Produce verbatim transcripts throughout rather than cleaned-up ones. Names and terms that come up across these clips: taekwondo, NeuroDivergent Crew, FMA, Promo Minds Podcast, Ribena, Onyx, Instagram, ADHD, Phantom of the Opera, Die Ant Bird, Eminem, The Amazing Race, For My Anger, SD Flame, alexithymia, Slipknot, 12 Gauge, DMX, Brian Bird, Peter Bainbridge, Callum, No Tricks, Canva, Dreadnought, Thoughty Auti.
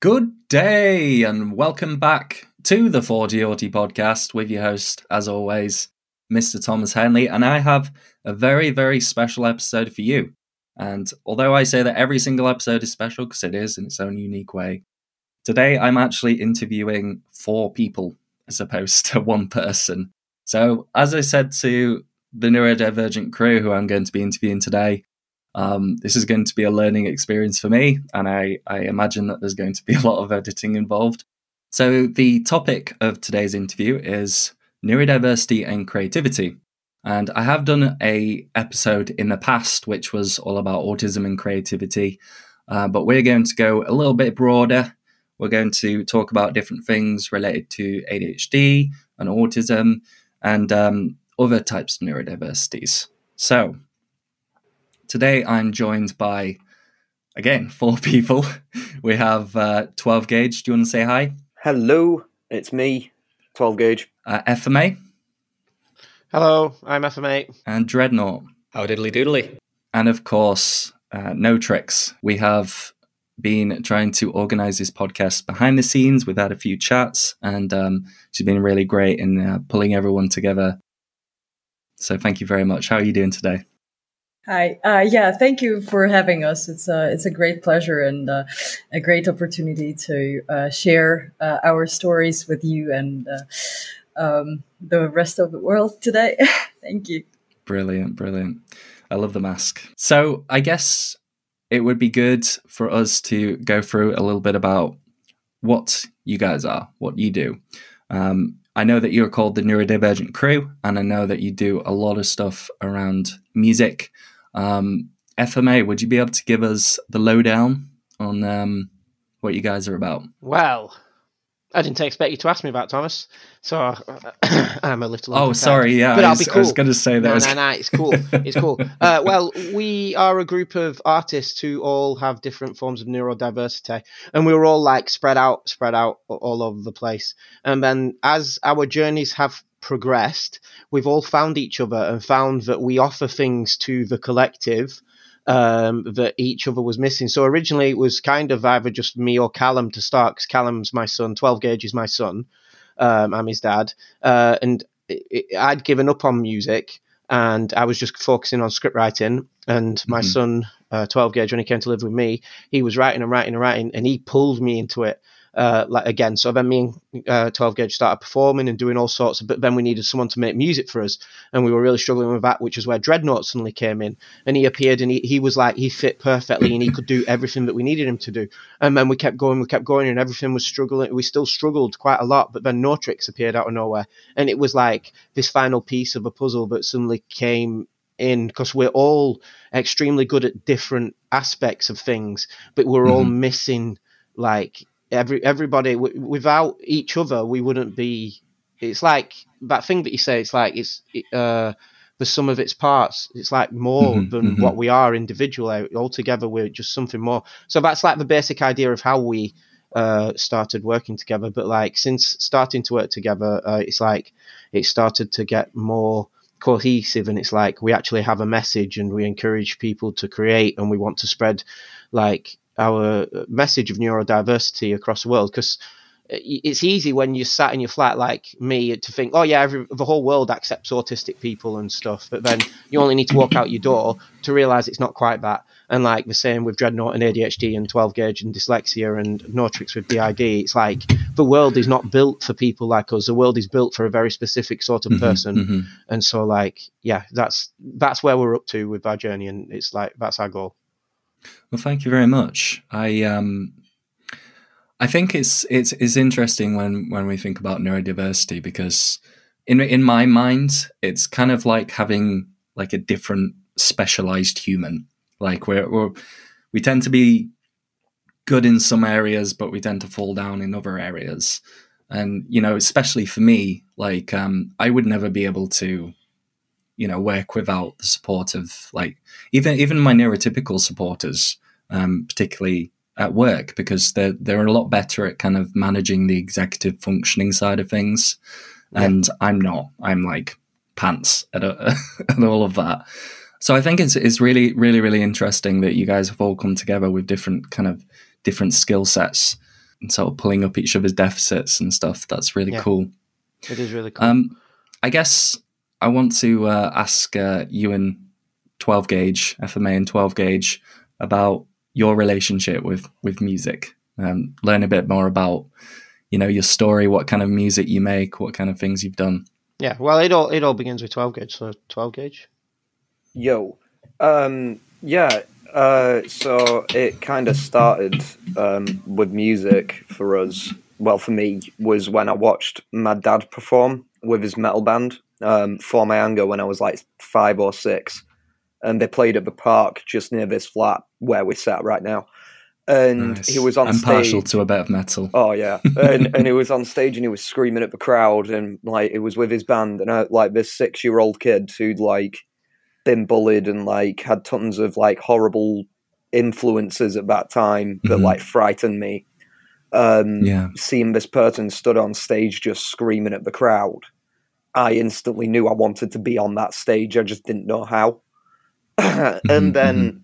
Good day and welcome back to the Thoughty Auti podcast with your host, as always, Mister Thomas Henley, and I have a very, very special episode for you. And although I say that every single episode is special, because it is in its own unique way, today I'm actually interviewing four people as opposed to one person. So as I said to the NeuroDivergent crew who I'm going to be interviewing today, Um, this is going to be a learning experience for me, and I, I imagine that there's going to be a lot of editing involved. So the topic of today's interview is neurodiversity and creativity. And I have done a episode in the past which was all about autism and creativity, uh, but we're going to go a little bit broader. We're going to talk about different things related to A D H D and autism and um, other types of neurodiversities. So today I'm joined by, again, four people. We have uh, twelve Gauge. Do you want to say hi? Hello, it's me, twelve Gauge. Uh, F M A. Hello, I'm F M A. And Dreadnought. Oh, diddly doodly. And of course, uh, No Tricks. We have been trying to organise this podcast behind the scenes. We've had a few chats, and um, she's been really great in uh, pulling everyone together. So thank you very much. How are you doing today? Hi, uh, yeah, thank you for having us. It's a, it's a great pleasure and uh, a great opportunity to uh, share uh, our stories with you and uh, um, the rest of the world today. Thank you. Brilliant, brilliant. I love the mask. So I guess it would be good for us to go through a little bit about what you guys are, what you do. Um, I know that you're called the NeuroDivergent Crew, and I know that you do a lot of stuff around music. Um, F M A, would you be able to give us the lowdown on um, what you guys are about? Well, I didn't expect you to ask me about Thomas, so I, I'm a little. Oh, sorry, yeah, but I was, cool. I was going to say that. No, was... no, no, it's cool, it's cool. Uh, well, we are a group of artists who all have different forms of neurodiversity, and we were all like spread out, spread out all over the place. And then as our journeys have progressed, we've all found each other and found that we offer things to the collective um that each other was missing. So originally it was kind of either just me or Callum to start, because Callum's my son, twelve Gauge is my son, um I'm his dad, uh and it, it, I'd given up on music and I was just focusing on script writing, and my mm-hmm. son uh, twelve Gauge, when he came to live with me, he was writing and writing and writing, and he pulled me into it uh like again. So then me and uh, twelve Gauge started performing and doing all sorts of, but then we needed someone to make music for us, and we were really struggling with that, which is where Dreadnought suddenly came in, and he appeared, and he, he was like, he fit perfectly and he could do everything that we needed him to do. And then we kept going, we kept going, and everything was struggling. We still struggled quite a lot, but then No Tricks appeared out of nowhere, and it was like this final piece of a puzzle that suddenly came in, because we're all extremely good at different aspects of things, but we're mm-hmm. all missing like Every everybody w- without each other, we wouldn't be. It's like that thing that you say. It's like it's it, uh, the sum of its parts. It's like more mm-hmm, than mm-hmm. what we are individually. Altogether, we're just something more. So that's like the basic idea of how we uh, started working together. But like since starting to work together, uh, it's like it started to get more cohesive, and it's like we actually have a message, and we encourage people to create, and we want to spread like our message of neurodiversity across the world. Because it's easy when you're sat in your flat like me to think, oh yeah, every, the whole world accepts autistic people and stuff, but then you only need to walk out your door to realize it's not quite that. And like the same with Dreadnought and A D H D and twelve Gauge and dyslexia and No Tricks with D I D, it's like the world is not built for people like us. The world is built for a very specific sort of mm-hmm, person mm-hmm. And so like yeah, that's that's where we're up to with our journey, and it's like that's our goal. Well, thank you very much. I um, I think it's it's it's interesting when, when we think about neurodiversity, because in in my mind it's kind of like having like a different specialized human. Like we're, we're we tend to be good in some areas, but we tend to fall down in other areas. And you know, especially for me, like um, I would never be able to, you know, work without the support of like even even my neurotypical supporters, um, particularly at work, because they're they're a lot better at kind of managing the executive functioning side of things, yeah. And I'm not. I'm like pants at, a, at all of that. So I think it's it's really really really interesting that you guys have all come together with different kind of different skill sets. and sort of pulling up each other's deficits and stuff. That's really yeah, cool. It is really cool. Um, I guess I want to uh, ask uh, you and twelve Gauge, F M A and twelve Gauge, about your relationship with, with music. Um, learn a bit more about, you know, your story, what kind of music you make, what kind of things you've done. Yeah, well, it all it all begins with twelve Gauge, so twelve Gauge. Yo. Um, yeah, uh, so it kind of started um, with music for us. Well, for me, was when I watched my dad perform with his metal band, um, For My Anger, when I was like five or six. And they played at the park just near this flat where we sat right now. And nice. He was on I'm stage. I'm partial to a bit of metal. Oh, yeah. And and he was on stage and he was screaming at the crowd. And, like, it was with his band. And, I, like, this six-year-old kid who'd, like, been bullied and, like, had tons of, like, horrible influences at that time that, mm-hmm. like, frightened me. Um, yeah. Seeing this person stood on stage just screaming at the crowd, I instantly knew I wanted to be on that stage. I just didn't know how. And then... Mm-hmm.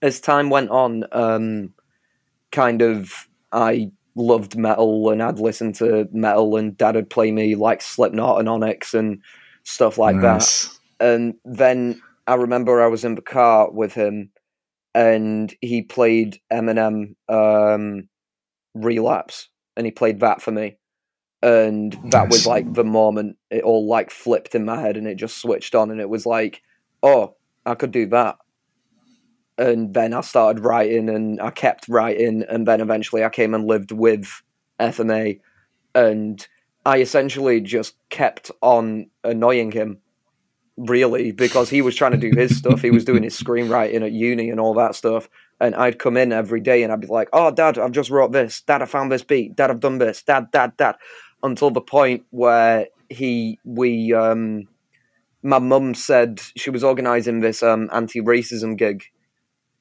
As time went on, um, kind of, I loved metal and I'd listen to metal and Dad would play me like Slipknot and Onyx and stuff like nice. that. And then I remember I was in the car with him and he played Eminem um, Relapse and he played that for me. And that nice. was like the moment it all like flipped in my head and it just switched on and it was like, oh, I could do that. And then I started writing and I kept writing. And then eventually I came and lived with F M A. And I essentially just kept on annoying him, really, because he was trying to do his stuff. He was doing his screenwriting at uni and all that stuff. And I'd come in every day and I'd be like, oh, Dad, I've just wrote this. Dad, I found this beat. Dad, I've done this. Dad, Dad, Dad. Until the point where he, we, um, my mum said she was organising this um, anti-racism gig.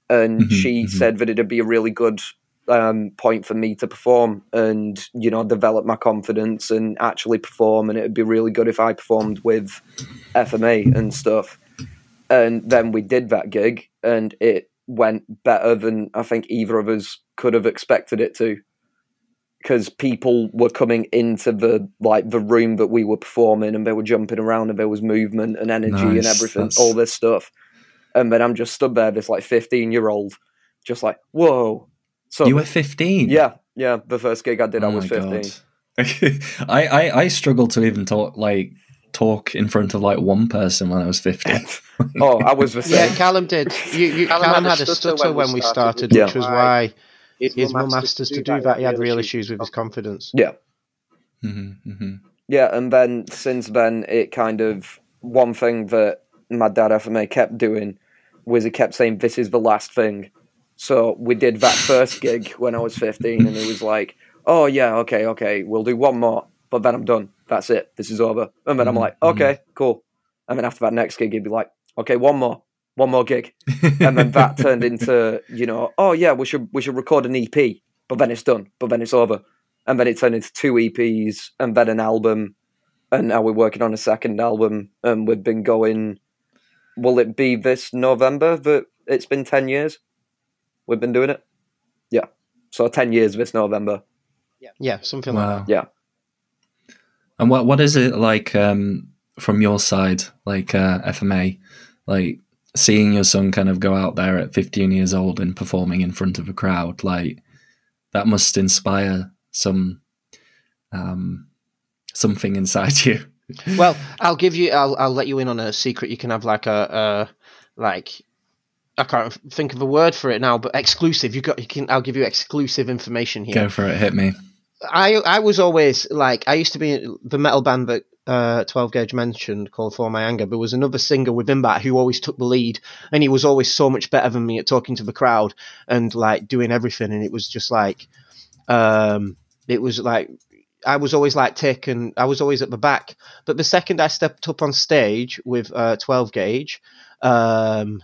And mm-hmm, she mm-hmm. said that it'd be a really good um, point for me to perform and, you know, develop my confidence and actually perform. And it'd be really good if I performed with F M A and stuff. And then we did that gig and it went better than I think either of us could have expected it to. Because people were coming into the, like, the room that we were performing and they were jumping around and there was movement and energy nice. and everything, That's... all this stuff. And then I'm just stood there, this like fifteen year old, just like, whoa. So you were fifteen? Yeah. Yeah. The first gig I did, oh I was fifteen. I, I, I struggled to even talk, like talk in front of like one person when I was fifteen. Oh, I was the same. Yeah, Callum did. You, you, Callum, Callum had a stutter when, when we started, started yeah. which was why his mum asked us to do that. He had real issues with his confidence. Yeah. Mm-hmm, mm-hmm. Yeah. And then since then, it kind of, one thing that my dad F M A kept doing was he kept saying, this is the last thing. So we did that first gig when I was fifteen and it was like, oh yeah, okay, okay, we'll do one more, but then I'm done. That's it. This is over. And then I'm like, okay, cool. And then after that next gig, he'd be like, okay, one more, one more gig. And then that turned into, you know, oh yeah, we should, we should record an E P, but then it's done, but then it's over. And then it turned into two E Ps and then an album. And now we're working on a second album and we've been going... Will it be this November that it's been ten years we've been doing it? Yeah. So ten years this November. Yeah, yeah, something wow. like that. Yeah. And what what is it like um, from your side, like uh, F M A, like seeing your son kind of go out there at fifteen years old and performing in front of a crowd? Like that must inspire some um, something inside you. Well, I'll give you. I'll I'll let you in on a secret. You can have like a, a like, I can't think of a word for it now, but exclusive. You got. You can. I'll give you exclusive information here. Go for it. Hit me. I I was always like I used to be in the metal band that uh, twelve Gauge mentioned called For My Anger. But there was another singer within that who always took the lead, and he was always so much better than me at talking to the crowd and like doing everything. And it was just like, um, it was like. I was always like taken, I was always at the back. But the second I stepped up on stage with uh, twelve Gauge um,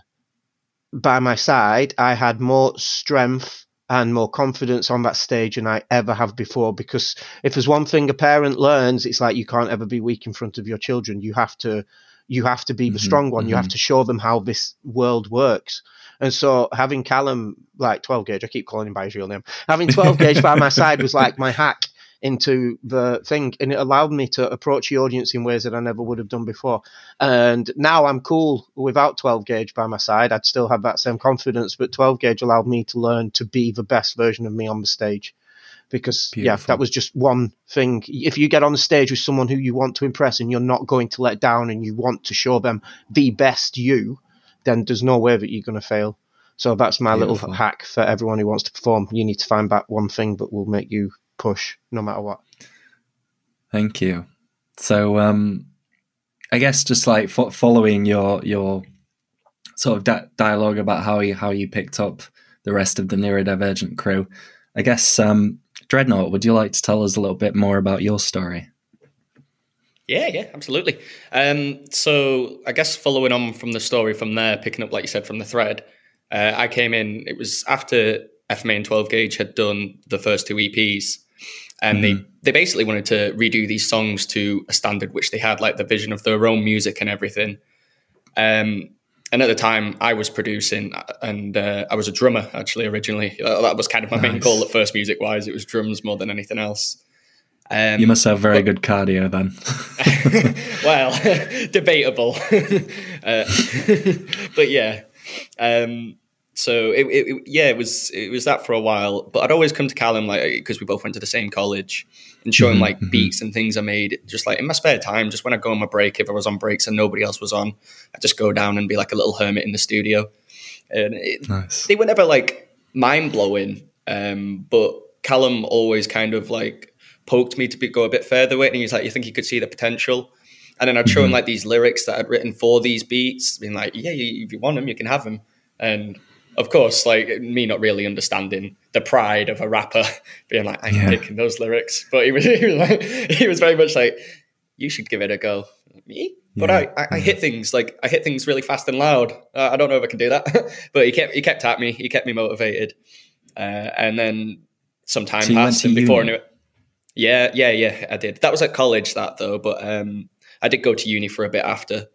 by my side, I had more strength and more confidence on that stage than I ever have before. Because if there's one thing a parent learns, it's like you can't ever be weak in front of your children. You have to you have to be mm-hmm. the strong one. Mm-hmm. You have to show them how this world works. And so having Callum, like twelve gauge, I keep calling him by his real name, having twelve gauge by my side was like my hack into the thing. And it allowed me to approach the audience in ways that I never would have done before. And now I'm cool without twelve gauge by my side. I'd still have that same confidence, but twelve gauge allowed me to learn to be the best version of me on the stage. Because, Beautiful. yeah, that was just one thing. If you get on the stage with someone who you want to impress and you're not going to let down and you want to show them the best you, then there's no way that you're going to fail. So that's my Beautiful. little hack for everyone who wants to perform. You need to find that one thing that will make you push no matter what. Thank you. So um, I guess just like fo- following your your sort of di- dialogue about how you, how you picked up the rest of the NeuroDivergent crew, I guess... Um, Dreadnought, would you like to tell us a little bit more about your story? Yeah, yeah, absolutely. Um, so I guess following on from the story from there, picking up, like you said, from the thread, uh, I came in, it was after F M A and twelve gauge had done the first two E Ps, and mm-hmm. they, they basically wanted to redo these songs to a standard which they had, like the vision of their own music and everything. Um, and at the time, I was producing, and uh, I was a drummer, actually, originally. That was kind of my nice. main goal at first, music-wise. It was drums more than anything else. Um, you must have very but, good cardio, then. Well, debatable. uh, but, yeah. Um, so, it, it, yeah, it was it was that for a while. But I'd always come to Callum, like, because we both went to the same college, and show him, like, mm-hmm. beats and things I made, just, like, in my spare time, just when I go on my break, if I was on breaks and nobody else was on, I'd just go down and be, like, a little hermit in the studio. And it, nice. they were never, like, mind-blowing, um, but Callum always kind of, like, poked me to be, go a bit further with it, and he was like, you think you could see the potential? And then I'd show mm-hmm. him, like, these lyrics that I'd written for these beats, being like, yeah, you, if you want them, you can have them. And... Of course, like me not really understanding the pride of a rapper being like, I'm yeah. picking those lyrics. But he was he was, like, he was very much like, you should give it a go. Me? But yeah. I, I, I hit things, like I hit things really fast and loud. Uh, I don't know if I can do that. But he kept he kept at me. He kept me motivated. Uh, and then some time so passed and before uni. I knew it. Yeah, yeah, yeah, I did. That was at college, that though. But um, I did go to uni for a bit after.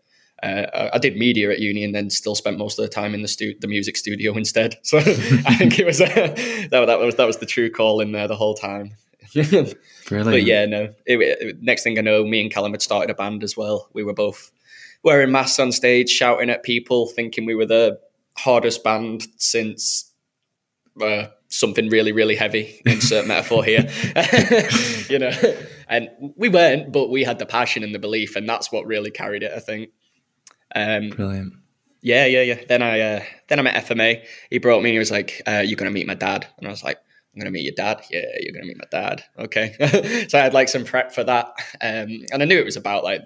Uh, I did media at uni and then still spent most of the time in the stu- the music studio instead. So I think it was uh, that, that was that was the true call in there the whole time. Brilliant. But yeah, no. It, it, next thing I know, me and Callum had started a band as well. We were both wearing masks on stage, shouting at people, thinking we were the hardest band since uh, something really, really heavy. Insert metaphor here, you know. And we weren't, but we had the passion and the belief, and that's what really carried it, I think. Um, Brilliant. Yeah, yeah, yeah. Then I uh, then I met F M A. He brought me and he was like, uh, you're going to meet my dad. And I was like, I'm going to meet your dad? Yeah, you're going to meet my dad. Okay. So I had like some prep for that. Um, and I knew it was about like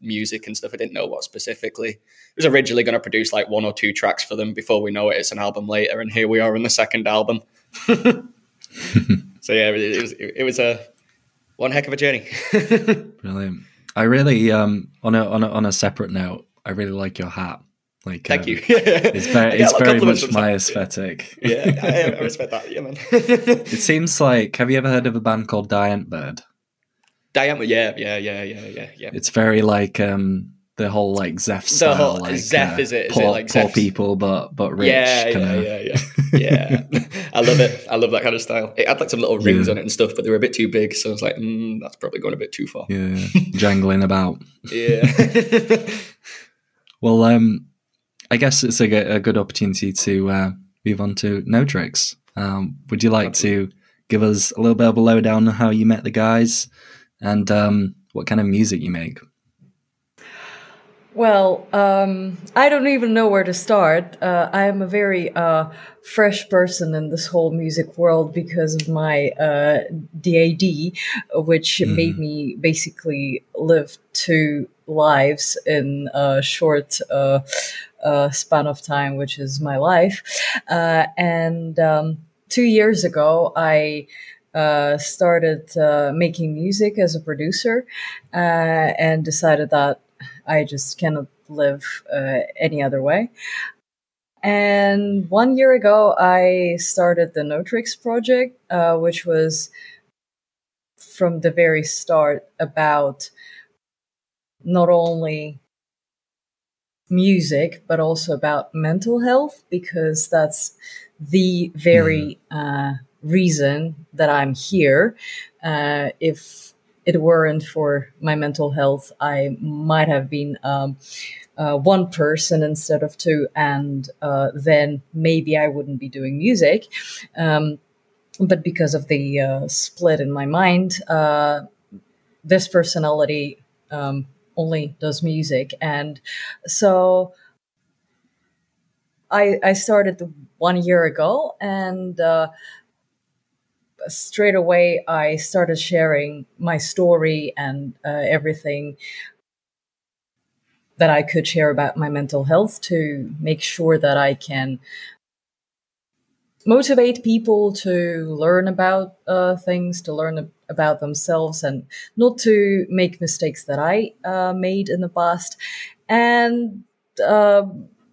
music and stuff. I didn't know what specifically. It was originally going to produce like one or two tracks for them. Before we know it, it's an album later. And here we are in the second album. So yeah, it, it was it was a one heck of a journey. Brilliant. I really, um, on a, on a, on a separate note, I really like your hat. Like, Thank um, you. It's very, it's very much my aesthetic. Yeah, I, I respect that. Yeah, man. It seems like, have you ever heard of a band called Die Ant Bird? Die Ant Bird, yeah, yeah, yeah, yeah, yeah, yeah. It's very like um, the whole like Zeph style. The whole like, Zeph, uh, is it? Is poor, it like poor people, but but rich. Yeah, yeah, yeah, yeah, yeah. Yeah. I love it. I love that kind of style. It had like some little rings yeah. on it and stuff, but they were a bit too big. So I was like, mm, that's probably going a bit too far. Yeah, jangling about. Yeah. Well, um, I guess it's a, a good opportunity to uh, move on to No Tricks. Um, would you like Absolutely. to give us a little bit of a lowdown on how you met the guys and um, what kind of music you make? Well, um, I don't even know where to start. Uh, I am a very uh, fresh person in this whole music world because of my uh, D I D, which mm. made me basically live two lives in a short uh, uh, span of time, which is my life. Uh, and um, two years ago, I... Uh, started uh, making music as a producer uh, and decided that I just cannot live uh, any other way. And one year ago, I started the No Tricks project, uh, which was from the very start about not only music, but also about mental health, because that's the very mm. uh, reason that I'm here. Uh, if it weren't for my mental health, I might have been um, uh, one person instead of two, and uh, then maybe I wouldn't be doing music. Um, but because of the uh, split in my mind, uh, this personality um, only does music. And so I, I started one year ago, and uh, straight away I started sharing my story and uh, everything that I could share about my mental health to make sure that I can motivate people to learn about uh, things, to learn ab- about themselves, and not to make mistakes that I uh, made in the past. And uh,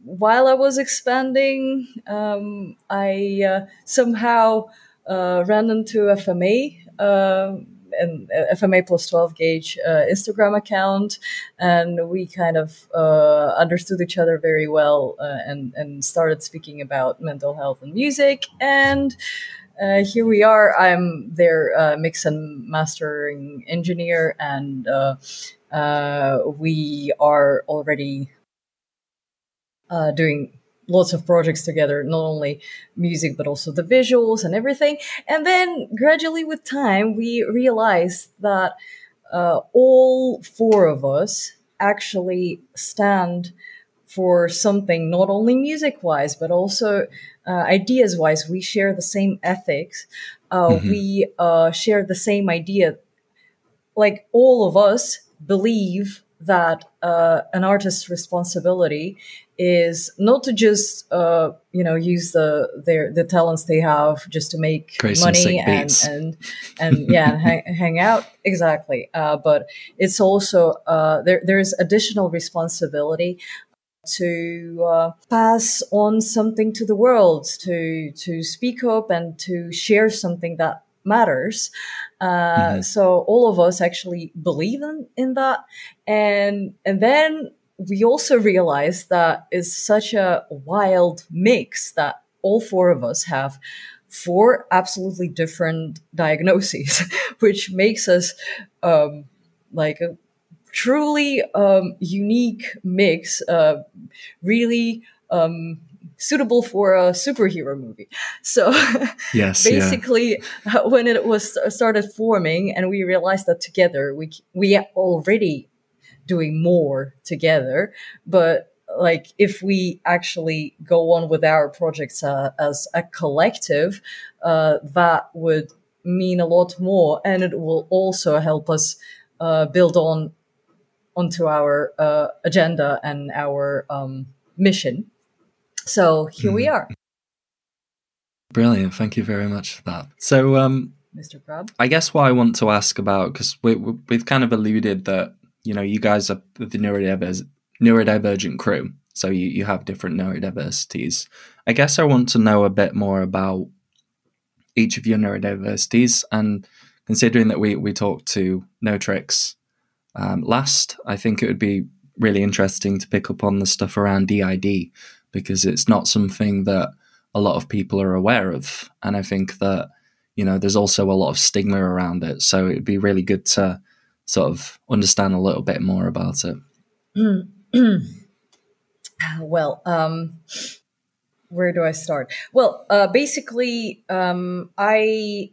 while I was expanding, um, I uh, somehow uh, ran into F M A, uh, and F M A plus twelve Gauge uh, Instagram account, and we kind of uh, understood each other very well, uh, and and started speaking about mental health and music. And uh, here we are. I'm their uh, mix and mastering engineer, and uh, uh, we are already uh, doing lots of projects together, not only music, but also the visuals and everything. And then gradually with time, we realized that uh, all four of us actually stand for something, not only music-wise, but also uh, ideas-wise. We share the same ethics. Uh, mm-hmm. We uh, share the same idea. Like, all of us believe that uh, an artist's responsibility is not to just uh, you know use the their the talents they have just to make Create money and, and and yeah hang, hang out exactly. Uh, but it's also uh, there there's additional responsibility to uh, pass on something to the world, to to speak up and to share something that matters. Uh, mm-hmm. So all of us actually believe in, in that, and and then we also realized that it's such a wild mix that all four of us have four absolutely different diagnoses, which makes us um, like a truly um, unique mix, uh, really um, suitable for a superhero movie. So yes, basically, yeah. When it was started forming, and we realized that together we we already doing more together, but like if we actually go on with our projects uh, as a collective, uh, that would mean a lot more, and it will also help us uh, build on onto our uh, agenda and our um, mission. So here mm. we are. Brilliant. Thank you very much for that. So, um, Mister Crab, I guess what I want to ask about, because we, we, we've kind of alluded that, you know, you guys are the neurodiver- neurodivergent crew, so you, you have different neurodiversities. I guess I want to know a bit more about each of your neurodiversities, and considering that we, we talked to No Tricks um, last, I think it would be really interesting to pick up on the stuff around D I D, because it's not something that a lot of people are aware of, and I think that, you know, there's also a lot of stigma around it, so it'd be really good to sort of understand a little bit more about it. Well, um, where do I start? Well, uh, basically, um, I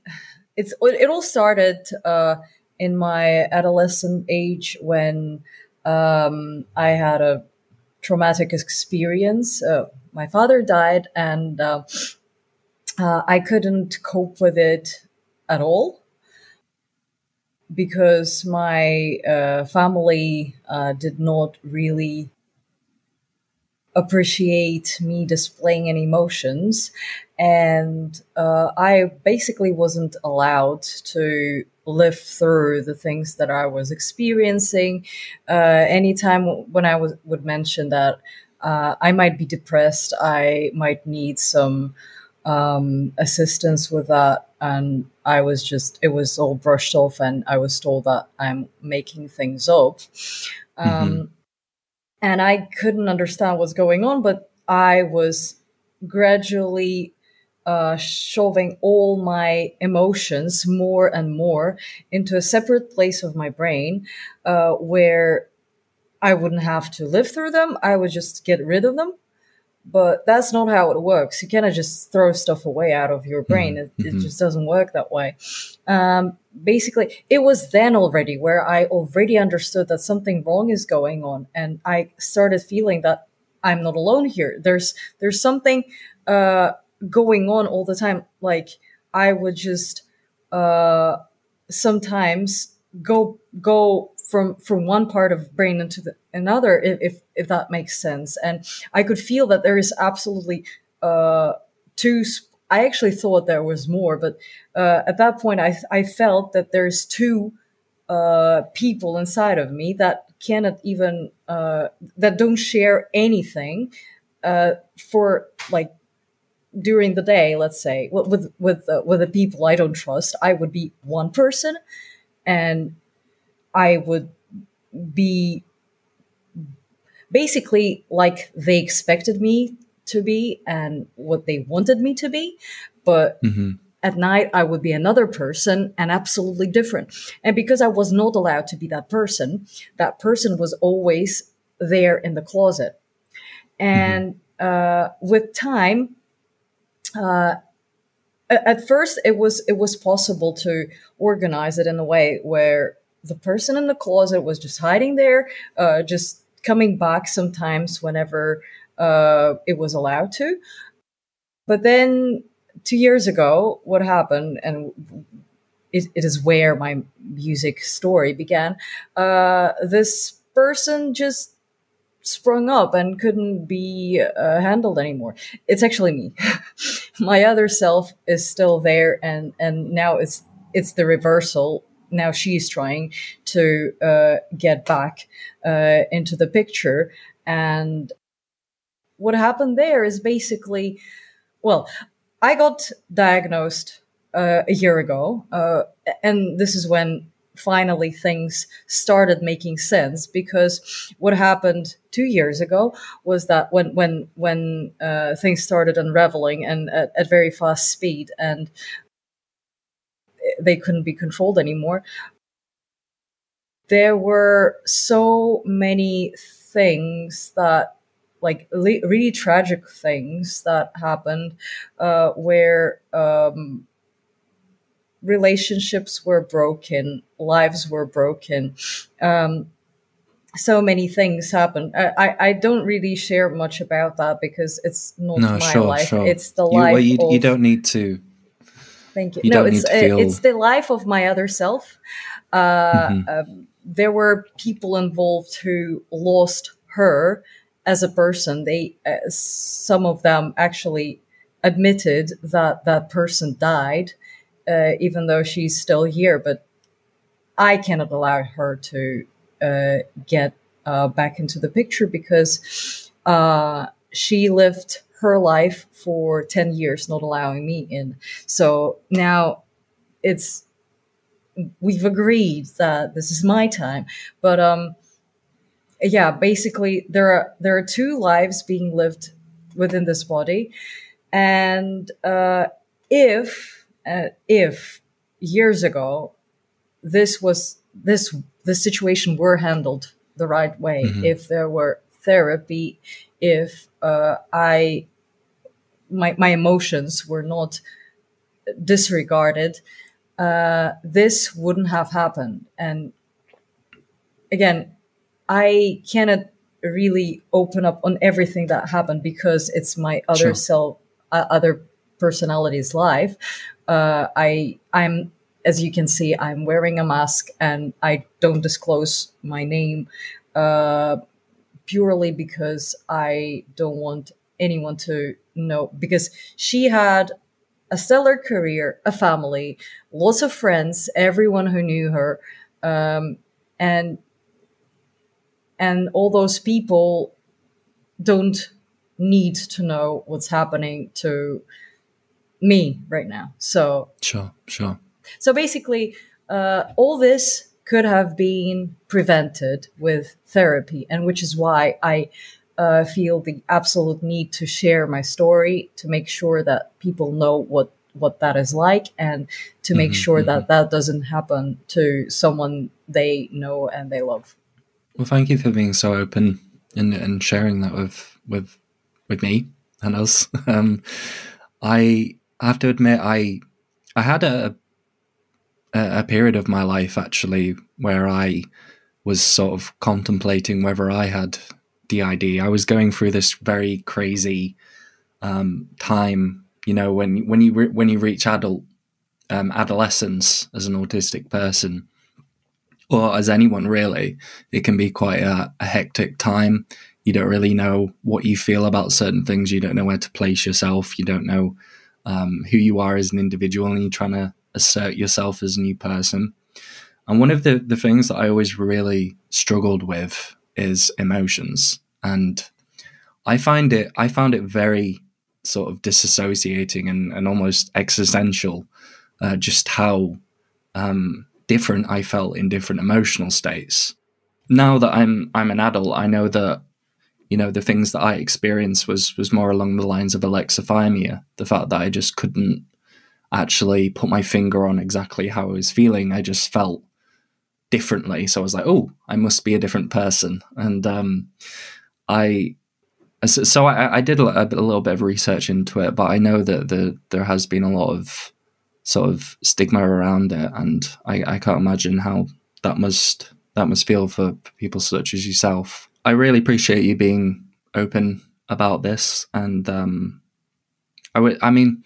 it's it all started uh, in my adolescent age when um, I had a traumatic experience. Uh, my father died, and uh, uh, I couldn't cope with it at all, because my uh, family uh, did not really appreciate me displaying any emotions. And uh, I basically wasn't allowed to live through the things that I was experiencing. Uh, anytime when I was, would mention that uh, I might be depressed, I might need some um, assistance with that, and I was just, it was all brushed off, and I was told that I'm making things up. Um, mm-hmm. and I couldn't understand what's going on, but I was gradually uh, shoving all my emotions more and more into a separate place of my brain uh, where I wouldn't have to live through them. I would just get rid of them. But that's not how it works. You cannot just throw stuff away out of your brain. It, mm-hmm. it just doesn't work that way. Um, basically, it was then already where I already understood that something wrong is going on. And I started feeling that I'm not alone here. There's there's something uh, going on all the time. Like, I would just uh, sometimes go go from from one part of brain into the another, if if that makes sense. And I could feel that there is absolutely uh, two. Sp- I actually thought there was more, but uh, at that point, I I felt that there's two uh, people inside of me that cannot even uh, that don't share anything uh, for like during the day. Let's say with with uh, with the people I don't trust, I would be one person, and I would be basically like they expected me to be and what they wanted me to be. But mm-hmm. at night, I would be another person and absolutely different. And because I was not allowed to be that person, that person was always there in the closet. And mm-hmm. uh, with time, uh, at first, it was it was possible to organize it in a way where the person in the closet was just hiding there, uh, just coming back sometimes whenever uh, it was allowed to. But then two years ago, what happened, and it, it is where my music story began, uh, this person just sprung up and couldn't be uh, handled anymore. It's actually me. My other self is still there, and, and now it's it's the reversal. Now she's trying to uh, get back uh, into the picture. And what happened there is basically, well, I got diagnosed uh, a year ago. Uh, and this is when finally things started making sense, because what happened two years ago was that when when, when uh, things started unraveling and at, at very fast speed, and they couldn't be controlled anymore. There were so many things that, like, le- really tragic things that happened, uh, where um, relationships were broken, lives were broken. Um, so many things happened. I, I, I don't really share much about that because it's not no, my sure, life. Sure. It's the you, life well, you, of... You don't need to... Thank you. you no, it's feel... it's the life of my other self. Uh, mm-hmm. um, there were people involved who lost her as a person. They, uh, some of them actually admitted that that person died, uh, even though she's still here. But I cannot allow her to uh, get uh, back into the picture because uh, she lived her life for ten years, not allowing me in. So now it's, we've agreed that this is my time, but um, yeah, basically there are, there are two lives being lived within this body. And uh, if, uh, if years ago, this was this, the situation were handled the right way, mm-hmm. if there were therapy, if uh, I, My, my emotions were not disregarded, uh, this wouldn't have happened. And again, I cannot really open up on everything that happened because it's my other sure. self, uh, other personality's life. Uh, I, I'm, as you can see, I'm wearing a mask and I don't disclose my name uh, purely because I don't want anyone to know, because she had a stellar career, a family, lots of friends, everyone who knew her, um, and and all those people don't need to know what's happening to me right now. So sure, sure. So basically, uh, all this could have been prevented with therapy, and which is why I uh, feel the absolute need to share my story, to make sure that people know what, what that is like, and to make mm-hmm, sure mm-hmm. that that doesn't happen to someone they know and they love. Well, thank you for being so open and, and sharing that with with with me and us. Um, I have to admit, I I had a a period of my life actually where I was sort of contemplating whether I had D I D. I was going through this very crazy um, time, you know, when when you re- when you reach adult um, adolescence as an autistic person, or as anyone really, it can be quite a, a hectic time. You don't really know what you feel about certain things. You don't know where to place yourself. You don't know um, who you are as an individual, and you're trying to assert yourself as a new person. And one of the, the things that I always really struggled with is emotions. And I find it, I found it very sort of disassociating and, and almost existential, uh, just how um, different I felt in different emotional states. Now that I'm, I'm an adult, I know that, you know, the things that I experienced was, was more along the lines of alexithymia, the fact that I just couldn't actually put my finger on exactly how I was feeling. I just felt differently. So I was like, oh, I must be a different person. And um, I, so I, I did a, a little bit of research into it, but I know that the, there has been a lot of sort of stigma around it. And I, I can't imagine how that must, that must feel for people such as yourself. I really appreciate you being open about this. And um, I would, I mean,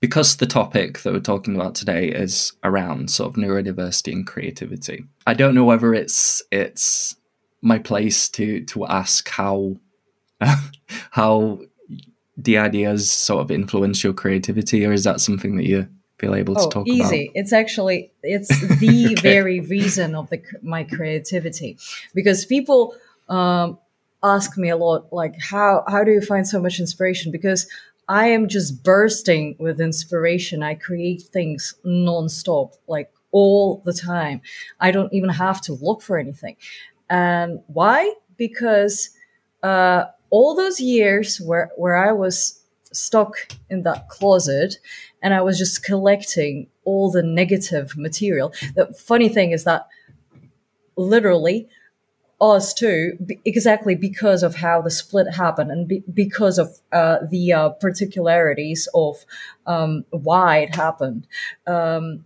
because the topic that we're talking about today is around sort of neurodiversity and creativity, I don't know whether it's it's my place to to ask how how the ideas sort of influence your creativity, or is that something that you feel able oh, to talk easy. about? Easy. It's actually it's the okay. very reason of the my creativity, because people um, ask me a lot, like how how do you find so much inspiration? Because I am just bursting with inspiration. I create things nonstop, like all the time. I don't even have to look for anything. And why? Because uh, all those years where, where I was stuck in that closet and I was just collecting all the negative material. The funny thing is that literally us too, b- exactly because of how the split happened and b- because of uh, the uh, particularities of um, why it happened. Um,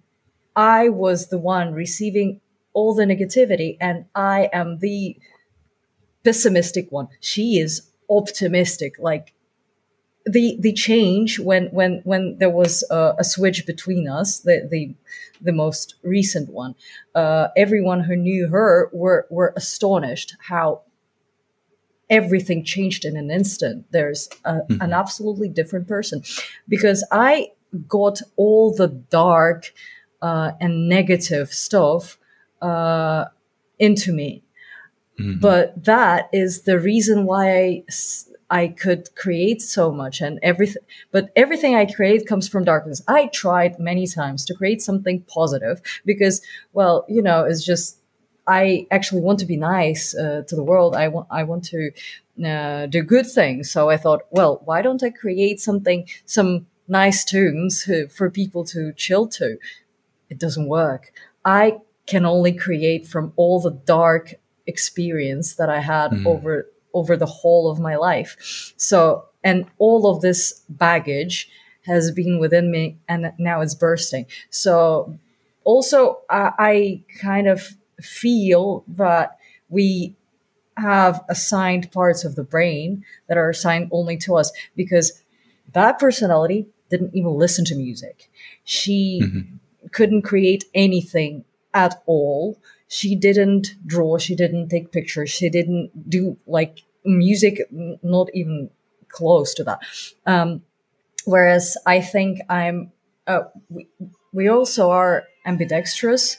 I was the one receiving all the negativity, and I am the pessimistic one. She is optimistic. Like the the change when when when there was uh, a switch between us, the the. the most recent one, uh, everyone who knew her were, were astonished how everything changed in an instant. There's a, mm-hmm. an absolutely different person, because I got all the dark uh, and negative stuff uh, into me. Mm-hmm. But that is the reason why I, I could create so much, and everything, but everything I create comes from darkness. I tried many times to create something positive because, well, you know, it's just, I actually want to be nice uh, to the world. I want, I want to uh, do good things. So I thought, well, why don't I create something, some nice tunes for people to chill to? It doesn't work. I can only create from all the dark experience that I had mm. over over the whole of my life. So, and all of this baggage has been within me, and now it's bursting. So also I, I kind of feel that we have assigned parts of the brain that are assigned only to us, because that personality didn't even listen to music. She mm-hmm. couldn't create anything at all. She didn't draw. She didn't take pictures. She didn't do like music, n- not even close to that. Um, whereas I think I'm, uh, we, we also are ambidextrous,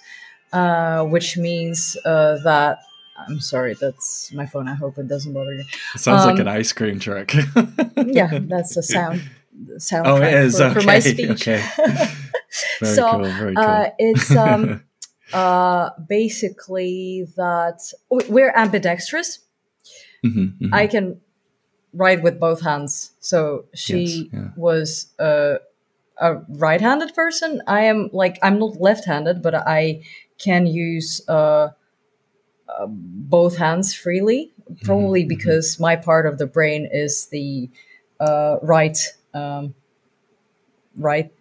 uh, which means uh, that, I'm sorry, that's my phone. I hope it doesn't bother you. It sounds um, like an ice cream truck. Yeah, that's a sound. sound oh, it is. For, okay. for my speech. Okay. Very so cool, very cool. uh, it's... Um, uh, basically that we're ambidextrous. Mm-hmm, mm-hmm. I can write with both hands. So she yes, yeah. was uh, a right-handed person. I am like, I'm not left-handed, but I can use uh, uh, both hands freely, probably mm-hmm, because mm-hmm. my part of the brain is the uh, right um, right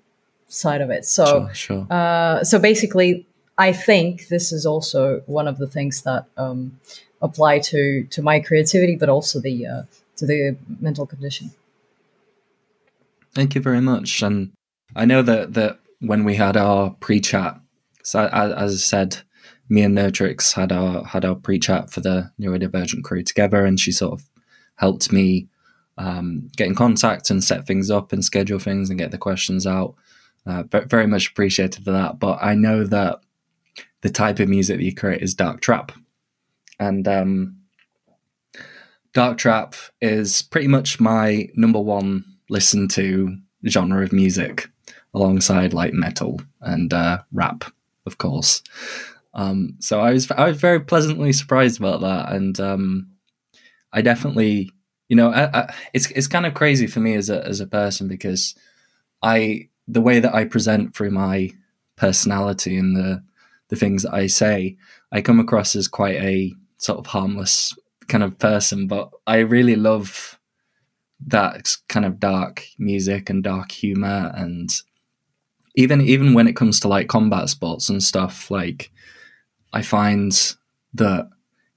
side of it. So, sure, sure. Uh, so basically, I think this is also one of the things that um, apply to, to my creativity, but also the uh, to the mental condition. Thank you very much. And I know that, that when we had our pre-chat, so I, as I said, me and No Tricks had our had our pre-chat for the NeuroDivergent Crew together, and she sort of helped me um, get in contact and set things up and schedule things and get the questions out. Uh, but very much appreciated for that. But I know that the type of music that you create is dark trap, and um, dark trap is pretty much my number one listen to genre of music, alongside like metal and uh, rap, of course. Um, so I was I was very pleasantly surprised about that, and um, I definitely, you know, I, I, it's it's kind of crazy for me as a as a person, because I the way that I present through my personality and the the things that I say, I come across as quite a sort of harmless kind of person, but I really love that kind of dark music and dark humor. And even, even when it comes to like combat sports and stuff, like I find that,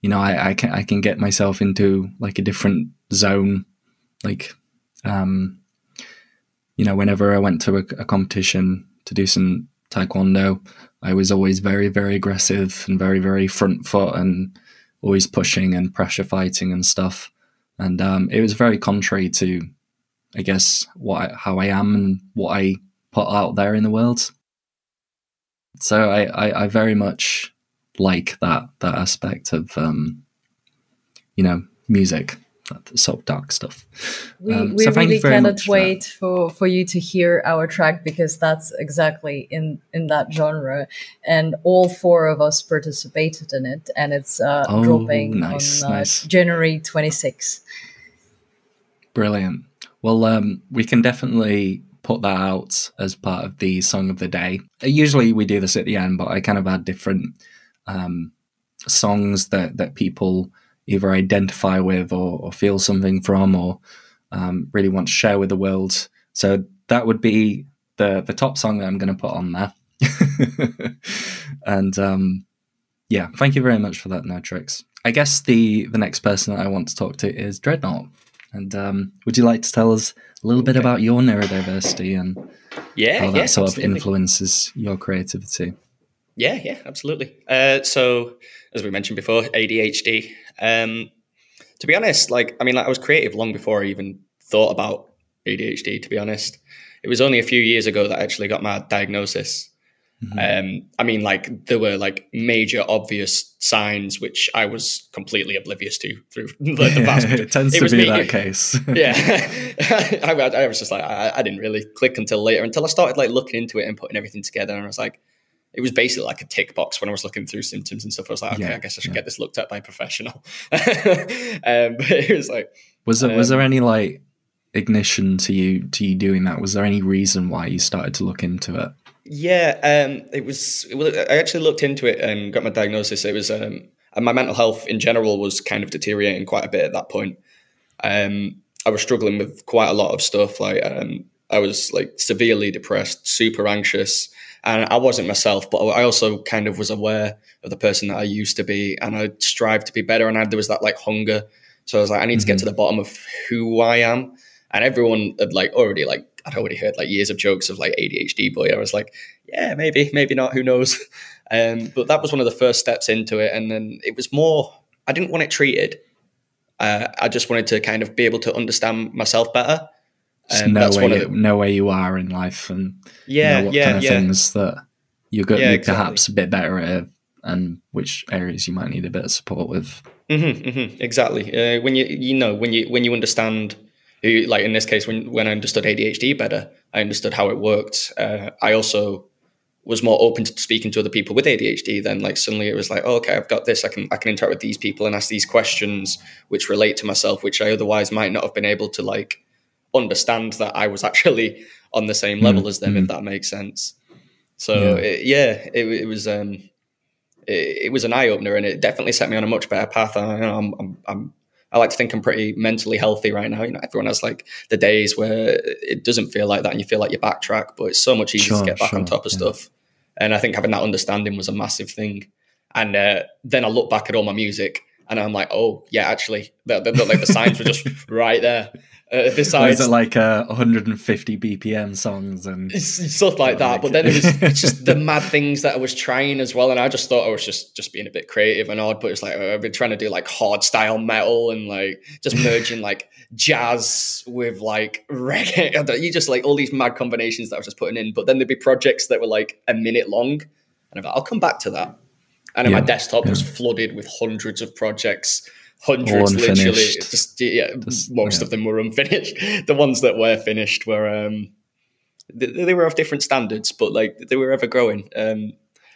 you know, I, I can, I can get myself into like a different zone. Like, um, you know, whenever I went to a, a competition to do some taekwondo, I was always very, very aggressive and very, very front foot and always pushing and pressure fighting and stuff. And um, it was very contrary to, I guess, what I, how I am and what I put out there in the world. So I, I, I very much like that that aspect of, um, you know, music, that sort of dark stuff. We, um, we so really cannot wait for, for you to hear our track, because that's exactly in, in that genre. And all four of us participated in it, and it's uh, oh, dropping nice, on uh, nice. January twenty-sixth. Brilliant. Well, um, we can definitely put that out as part of the song of the day. Usually we do this at the end, but I kind of add different um, songs that, that people either identify with or, or feel something from, or um, really want to share with the world. So that would be the the top song that I'm going to put on there. And um, yeah, thank you very much for that, No Tricks. I guess the, the next person that I want to talk to is Dreadnought. And um, would you like to tell us a little okay. bit about your neurodiversity and yeah, how that yeah, sort absolutely. of influences your creativity? Yeah, yeah, absolutely. Uh, so, as we mentioned before, A D H D. Um, to be honest, like, I mean, like, I was creative long before I even thought about A D H D, to be honest. It was only a few years ago that I actually got my diagnosis. Mm-hmm. Um, I mean, like, there were, like, major obvious signs which I was completely oblivious to through like, the vast majority. It tends it to be me. that case. Yeah. I, I was just like, I, I didn't really click until later, until I started, like, looking into it and putting everything together, and I was like, it was basically like a tick box when I was looking through symptoms and stuff. I was like, okay, yeah, I guess I should yeah. get this looked at by a professional. um, but it was like, was there um, was there any like ignition to you to you doing that? Was there any reason why you started to look into it? Yeah, um, it was. I actually looked into it and got my diagnosis. It was, um, and my mental health in general was kind of deteriorating quite a bit at that point. Um, I was struggling with quite a lot of stuff. Like, um, I was like severely depressed, super anxious. And I wasn't myself, but I also kind of was aware of the person that I used to be, and I strived to be better. And I, there was that like hunger. So I was like, I need mm-hmm. to get to the bottom of who I am. And everyone had like already like, I'd already heard like years of jokes of like A D H D boy. I was like, yeah, maybe, maybe not. Who knows? Um, but that was one of the first steps into it. And then it was more, I didn't want it treated. Uh, I just wanted to kind of be able to understand myself better. Um, know, that's where one you, of the, know where you are in life and yeah, know what yeah, kind of yeah. things that you're, go- yeah, you're exactly. perhaps a bit better at and which areas you might need a bit of support with. Mm-hmm, mm-hmm, exactly. Uh, when you you know, when you when you understand, like in this case, when, when I understood A D H D better, I understood how it worked. Uh, I also was more open to speaking to other people with A D H D, then like suddenly it was like, oh, okay, I've got this. I can I can interact with these people and ask these questions which relate to myself, which I otherwise might not have been able to like understand that I was actually on the same level mm-hmm. as them, if that makes sense. So yeah, it, yeah, it, it was um, it, it was an eye opener, and it definitely set me on a much better path. I, you know, I'm, I'm, I'm I like to think I'm pretty mentally healthy right now. You know, everyone has like the days where it doesn't feel like that, and you feel like you backtrack, but it's so much easier sure, to get back sure, on top of yeah. stuff. And I think having that understanding was a massive thing. And uh, then I look back at all my music and I'm like, oh, yeah, actually, the, the, the, like the signs were just right there. Uh, besides, it like uh, one hundred fifty B P M songs and stuff like that. Like... But then it was it's just the mad things that I was trying as well. And I just thought I was just, just being a bit creative and odd. But it's like I've been trying to do like hard style metal and like just merging like jazz with like reggae. You just like all these mad combinations that I was just putting in. But then there'd be projects that were like a minute long. And I'm like, I'll come back to that. And then yeah. my desktop yeah. was flooded with hundreds of projects. Hundreds, literally. Just, yeah, just, most yeah. of them were unfinished. The ones that were finished were um, they, they were of different standards, but like they were ever growing. Um,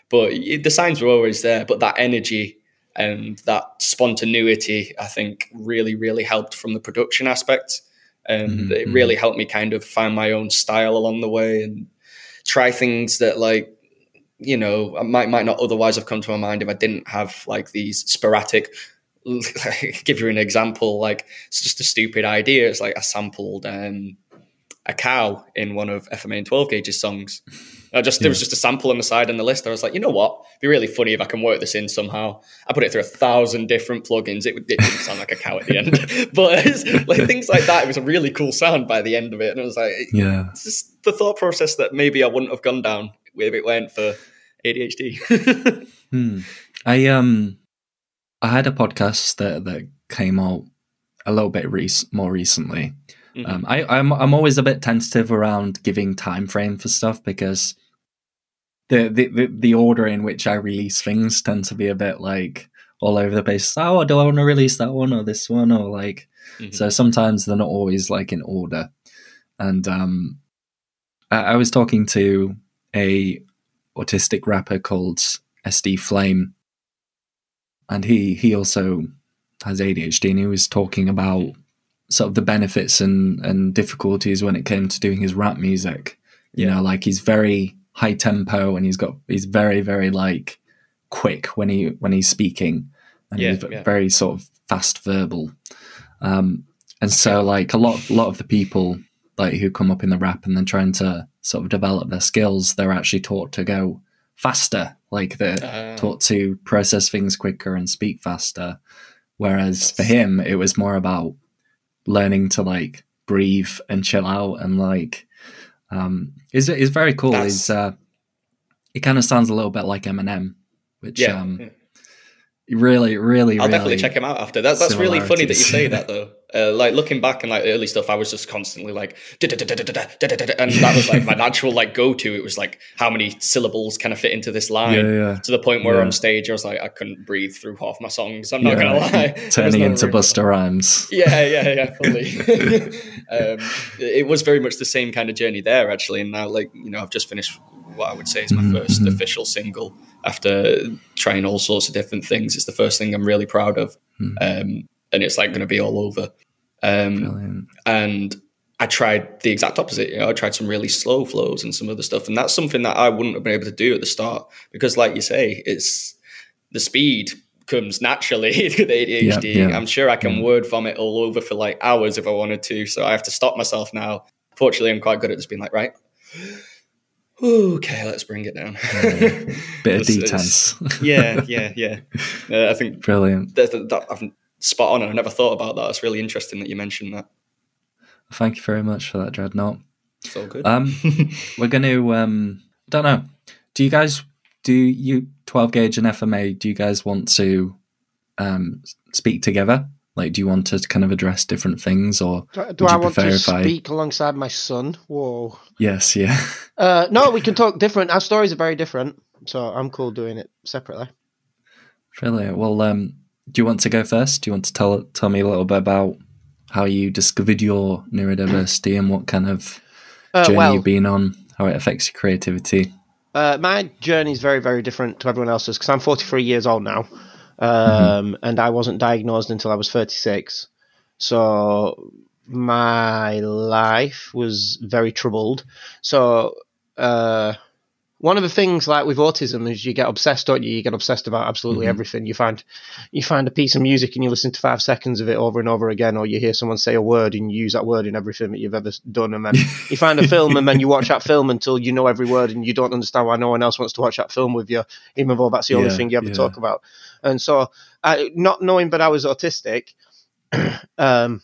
but the signs were always there. But that energy and that spontaneity, I think, really, really helped from the production aspect, and um, mm-hmm. it really helped me kind of find my own style along the way and try things that like. You know, I might might not otherwise have come to my mind if I didn't have like these sporadic. Give you an example, like it's just a stupid idea. It's like I sampled um, a cow in one of F M A and twelve gauge's songs. I just yeah. there was just a sample on the side on the list. I was like, you know what? It'd be really funny if I can work this in somehow. I put it through a thousand different plugins. It, it didn't sound like a cow at the end, but it's, like things like that. It was a really cool sound by the end of it, and I was like, yeah, it's just the thought process that maybe I wouldn't have gone down if it weren't for A D H D. hmm. I um, I had a podcast that, that came out a little bit re- more recently. Mm-hmm. Um, I I'm I'm always a bit tentative around giving time frame for stuff because the the, the the order in which I release things tend to be a bit like all over the place. Oh, do I want to release that one or this one or like? Mm-hmm. So sometimes they're not always like in order. And um, I, I was talking to a autistic rapper called S D Flame, and he he also has A D H D, and he was talking about sort of the benefits and and difficulties when it came to doing his rap music. You yeah. know, like he's very high tempo, and he's got he's very very like quick when he when he's speaking, and yeah, he's yeah. very sort of fast verbal. Um, and so like a lot lot of the people like who come up in the rap and then trying to sort of develop their skills, they're actually taught to go faster. Like they're uh, taught to process things quicker and speak faster. Whereas for him, it was more about learning to like breathe and chill out. And like, um, it's, it's very cool. It's, uh, it kind of sounds a little bit like Eminem, which, yeah, um, yeah. really, really, I'll really definitely check him out after that. That's really funny that you say that though. Uh, like looking back and like early stuff, I was just constantly like, and that was like my natural like go-to. It was like, how many syllables can I fit into this line? Yeah, yeah. To the point where yeah. on stage, I was like, I couldn't breathe through half my songs. I'm yeah. not gonna lie. Turning into Busta Rhymes. Yeah, yeah, yeah, fully. um, it was very much the same kind of journey there, actually. And now, like you know, I've just finished what I would say is my mm-hmm. first official single after trying all sorts of different things. It's the first thing I'm really proud of. Mm-hmm. Um, and it's like going to be all over. Um, Brilliant. And I tried the exact opposite. You know, I tried some really slow flows and some other stuff. And that's something that I wouldn't have been able to do at the start because like you say, it's the speed comes naturally with A D H D. Yeah, yeah. I'm sure I can yeah. word vomit all over for like hours if I wanted to. So I have to stop myself now. Fortunately, I'm quite good at just being like, right, okay, let's bring it down. Yeah, bit of detents. Yeah, yeah, yeah. Uh, I think Brilliant. That, that, I've, spot on, and I never thought about that. It's really interesting that you mentioned that. Thank you very much for that, Dreadnought. It's all good. Um, we're going to, um, I don't know, do you guys, do you, twelve gauge and F M A, do you guys want to um, speak together? Like, do you want to kind of address different things, or do, do I want to speak I... alongside my son? Whoa. Yes, yeah. uh, no, we can talk different. Our stories are very different, so I'm cool doing it separately. Brilliant. Well, um, do you want to go first? Do you want to tell tell me a little bit about how you discovered your neurodiversity and what kind of uh, journey well, you've been on, how it affects your creativity? Uh, my journey is very, very different to everyone else's because I'm forty-three years old now, um, mm-hmm. and I wasn't diagnosed until I was thirty-six. So my life was very troubled. So uh, one of the things, like with autism, is you get obsessed, don't you? You get obsessed about absolutely mm-hmm. everything. You find you find a piece of music and you listen to five seconds of it over and over again, or you hear someone say a word and you use that word in everything that you've ever done. And then you find a film and then you watch that film until you know every word and you don't understand why no one else wants to watch that film with you, even though that's the only yeah, thing you ever yeah. talk about. And so I, not knowing that I was autistic, um,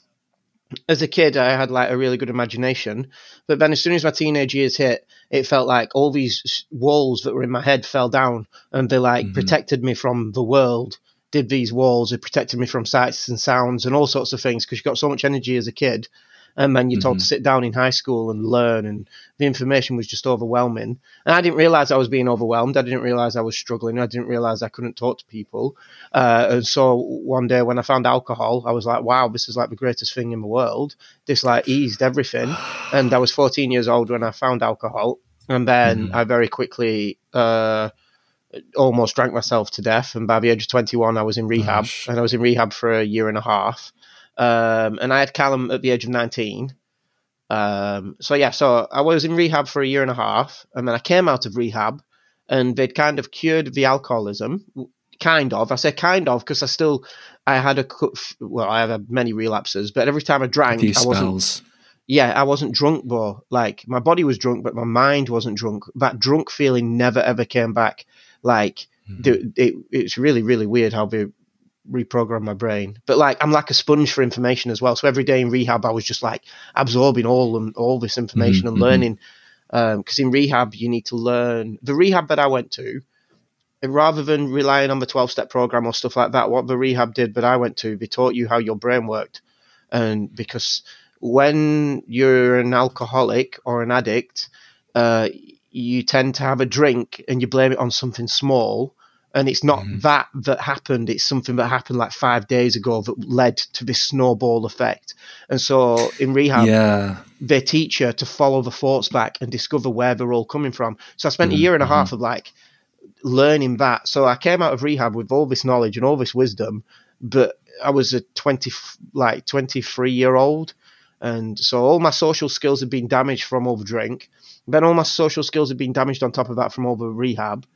as a kid, I had like a really good imagination, but then as soon as my teenage years hit, it felt like all these walls that were in my head fell down, and they like mm-hmm. protected me from the world. Did these walls? It protected me from sights and sounds and all sorts of things because you got so much energy as a kid, and then you're told mm-hmm. to sit down in high school and learn, and the information was just overwhelming. And I didn't realize I was being overwhelmed. I didn't realize I was struggling. I didn't realize I couldn't talk to people. Uh, and so one day when I found alcohol, I was like, wow, this is like the greatest thing in the world. This like eased everything. And I was fourteen years old when I found alcohol. And then mm-hmm. I very quickly uh, almost drank myself to death. And by the age of twenty-one, I was in rehab. Gosh. And I was in rehab for a year and a half. Um, and I had Callum at the age of nineteen. Um, so yeah, so I was in rehab for a year and a half, and then I came out of rehab, and they'd kind of cured the alcoholism, kind of. I say kind of because I still, I had a well, I had many relapses, but every time I drank, I wasn't. Yeah, I wasn't drunk though. Like my body was drunk, but my mind wasn't drunk. That drunk feeling never ever came back. Like mm. the, it, it's really really weird how the reprogram my brain, but like I'm like a sponge for information as well. So every day in rehab I was just like absorbing all and all this information mm-hmm. and learning, um because in rehab you need to learn. The rehab that I went to, rather than relying on the twelve-step program or stuff like that, what the rehab did that I went to, they taught you how your brain worked. And because when you're an alcoholic or an addict, uh you tend to have a drink and you blame it on something small. And it's not mm-hmm. that that happened. It's something that happened like five days ago that led to this snowball effect. And so in rehab, yeah. they teach you to follow the thoughts back and discover where they're all coming from. So I spent mm-hmm. a year and a half of like learning that. So I came out of rehab with all this knowledge and all this wisdom, but I was a twenty, like twenty-three year old. And so all my social skills had been damaged from all the drink. Then all my social skills had been damaged on top of that from all the rehab.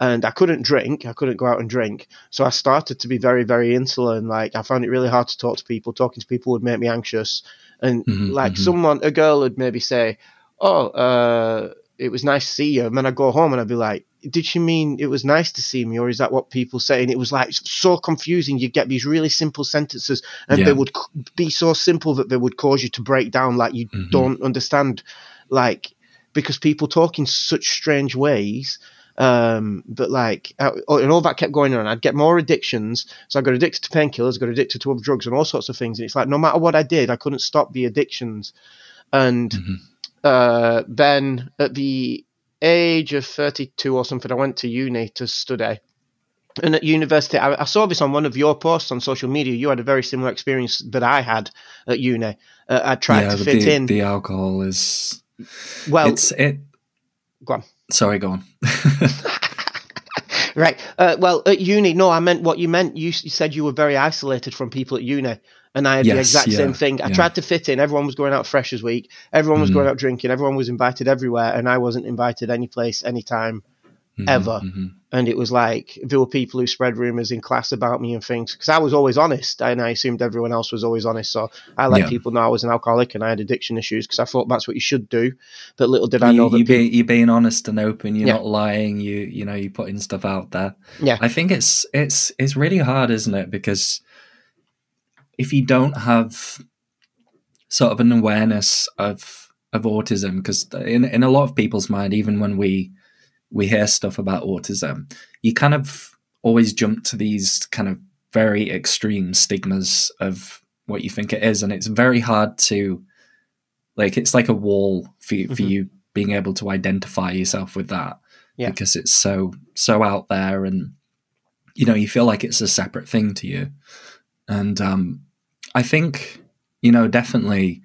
And I couldn't drink. I couldn't go out and drink. So I started to be very, very insular. And like, I found it really hard to talk to people. Talking to people would make me anxious. And mm-hmm, like mm-hmm. someone, a girl would maybe say, oh, uh, it was nice to see you. And then I'd go home and I'd be like, did she mean it was nice to see me? Or is that what people say? And it was like so confusing. You'd get these really simple sentences and yeah. they would be so simple that they would cause you to break down. Like you mm-hmm. don't understand, like, because people talk in such strange ways. Um, but like, I, and all that kept going on. I'd get more addictions. So I got addicted to painkillers, got addicted to other drugs and all sorts of things. And it's like, no matter what I did, I couldn't stop the addictions. And mm-hmm. uh, then at the age of thirty-two or something, I went to uni to study. And at university, I, I saw this on one of your posts on social media. You had a very similar experience that I had at uni. Uh, I tried yeah, to fit the, in. The alcohol is, well, it's, it, go on. Sorry, go on. Right. Uh, well, at uni, no, I meant what you meant. You, you said you were very isolated from people at uni, and I had yes, the exact yeah, same thing. I yeah. tried to fit in. Everyone was going out Freshers Week. Everyone was mm. going out drinking. Everyone was invited everywhere, and I wasn't invited any place, any time, mm-hmm, ever. Mm-hmm. And it was like there were people who spread rumors in class about me and things, because I was always honest, and I assumed everyone else was always honest. So I let yeah. people know I was an alcoholic and I had addiction issues because I thought that's what you should do. But little did I know you, that you people... be, you're being honest and open. You're yeah. not lying. You you know you're putting stuff out there. Yeah, I think it's it's it's really hard, isn't it? Because if you don't have sort of an awareness of of autism, because in in a lot of people's mind, even when we we hear stuff about autism, you kind of always jump to these kind of very extreme stigmas of what you think it is. And it's very hard to, like, it's like a wall for you, mm-hmm. for you being able to identify yourself with that yeah. because it's so, so out there, and, you know, you feel like it's a separate thing to you. And um, I think, you know, definitely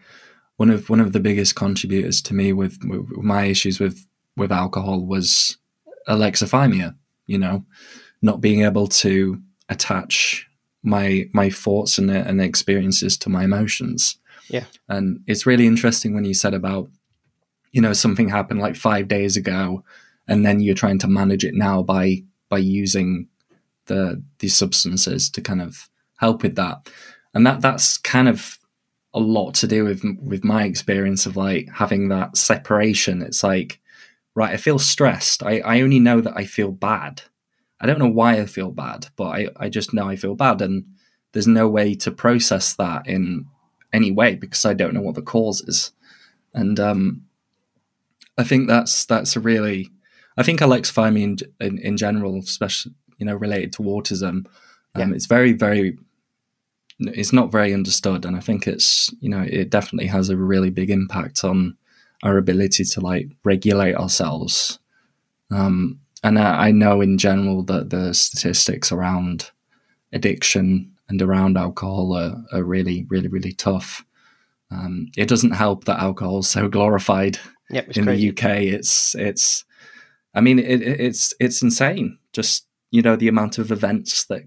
one of, one of the biggest contributors to me with, with my issues with, with alcohol was alexithymia, you know, not being able to attach my my thoughts and, and experiences to my emotions. Yeah. And it's really interesting when you said about, you know, something happened like five days ago, and then you're trying to manage it now by by using the these substances to kind of help with that. And that that's kind of a lot to do with with my experience of like having that separation. It's like, right, I feel stressed. I, I only know that I feel bad. I don't know why I feel bad, but I, I just know I feel bad. And there's no way to process that in any way because I don't know what the cause is. And um, I think that's that's a really... I think alexithymia in, in, in general, especially, you know, related to autism, um, yeah. it's very, very... It's not very understood. And I think it's, you know, it definitely has a really big impact on our ability to, like, regulate ourselves. Um And I know in general that the statistics around addiction and around alcohol are, are really, really, really tough. Um, it doesn't help that alcohol is so glorified yeah, in crazy. the U K. It's, it's, I mean, it, it's, it's insane. Just, you know, the amount of events that,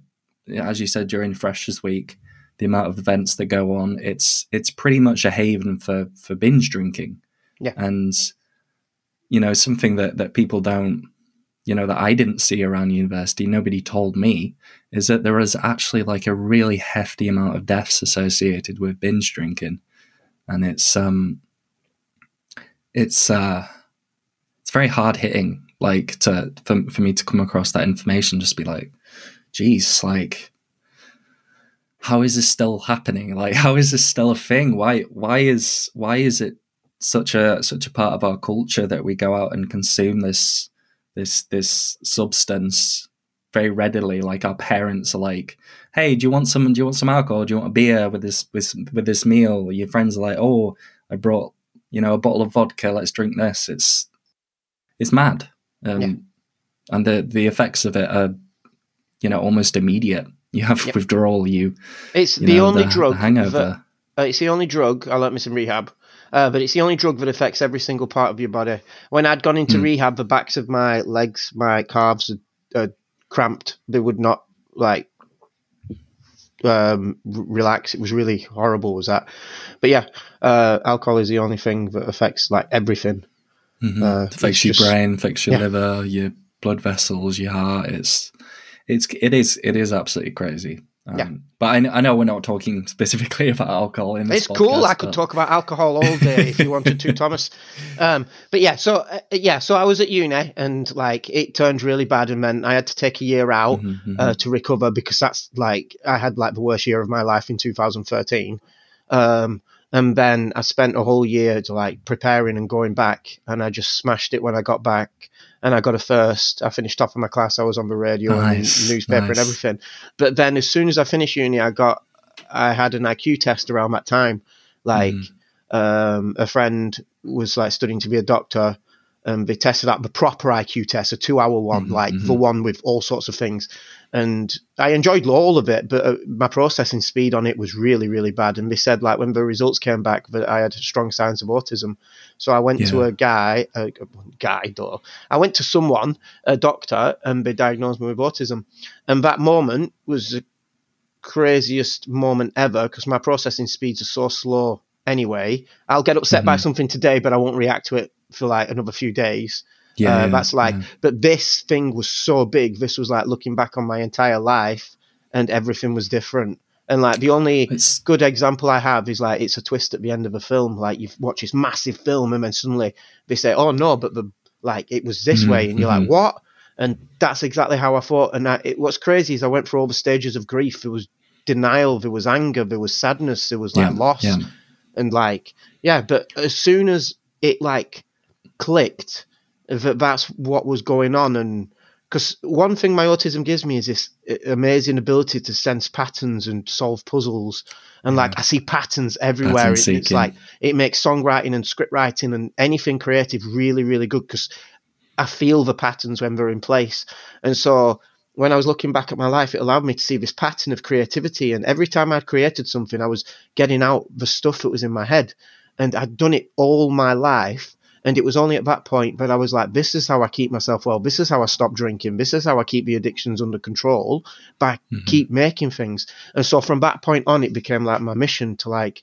as you said, during Freshers Week, the amount of events that go on, it's, it's pretty much a haven for, for binge drinking. Yeah. And, you know, something that, that people don't, you know, that I didn't see around university, nobody told me, is that there is actually like a really hefty amount of deaths associated with binge drinking. And it's, um, it's, uh, it's very hard hitting, like to, for, for me to come across that information, just be like, geez, like, how is this still happening? Like, how is this still a thing? Why, why is, why is it such a, such a part of our culture that we go out and consume this, this this substance very readily? Like our parents are like, hey, do you want some do you want some alcohol? Do you want a beer with this with, with this meal? Your friends are like, oh, I brought, you know, a bottle of vodka, let's drink this. It's it's mad. Um yeah. And the the effects of it are, you know, almost immediate. You have yep. withdrawal, you it's you the know, only the, drug the hangover. That, uh, it's the only drug I like me some rehab. Uh, but it's the only drug that affects every single part of your body. When I'd gone into mm. rehab, the backs of my legs, my calves are, are cramped. They would not, like, um, relax. It was really horrible, was that. But, yeah, uh, alcohol is the only thing that affects, like, everything. Mm-hmm. Uh, it affects your just, brain, affects your yeah. liver, your blood vessels, your heart. It's, it's, it is, it is absolutely crazy. Um, yeah. But I, I know we're not talking specifically about alcohol in this podcast. It's cool. I could but... talk about alcohol all day if you wanted to, Thomas. Um, but yeah, so uh, yeah, so I was at uni and like it turned really bad and then I had to take a year out mm-hmm, uh, mm-hmm. to recover because that's like I had like the worst year of my life in two thousand thirteen. Um, and then I spent a whole year to like preparing and going back and I just smashed it when I got back. And I got a first. I finished top of my class. I was on the radio nice, and newspaper nice. and everything. But then as soon as I finished uni, I got, I had an I Q test around that time. Like mm. um, a friend was like studying to be a doctor and they tested out the proper I Q test, a two hour one, mm-hmm, like mm-hmm. the one with all sorts of things. And I enjoyed all of it, but uh, my processing speed on it was really, really bad. And they said like when the results came back that I had strong signs of autism. So I went yeah. to a guy, a guy, duh. I went to someone, a doctor, and they diagnosed me with autism. And that moment was the craziest moment ever because my processing speeds are so slow anyway. I'll get upset mm-hmm. by something today, but I won't react to it for like another few days. Yeah, uh, that's like, yeah. but this thing was so big. This was like looking back on my entire life and everything was different. And like the only it's... good example I have is like, it's a twist at the end of a film. Like you watch this massive film and then suddenly they say, oh no, but the, like it was this mm-hmm, way. And you're mm-hmm. like, what? And that's exactly how I thought. And I, it, what's crazy is I went through all the stages of grief. There was denial. There was anger. There was sadness. There was like yeah, loss. Yeah. And like, yeah, but as soon as it like clicked, that that's what was going on. And because one thing my autism gives me is this amazing ability to sense patterns and solve puzzles. And yeah. like, I see patterns everywhere. It, it's like, it makes songwriting and script writing and anything creative really, really good. Cause I feel the patterns when they're in place. And so when I was looking back at my life, it allowed me to see this pattern of creativity. And every time I'd created something, I was getting out the stuff that was in my head and I'd done it all my life. And it was only at that point that I was like, this is how I keep myself well. This is how I stop drinking. This is how I keep the addictions under control by mm-hmm. keep making things. And so from that point on, it became like my mission to like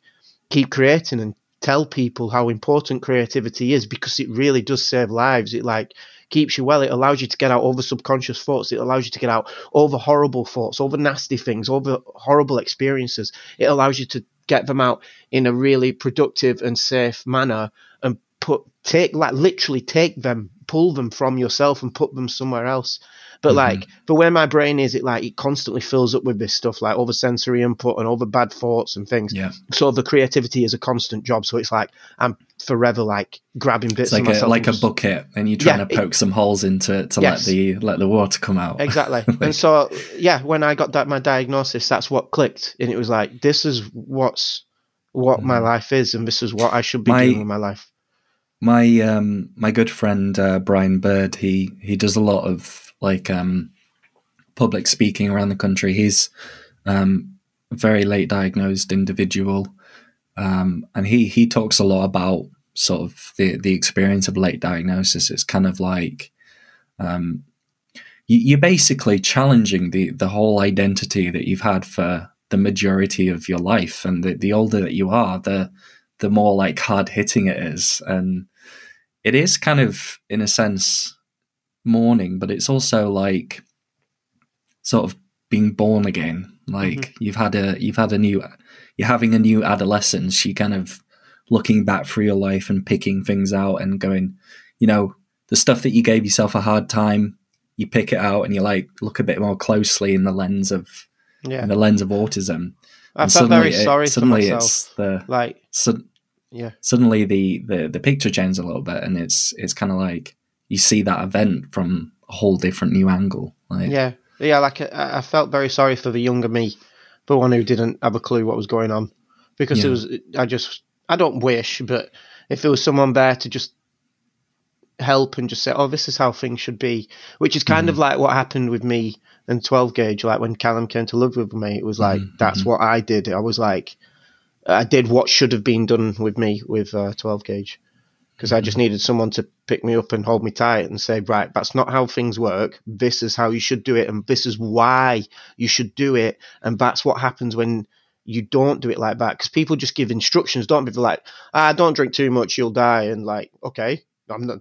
keep creating and tell people how important creativity is, because it really does save lives. It like keeps you well. It allows you to get out over subconscious thoughts. It allows you to get out over horrible thoughts, over nasty things, over horrible experiences. It allows you to get them out in a really productive and safe manner, and put take like literally take them, pull them from yourself and put them somewhere else. But mm-hmm. like the way my brain is, it like it constantly fills up with this stuff, like over sensory input and over bad thoughts and things. Yeah. So the creativity is a constant job. So it's like I'm forever like grabbing bits. It's like of myself, a, like just, a bucket, and you're trying yeah, to poke it, some holes into to yes. let the let the water come out. Exactly. like, and so yeah, when I got that my diagnosis, that's what clicked, and it was like, this is what's what mm-hmm. my life is, and this is what I should be my, doing with my life. My um my good friend uh, Brian Bird, he he does a lot of like um public speaking around the country. He's um a very late diagnosed individual, um and he he talks a lot about sort of the the experience of late diagnosis. It's kind of like um you, you're basically challenging the the whole identity that you've had for the majority of your life, and the the older that you are, the the more like hard hitting it is. And it is kind of, in a sense, mourning, but it's also like sort of being born again. Like mm-hmm. you've had a, you've had a new, you're having a new adolescence. You kind of looking back through your life and picking things out and going, you know, the stuff that you gave yourself a hard time, you pick it out and you like, look a bit more closely in the lens of, yeah. in the lens of autism. I and felt very sorry it, for myself. It's the, like, so, yeah. Suddenly the, the, the picture changes a little bit, and it's it's kind of like you see that event from a whole different new angle. Like, yeah, yeah. Like I, I felt very sorry for the younger me, the one who didn't have a clue what was going on, because yeah. it was. I just I don't wish, but if there was someone there to just help and just say, "Oh, this is how things should be," which is kind mm-hmm. of like what happened with me. And twelve gauge, like when Callum came to live with me, it was like, mm-hmm. that's what I did. I was like, I did what should have been done with me with uh, twelve gauge, because mm-hmm. I just needed someone to pick me up and hold me tight and say, right, that's not how things work. This is how you should do it. And this is why you should do it. And that's what happens when you don't do it like that, because people just give instructions. Don't be like, ah, don't drink too much, you'll die. And like, okay, I'm not...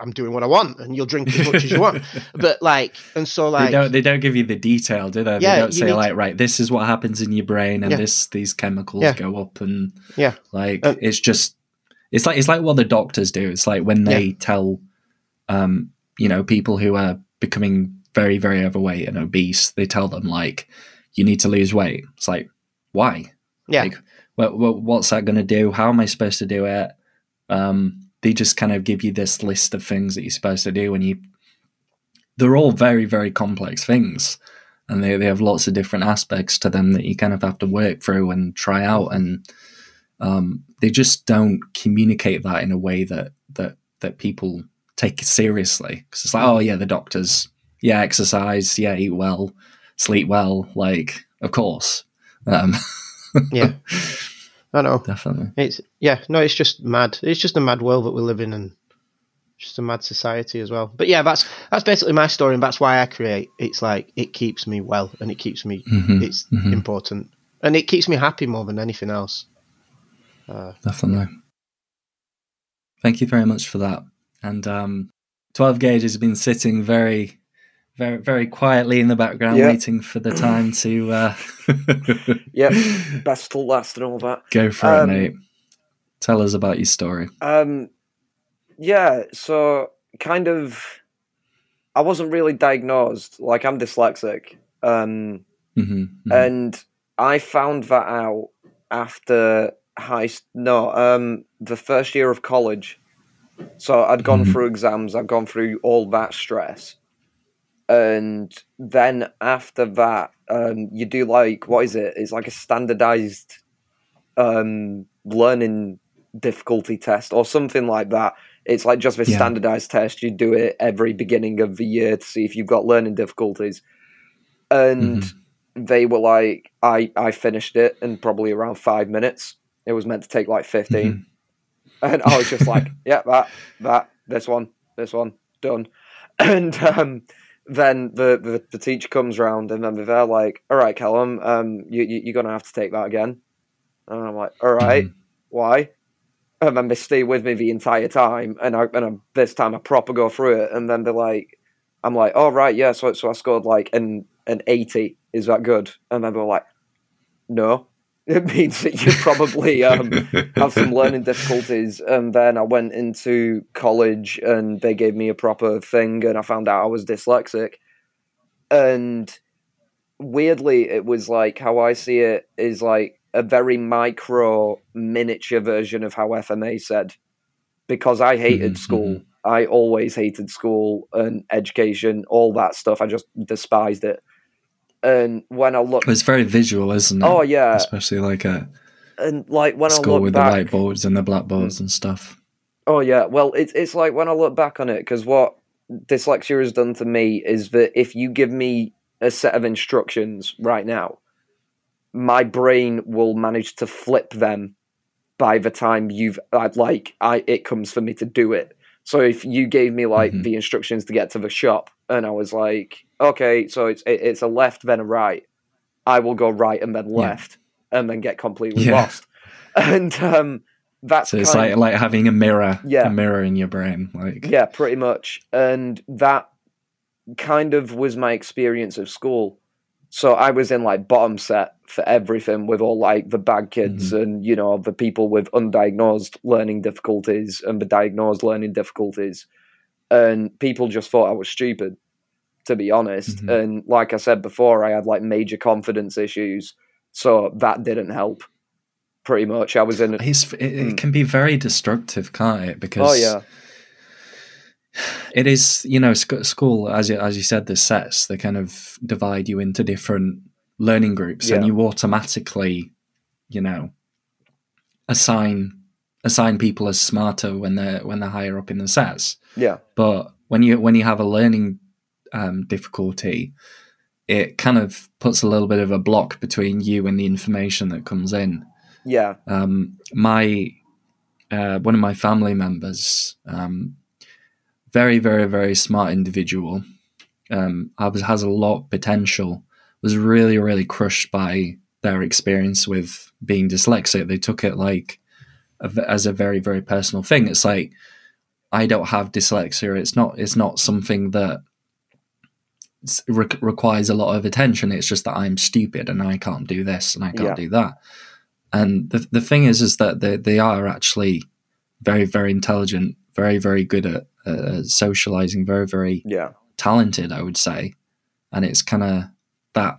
I'm doing what I want, and you'll drink as much as you want. But like, and so like, they don't, they don't give you the detail, do they? Yeah, they don't say like, to... right, this is what happens in your brain, and yeah. this, these chemicals yeah. go up, and yeah, like um, it's just, it's like, it's like what the doctors do. It's like when they yeah. tell, um, you know, people who are becoming very, very overweight and obese, they tell them like, you need to lose weight. It's like, why? Yeah. Like, well, well, what's that going to do? How am I supposed to do it? Um, They just kind of give you this list of things that you're supposed to do, and you, they're all very, very complex things, and they, they have lots of different aspects to them that you kind of have to work through and try out. And um, they just don't communicate that in a way that, that, that people take it seriously. Cause it's like, oh yeah, the doctors, yeah, exercise, yeah, eat well, sleep well. Like, of course. Um, yeah. I know. Definitely. It's yeah, no, it's just mad. It's just a mad world that we live in, and just a mad society as well. But yeah, that's that's basically my story, and that's why I create. It's like it keeps me well, and it keeps me mm-hmm. it's mm-hmm. important. And it keeps me happy more than anything else. Uh, Definitely. Thank you very much for that. And um twelve gauge has been sitting very Very, very quietly in the background, yep. waiting for the time to. Uh... yeah, best till last and all that. Go for um, it, Nate. Tell us about your story. Um, yeah, so kind of, I wasn't really diagnosed. Like, I'm dyslexic, um, mm-hmm, mm-hmm. and I found that out after high. No, um, the first year of college. So I'd gone mm-hmm. through exams. I'd gone through all that stress. And then after that, um, you do like, what is it? It's like a standardized um, learning difficulty test or something like that. It's like just a yeah. standardized test. You do it every beginning of the year to see if you've got learning difficulties. And mm-hmm. they were like, I, I finished it in probably around five minutes. It was meant to take like fifteen. Mm-hmm. And I was just like, yeah, that, that, this one, this one, done. And um, then the, the, the teacher comes round, and then they're like, all right, Callum, um, you, you, you're going to have to take that again. And I'm like, all right, mm. why? And then they stay with me the entire time. And I, and I, this time I proper go through it. And then they're like, I'm like, oh, right, yeah. So, so I scored like an, an eighty. Is that good? And then they're like, no. It means that you probably um, have some learning difficulties. And then I went into college and they gave me a proper thing and I found out I was dyslexic. And weirdly, it was like how I see it is like a very micro miniature version of how F M A said, because I hated mm-hmm. school. I always hated school and education, all that stuff. I just despised it. And when I look, it's very visual, isn't it? Oh yeah, especially like a and like when school I look with back, the whiteboards and the blackboards and stuff. Oh yeah, well it's it's like when I look back on it, because what dyslexia has done to me is that if you give me a set of instructions right now, my brain will manage to flip them by the time you've like I it comes for me to do it. So if you gave me like mm-hmm. the instructions to get to the shop, and I was like, okay, so it's it, it's a left then a right, I will go right and then left, yeah. and then get completely yeah. lost. And um, that's so it's kind like of, like having a mirror, yeah. a mirror in your brain, like yeah, pretty much. And that kind of was my experience of school. So I was in like bottom set for everything with all like the bad kids mm-hmm. and, you know, the people with undiagnosed learning difficulties and the diagnosed learning difficulties. And people just thought I was stupid, to be honest. Mm-hmm. And like I said before, I had like major confidence issues. So that didn't help pretty much. I was in. A- it's, it, it can be very destructive, can't it? Because. Oh, yeah. It is, you know, sc- school, as you, as you said, the sets, they kind of divide you into different learning groups yeah. and you automatically, you know, assign assign people as smarter when they're when they're higher up in the sets. Yeah. But when you when you have a learning um, difficulty, it kind of puts a little bit of a block between you and the information that comes in. Yeah. Um, my uh, one of my family members. Um, Very, very, very smart individual. Um, has a lot of potential. Was really, really crushed by their experience with being dyslexic. They took it like a, as a very, very personal thing. It's like, I don't have dyslexia. It's not. It's not something that re- requires a lot of attention. It's just that I'm stupid and I can't do this and I can't yeah. do that. And the the thing is, is that they they are actually very, very intelligent. Very, very good at. Uh, socializing, very, very yeah. talented, I would say. And it's kind of that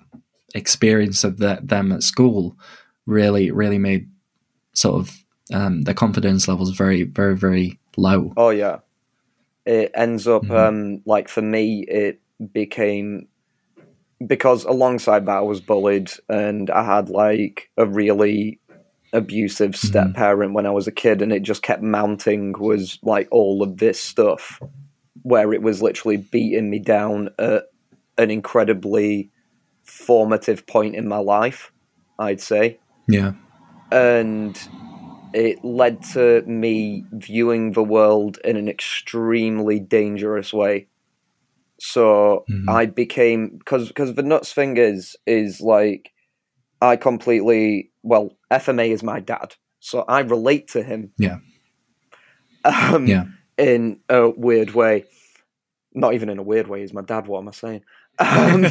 experience of the, them at school really, really made sort of um, their confidence levels very, very, very low. Oh, yeah. It ends up, mm-hmm. um, like for me, it became, because alongside that I was bullied and I had like a really abusive step parent when I was a kid, and it just kept mounting was like all of this stuff where it was literally beating me down at an incredibly formative point in my life, I'd say. Yeah. And it led to me viewing the world in an extremely dangerous way. So mm-hmm. I became, because because the nuts thing is is like I completely, well, F M A is my dad, so I relate to him. Yeah. Um, yeah. In a weird way. Not even in a weird way, he's my dad, what am I saying? Um,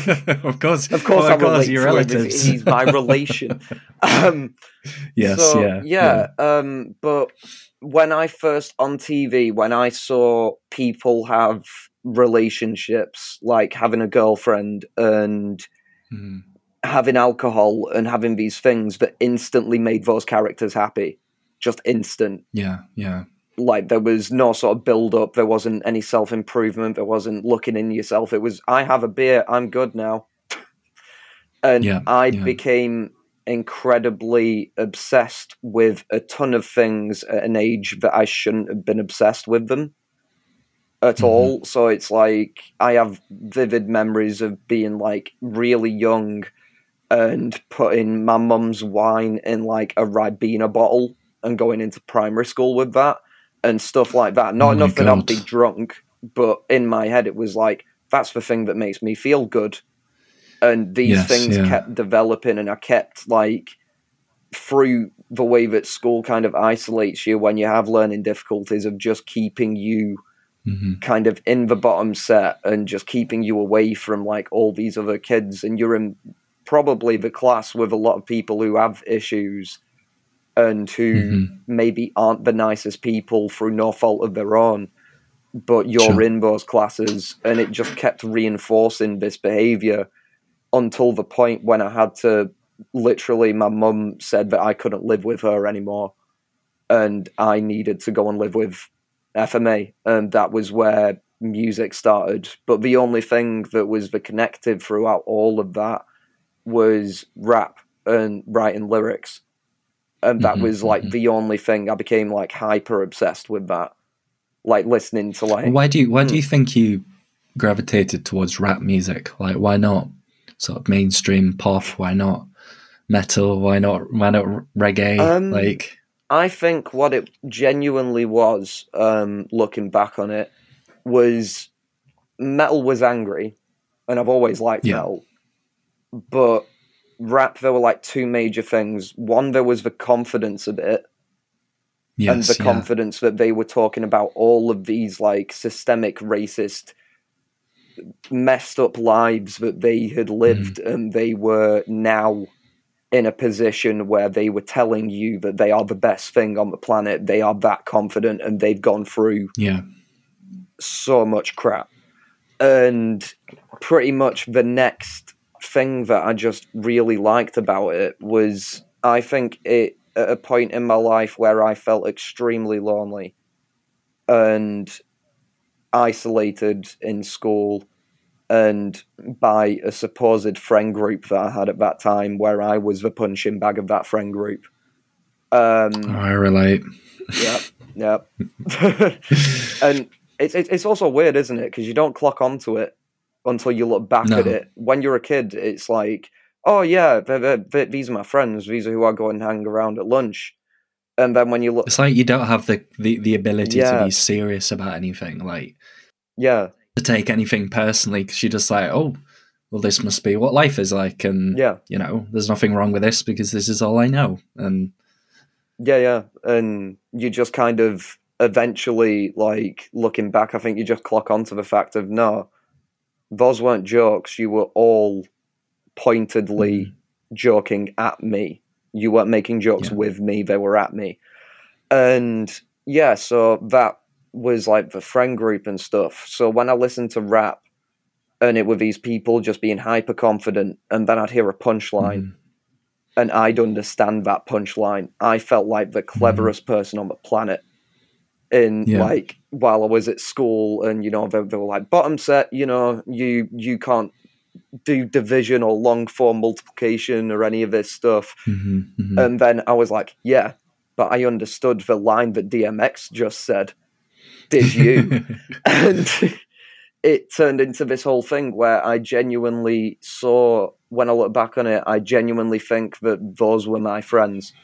of course. Of course, well, I of course, relate your to relatives. Him. He's my relation. um, yes, so, yeah. Yeah, yeah. Um, but when I first, on T V, when I saw people have relationships, like having a girlfriend and... Mm. having alcohol and having these things that instantly made those characters happy, just instant. Yeah. Yeah. Like there was no sort of build up. There wasn't any self-improvement. There wasn't looking in yourself. It was, I have a beer. I'm good now. and yeah, I yeah. became incredibly obsessed with a ton of things at an age that I shouldn't have been obsessed with them at mm-hmm. all. So it's like, I have vivid memories of being like really young and putting my mum's wine in like a Ribena bottle and going into primary school with that and stuff like that. Not oh enough that I'd be drunk, but in my head it was like, that's the thing that makes me feel good. And these yes, things yeah. kept developing, and I kept, like, through the way that school kind of isolates you when you have learning difficulties, of just keeping you mm-hmm. kind of in the bottom set and just keeping you away from, like, all these other kids. And you're in probably the class with a lot of people who have issues and who mm-hmm. maybe aren't the nicest people through no fault of their own, but you're sure. in those classes, and it just kept reinforcing this behavior until the point when I had to, literally, my mum said that I couldn't live with her anymore and I needed to go and live with F M A. And that was where music started. But the only thing that was the connective throughout all of that was rap and writing lyrics. And that mm-hmm, was like mm-hmm. the only thing. I became like hyper obsessed with that, like listening to like... Why do you, why do you think you gravitated towards rap music? Like, why not sort of mainstream pop? Why not metal? Why not, why not reggae? Um, like, I think what it genuinely was, um, looking back on it, was metal was angry, and I've always liked yeah. metal. But rap, there were like two major things. One, there was the confidence of it, yes, and the yeah. confidence that they were talking about all of these like systemic racist messed up lives that they had lived, mm. and they were now in a position where they were telling you that they are the best thing on the planet. They are that confident, and they've gone through yeah. so much crap. And pretty much the next thing that I just really liked about it was, I think it, at a point in my life where I felt extremely lonely and isolated in school, and by a supposed friend group that I had at that time, where I was the punching bag of that friend group. Um, oh, I relate. Yep, yep. And it's it's also weird, isn't it? Because you don't clock onto it until you look back no. at it. When you're a kid, it's like, oh yeah, they're, they're, they're, these are my friends. These are who I go and hang around at lunch. And then when you look... It's like you don't have the, the, the ability yeah. to be serious about anything, like... Yeah. To take anything personally, because you're just like, oh, well, this must be what life is like, and, yeah. you know, there's nothing wrong with this, because this is all I know, and... Yeah, yeah, and you just kind of eventually, like, looking back, I think you just clock onto the fact of, no, those weren't jokes, you were all pointedly mm. joking at me. You weren't making jokes yeah. with me, they were at me. And yeah, so that was like the friend group and stuff. So when I listened to rap, and it were these people just being hyper confident, and then I'd hear a punchline mm. and I'd understand that punchline, I felt like the cleverest mm. person on the planet. In yeah. like, while I was at school, and you know, they, they were like, bottom set, you know, you you can't do division or long form multiplication or any of this stuff. Mm-hmm, mm-hmm. And then I was like, yeah, but I understood the line that D M X just said, did you? And it turned into this whole thing where I genuinely saw, when I look back on it, I genuinely think that those were my friends.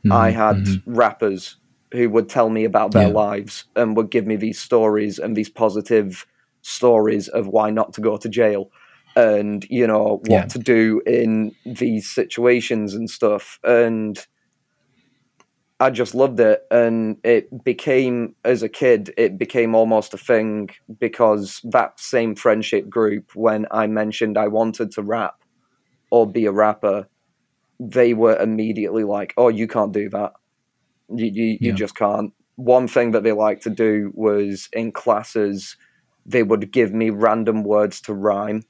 Mm-hmm, I had mm-hmm. rappers who would tell me about their yeah. lives and would give me these stories, and these positive stories of why not to go to jail, and, you know, what yeah. to do in these situations and stuff. And I just loved it. And it became, as a kid, it became almost a thing, because that same friendship group, when I mentioned I wanted to rap or be a rapper, they were immediately like, oh, you can't do that. You, you, yeah. you just can't. One thing that they liked to do was, in classes, they would give me random words to rhyme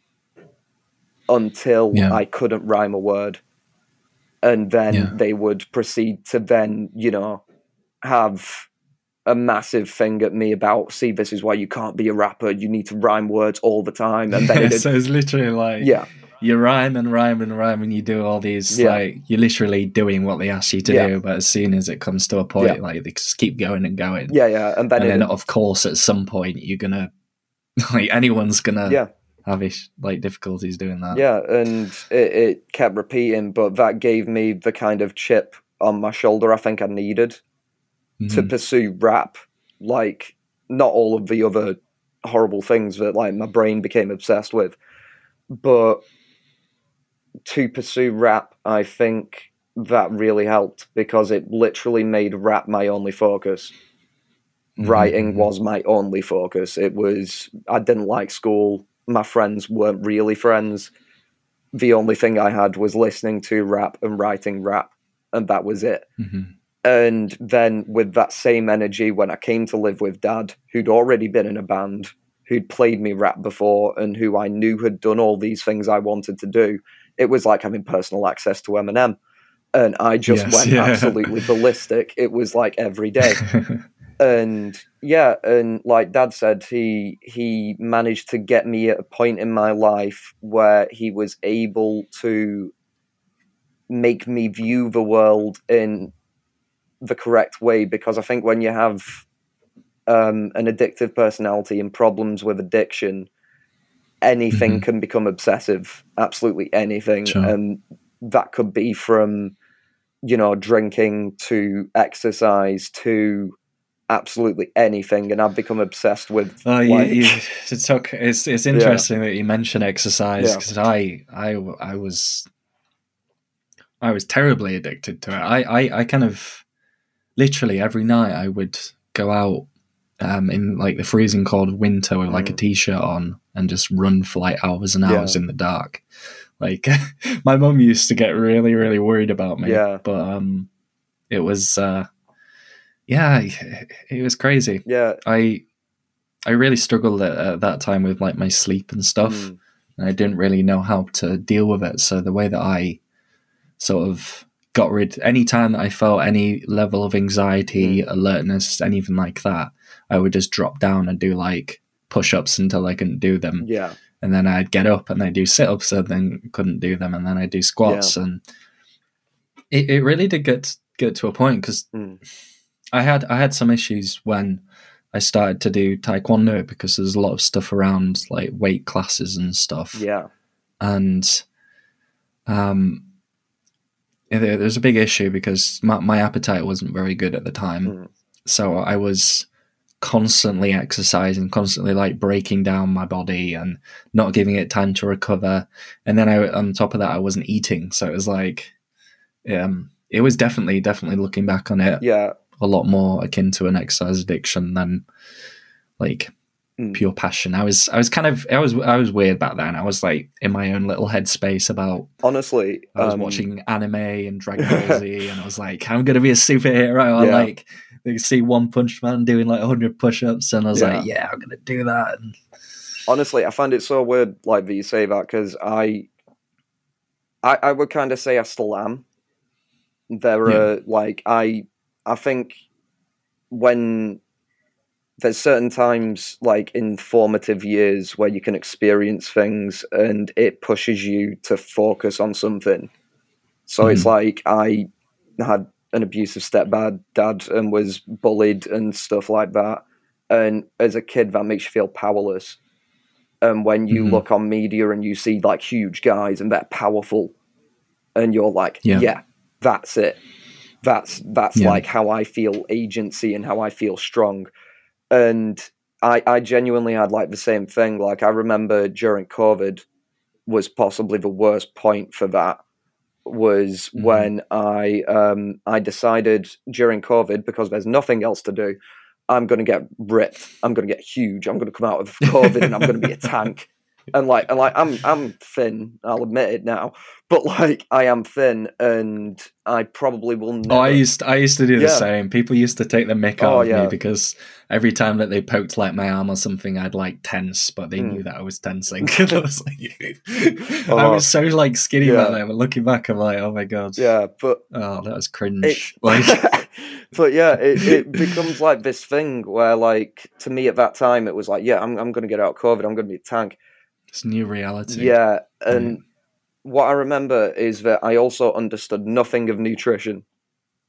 until yeah. I couldn't rhyme a word. And then yeah. they would proceed to then, you know, have a massive thing at me about, see, this is why you can't be a rapper. You need to rhyme words all the time. And then yeah, it, so it's literally like, yeah. you rhyme and rhyme and rhyme, and you do all these, yeah. like, you're literally doing what they ask you to yeah. do. But as soon as it comes to a point, yeah. like, they just keep going and going. Yeah, yeah. And then, and then it, of course, at some point, you're going to, like, anyone's going to. Yeah. Havish like difficulties doing that. Yeah, and it, it kept repeating, but that gave me the kind of chip on my shoulder I think I needed mm. to pursue rap. Like, not all of the other horrible things that, like, my brain became obsessed with. But to pursue rap, I think that really helped because it literally made rap my only focus. Mm-hmm. Writing was my only focus. It was, I didn't like school. My friends weren't really friends. The only thing I had was listening to rap and writing rap, and that was it. Mm-hmm. And then with that same energy, when I came to live with Dad, who'd already been in a band, who'd played me rap before, and who I knew had done all these things I wanted to do, it was like having personal access to Eminem. And I just yes, went yeah. absolutely ballistic. It was like every day. And yeah, and like Dad said, he he managed to get me at a point in my life where he was able to make me view the world in the correct way, because I think when you have um, an addictive personality and problems with addiction, anything mm-hmm. can become obsessive, absolutely anything. Sure. And that could be from, you know, drinking to exercise to absolutely anything, and I've become obsessed with. Oh, like... you, you, it's, okay. it's it's interesting yeah. that you mention exercise, because yeah. I I I was I was terribly addicted to it. I, I I kind of literally every night I would go out um in like the freezing cold of winter with mm. like a t-shirt on and just run for like hours and hours yeah. in the dark. Like my mum used to get really really worried about me. Yeah, but um, it was. Uh, Yeah, it was crazy. Yeah, I I really struggled at, at that time with like my sleep and stuff, mm. and I didn't really know how to deal with it. So the way that I sort of got rid, any time that I felt any level of anxiety, mm. alertness, anything like that, I would just drop down and do like push-ups until I couldn't do them. Yeah, and then I'd get up and I'd do sit-ups and then couldn't do them, and then I'd do squats, yeah. and it, it really did get get to a point because. Mm. I had I had some issues when I started to do taekwondo because there's a lot of stuff around like weight classes and stuff. Yeah, and um, there, there was a big issue because my, my appetite wasn't very good at the time, mm. so I was constantly exercising, constantly like breaking down my body and not giving it time to recover. And then I, on top of that, I wasn't eating, so it was like, um, it was definitely definitely looking back on it. Yeah. A lot more akin to an exercise addiction than like mm. pure passion. I was, I was kind of, I was, I was weird back then. I was like in my own little headspace about. Honestly, I was um, watching anime and Dragon Ball Z, and I was like, I'm gonna be a superhero. Yeah. I like, you see One Punch Man doing like one hundred push-ups, and I was yeah. like, yeah, I'm gonna do that. And... Honestly, I find it so weird, like that you say that, because I, I, I would kind of say I still am. There yeah. are like I. I think when there's certain times, like in formative years, where you can experience things and it pushes you to focus on something. So mm. it's like I had an abusive stepdad dad and was bullied and stuff like that. And as a kid, that makes you feel powerless. And when you mm. look on media and you see like huge guys and they're powerful and you're like, yeah, yeah that's it. That's that's yeah. like how I feel agency and how I feel strong. And I, I genuinely had like the same thing. Like I remember during COVID was possibly the worst point for that was mm-hmm. when I um, I decided during COVID, because there's nothing else to do, I'm going to get ripped. I'm going to get huge. I'm going to come out of COVID and I'm going to be a tank. And like, and like, I'm I'm thin. I'll admit it now, but like, I am thin, and I probably will. Never... Oh, I used I used to do yeah. the same. People used to take the mick out oh, of yeah. me because every time that they poked like my arm or something, I'd like tense, but they mm. knew that I was tensing. I was like, oh, I was so like skinny yeah. back there. But looking back, I'm like, oh my god, yeah, but oh, that was cringe. It... Like, but yeah, it, it becomes like this thing where, like, to me at that time, it was like, yeah, I'm I'm gonna get out of COVID. I'm gonna be a tank. It's new reality. Yeah, and mm. what I remember is that I also understood nothing of nutrition.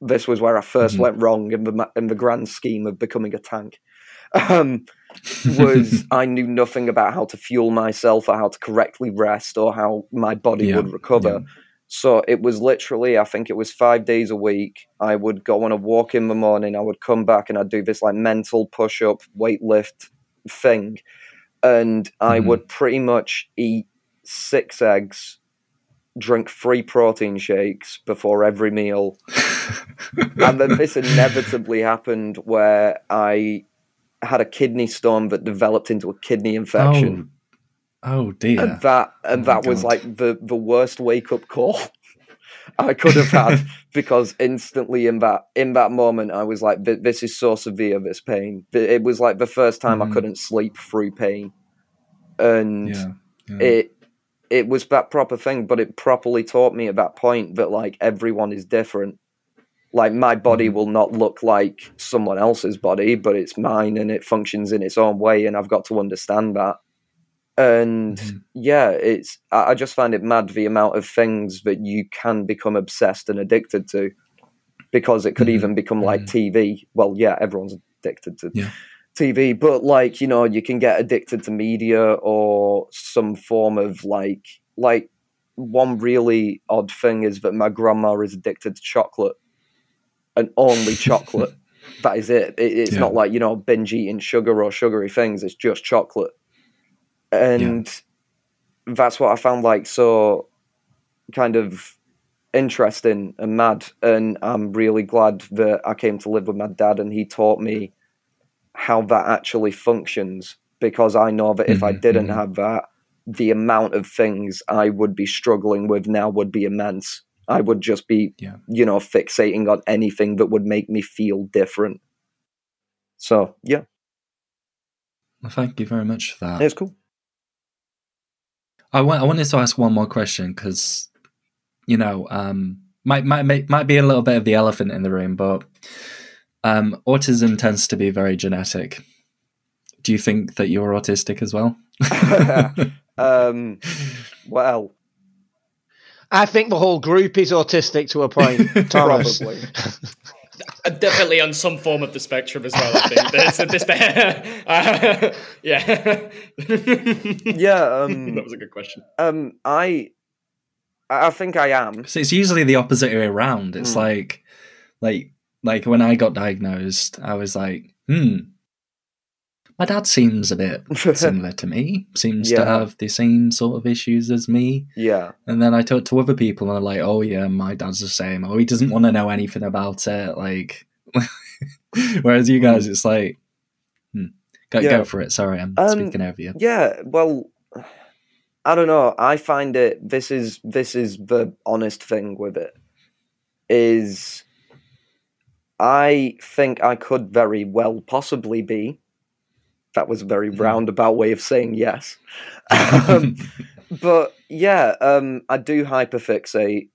This was where I first mm. went wrong in the in the grand scheme of becoming a tank. Um, was I knew nothing about how to fuel myself or how to correctly rest or how my body yeah. would recover. Yeah. So it was literally, I think it was five days a week. I would go on a walk in the morning. I would come back and I'd do this like mental push-up, weight lift thing. And mm-hmm. I would pretty much eat six eggs, drink three protein shakes before every meal. And then this inevitably happened where I had a kidney stone that developed into a kidney infection. Oh, oh dear. And that and oh that was God. like the, the worst wake-up call I could have had, because instantly in that in that moment I was like, this is so severe, this pain. It was like the first time mm. I couldn't sleep through pain. And yeah, yeah. it it was that proper thing, but it properly taught me at that point that like everyone is different. Like my body will not look like someone else's body, but it's mine and it functions in its own way. And I've got to understand that. And mm-hmm. yeah, it's, I just find it mad the amount of things that you can become obsessed and addicted to, because it could mm-hmm. even become like mm-hmm. T V. Well, yeah, everyone's addicted to yeah. T V, but like, you know, you can get addicted to media or some form of like, like one really odd thing is that my grandma is addicted to chocolate. And only chocolate. That is it. it it's yeah. not like, you know, binge eating sugar or sugary things. It's just chocolate. And yeah. that's what I found like so kind of interesting and mad. And I'm really glad that I came to live with my dad and he taught me how that actually functions, because I know that if mm-hmm, I didn't mm-hmm. have that, the amount of things I would be struggling with now would be immense. I would just be, yeah. you know, fixating on anything that would make me feel different. So, yeah. Well, thank you very much for that. It's cool. I, wa- I wanted to ask one more question because, you know, um, might, might, might be a little bit of the elephant in the room, but um, autism tends to be very genetic. Do you think that you're autistic as well? um, well... I think the whole group is autistic to a point, Thomas. Probably. Definitely on some form of the spectrum as well, I think. There's a despair. Uh, yeah. yeah. Um, that was a good question. Um, I I think I am. So it's usually the opposite way around. It's mm. like, like, like when I got diagnosed, I was like, hmm, my dad seems a bit similar to me, seems yeah. to have the same sort of issues as me. Yeah. And then I talk to other people and I'm like, oh yeah, my dad's the same. Oh, he doesn't want to know anything about it. Like, whereas you guys, it's like, hmm. go, yeah. go for it. Sorry, I'm um, speaking over you. Yeah, well, I don't know. I find it, this is, this is the honest thing with it, is I think I could very well possibly be. That was a very roundabout way of saying yes. um, but yeah, um, I do hyperfixate.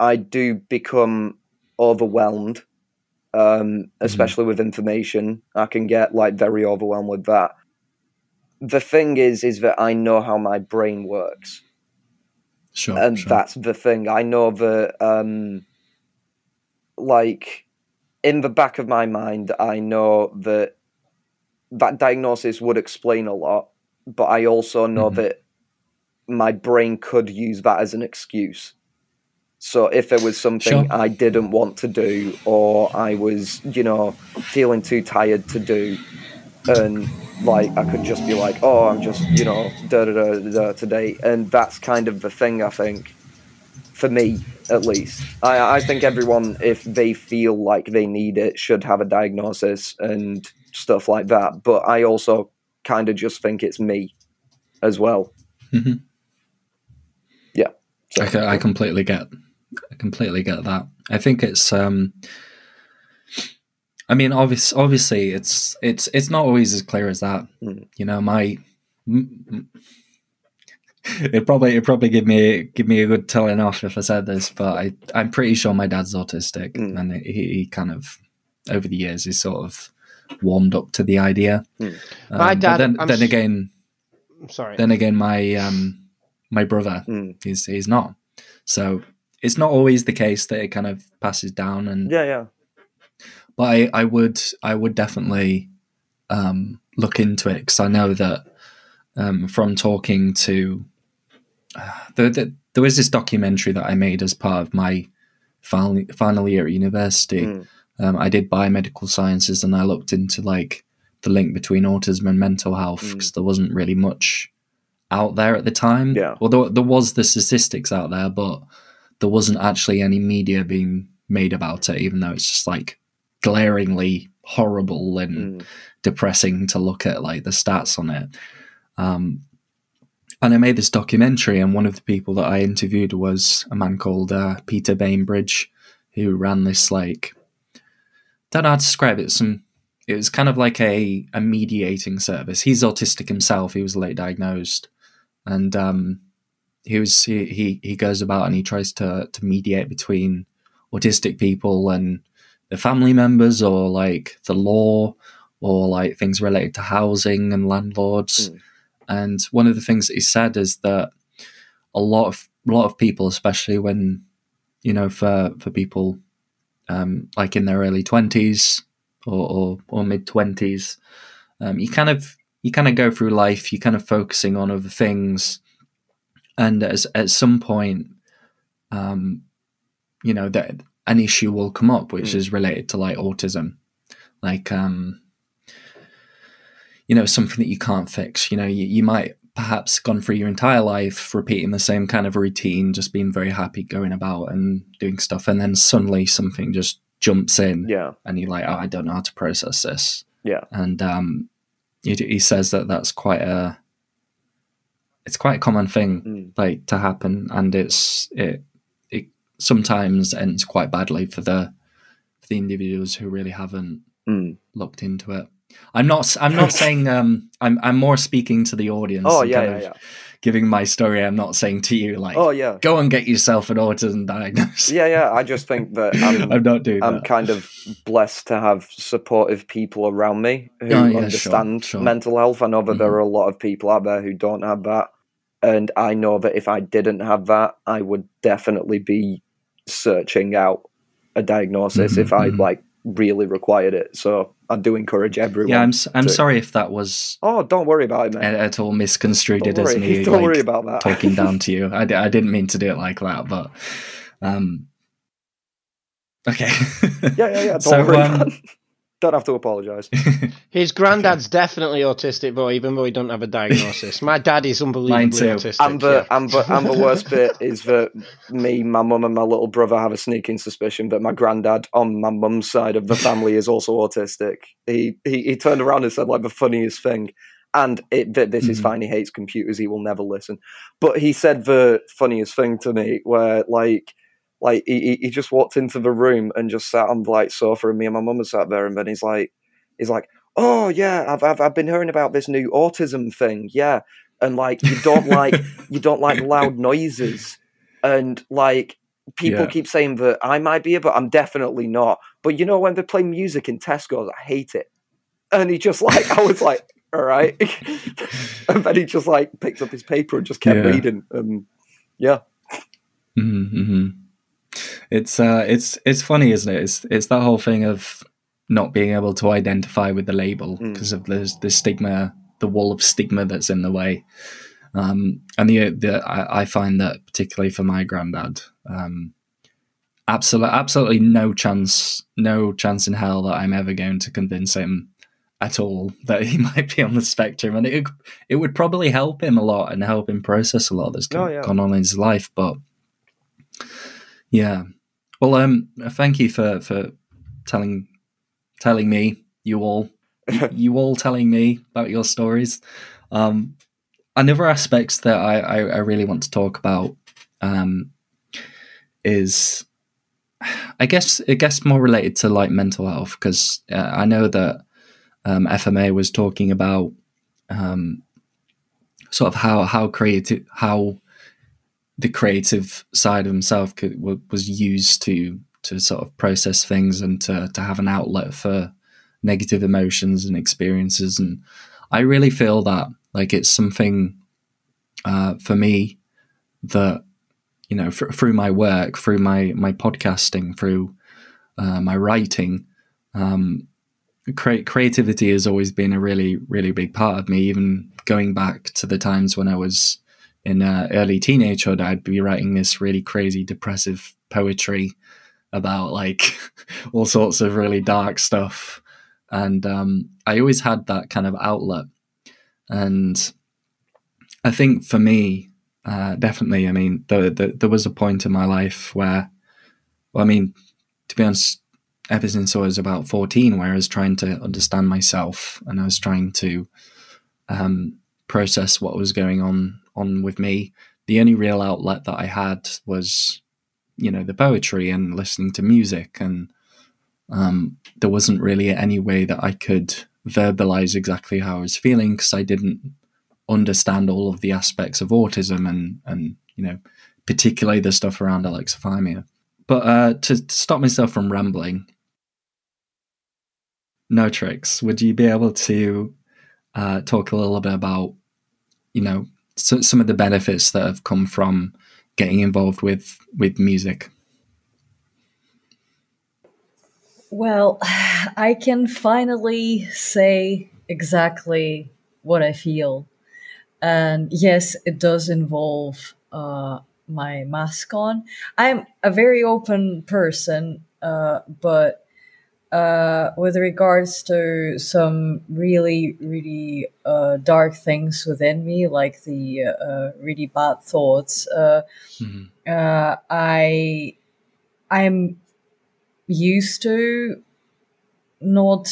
I do become overwhelmed, um, especially mm-hmm. with information. I can get like very overwhelmed with that. The thing is, is that I know how my brain works. Sure, and sure. that's the thing. I know that, um, like, in the back of my mind, I know that that diagnosis would explain a lot, but I also know mm-hmm. that my brain could use that as an excuse. So if there was something sure. I didn't want to do, or I was, you know, feeling too tired to do, and like, I could just be like, oh, I'm just, you know, da da da da today. And that's kind of the thing, I think, for me, at least. I, I think everyone, if they feel like they need it, should have a diagnosis and stuff like that, but I also kind of just think it's me as well. Mm-hmm. Yeah. So. I, I completely get I completely get that. I think it's um I mean obvious, obviously it's it's it's not always as clear as that. Mm. You know, my it probably it probably give me give me a good telling off if I said this, but I I'm pretty sure my dad's autistic mm. and he, he kind of over the years is sort of warmed up to the idea. Mm. Um, my dad. Then, then again, I'm sorry. Then again, my um, my brother mm. is he's not. So it's not always the case that it kind of passes down. And yeah, yeah. But I, I would I would definitely um, look into it, because I know that um, from talking to there, there, there was this documentary that I made as part of my final, final year at university. Mm. Um, I did biomedical sciences and I looked into like the link between autism and mental health because mm. there wasn't really much out there at the time. Yeah. Well, there, there was the statistics out there, but there wasn't actually any media being made about it, even though it's just like glaringly horrible and mm. depressing to look at like the stats on it. Um, and I made this documentary, and one of the people that I interviewed was a man called uh, Peter Bainbridge, who ran this like, don't know how to describe it, some it was kind of like a, a mediating service. He's autistic himself. He was late diagnosed, and um, he was he, he he goes about and he tries to to mediate between autistic people and their family members, or like the law, or like things related to housing and landlords. Mm. And one of the things that he said is that a lot of a lot of people, especially when you know for for people um, like in their early twenties. Or, or, or mid twenties, um, you kind of you kind of go through life. You're kind of focusing on other things, and as, at some point, um, you know that an issue will come up, which mm. is related to like autism, like um, you know something that you can't fix. You know, you, you might perhaps gone through your entire life repeating the same kind of routine, just being very happy going about and doing stuff, and then suddenly something just jumps in, yeah, and you're like, oh, I don't know how to process this. Yeah. And um, he, he says that that's quite a, it's quite a common thing, mm. like to happen, and it's it it sometimes ends quite badly for the for the individuals who really haven't mm. looked into it. I'm not I'm not saying um I'm I'm more speaking to the audience. Oh yeah, yeah, yeah. Giving my story, I'm not saying to you, like, oh, yeah, go and get yourself an autism diagnosis. Yeah, yeah, I just think that I'm, I'm, not doing I'm that. kind of blessed to have supportive people around me who oh, yeah, understand sure, sure. mental health. I know that mm-hmm. there are a lot of people out there who don't have that. And I know that if I didn't have that, I would definitely be searching out a diagnosis mm-hmm, if I, mm-hmm. like, really required it. So I do encourage everyone. Yeah, I'm I'm to... sorry if that was. Oh, don't worry about it, mate. At, at all misconstrued don't as worry. me. Don't like, worry about that. Talking down to you. I, I didn't mean to do it like that, but um, okay. yeah, yeah, yeah. Don't so, worry. Um... Don't have to apologise. His granddad's okay. definitely autistic, though, even though he don't have a diagnosis. My dad is unbelievably autistic. And the, yeah. and, the, and the worst bit is that me, my mum and my little brother have a sneaking suspicion that my granddad on my mum's side of the family is also autistic. He, he he turned around and said, like, the funniest thing. And it, this mm-hmm. is fine. He hates computers. He will never listen. But he said the funniest thing to me where, like, Like, he he just walked into the room and just sat on the, like, sofa, and me and my mum were sat there, and then he's like, he's like, oh, yeah, I've, I've I've been hearing about this new autism thing, yeah. And, like, you don't like, you don't like loud noises. And, like, people yeah. keep saying that I might be, but I'm definitely not. But, you know, when they play music in Tesco's, I hate it. And he just, like, I was like, all right. And then he just, like, picked up his paper and just kept yeah. reading. Um, yeah. Mm-hmm, mm-hmm. It's uh, it's it's funny, isn't it? It's it's that whole thing of not being able to identify with the label because mm. of the the stigma, the wall of stigma that's in the way. Um, and the the I, I find that particularly for my granddad, um, absolutely absolutely no chance, no chance in hell that I'm ever going to convince him at all that he might be on the spectrum. And it it would probably help him a lot and help him process a lot that's oh, yeah. gone on in his life, but. Yeah. Well, um, thank you for, for telling telling me, you all, you, you all telling me about your stories. Um, and other aspects that I, I, I really want to talk about um, is, I guess, I guess more related to like mental health, because uh, I know that um, F M A was talking about um, sort of how how creative how. the creative side of himself could, was used to to sort of process things and to to have an outlet for negative emotions and experiences. And I really feel that like it's something uh, for me that, you know, f- through my work, through my, my podcasting, through uh, my writing, um, cre- creativity has always been a really, really big part of me, even going back to the times when I was in uh, early teenagehood, I'd be writing this really crazy, depressive poetry about like all sorts of really dark stuff. And um, I always had that kind of outlet. And I think for me, uh, definitely, I mean, the, the, there was a point in my life where, well, I mean, to be honest, ever since I was about fourteen, where I was trying to understand myself and I was trying to um, process what was going on, on with me. The only real outlet that I had was, you know, the poetry and listening to music. And um, there wasn't really any way that I could verbalize exactly how I was feeling, because I didn't understand all of the aspects of autism and, and you know, particularly the stuff around alexithymia. But uh, to, to stop myself from rambling, No Tricks, would you be able to uh, talk a little bit about, you know, so, some of the benefits that have come from getting involved with, with music? Well, I can finally say exactly what I feel. And yes, it does involve uh, my mask on. I'm a very open person, uh, but uh, with regards to some really, really uh, dark things within me, like the uh, really bad thoughts, uh, mm-hmm. uh, I, I'm... used to not,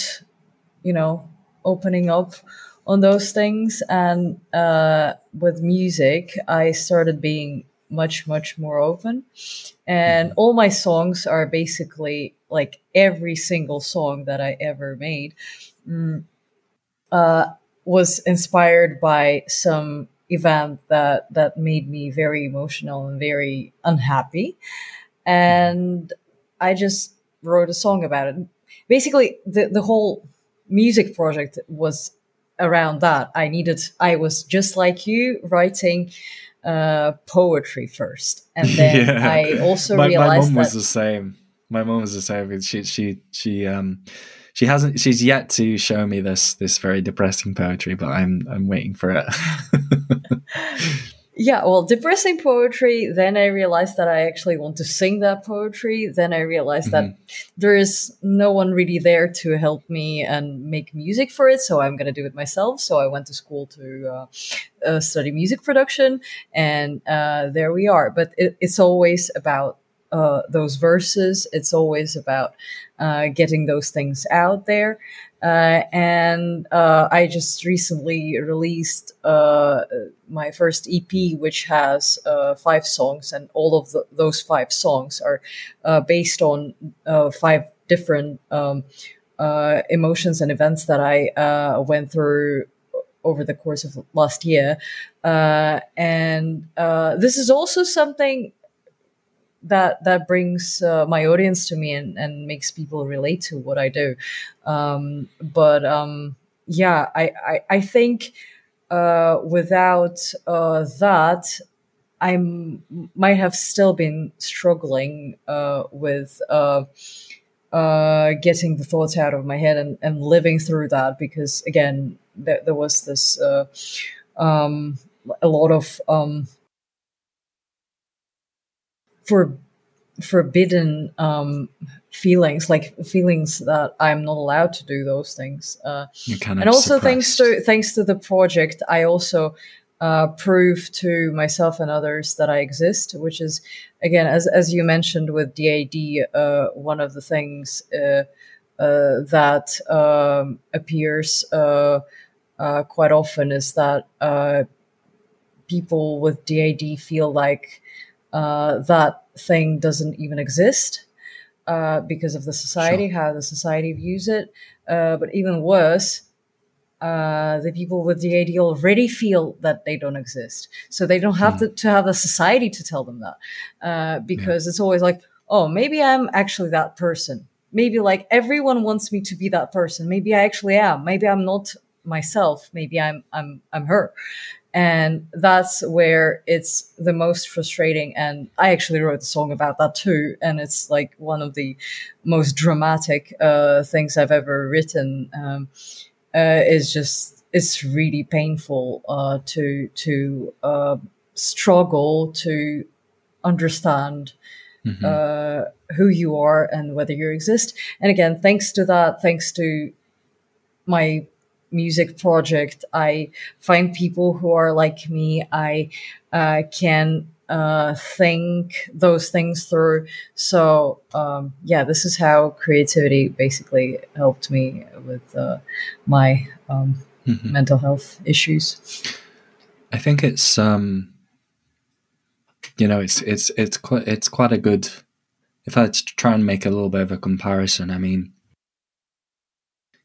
you know, opening up on those things. And uh, with music, I started being much, much more open. And all my songs are basically like every single song that I ever made mm, uh, was inspired by some event that, that made me very emotional and very unhappy. And I just wrote a song about it. Basically, the, the whole music project was around that. I needed, I was just like you, writing uh, poetry first. And then yeah. I also my, realized my mom that... was the same. My mom was the same. She, she, she, um, she hasn't, she's yet to show me this, this very depressing poetry, but I'm, I'm waiting for it. Yeah, well, depressing poetry, then I realized that I actually want to sing that poetry. Then I realized mm-hmm. that there is no one really there to help me and make music for it, so I'm going to do it myself. So I went to school to uh, uh, study music production, and uh, there we are. But it, it's always about uh, those verses. It's always about uh, getting those things out there. Uh, and uh, I just recently released uh, my first E P, which has uh, five songs, and all of the, those five songs are uh, based on uh, five different um, uh, emotions and events that I uh, went through over the course of last year. Uh, and uh, this is also something that that brings uh, my audience to me and, and makes people relate to what I do. Um, but um, yeah, I, I, I think uh, without uh, that, I might have still been struggling uh, with uh, uh, getting the thoughts out of my head and, and living through that, because again, there, there was this uh, um, a lot of... Um, For forbidden um, feelings, like feelings that I'm not allowed to do those things. Uh, you kind of and also suppressed. thanks to thanks to the project, I also uh, prove to myself and others that I exist, which is, again, as as you mentioned with D I D, uh, one of the things uh, uh, that um, appears uh, uh, quite often is that uh, people with D I D feel like Uh, that thing doesn't even exist uh, because of the society, sure. how the society views it. Uh, but even worse, uh, the people with D I D already feel that they don't exist. So they don't have mm. to, to have a society to tell them that uh, because yeah. it's always like, oh, maybe I'm actually that person. Maybe like everyone wants me to be that person. Maybe I actually am. Maybe I'm not myself. Maybe I'm I'm I'm her. And that's where it's the most frustrating. And I actually wrote a song about that too. And it's like one of the most dramatic uh, things I've ever written. Um, uh, is just, it's really painful uh, to, to uh, struggle to understand mm-hmm. uh, who you are and whether you exist. And again, thanks to that, thanks to my music project, I find people who are like me. I uh, can uh, think those things through. So um, yeah, this is how creativity basically helped me with uh, my um, mm-hmm. mental health issues. I think it's, um, you know, it's it's it's quite it's quite a good. If I try and make a little bit of a comparison, I mean,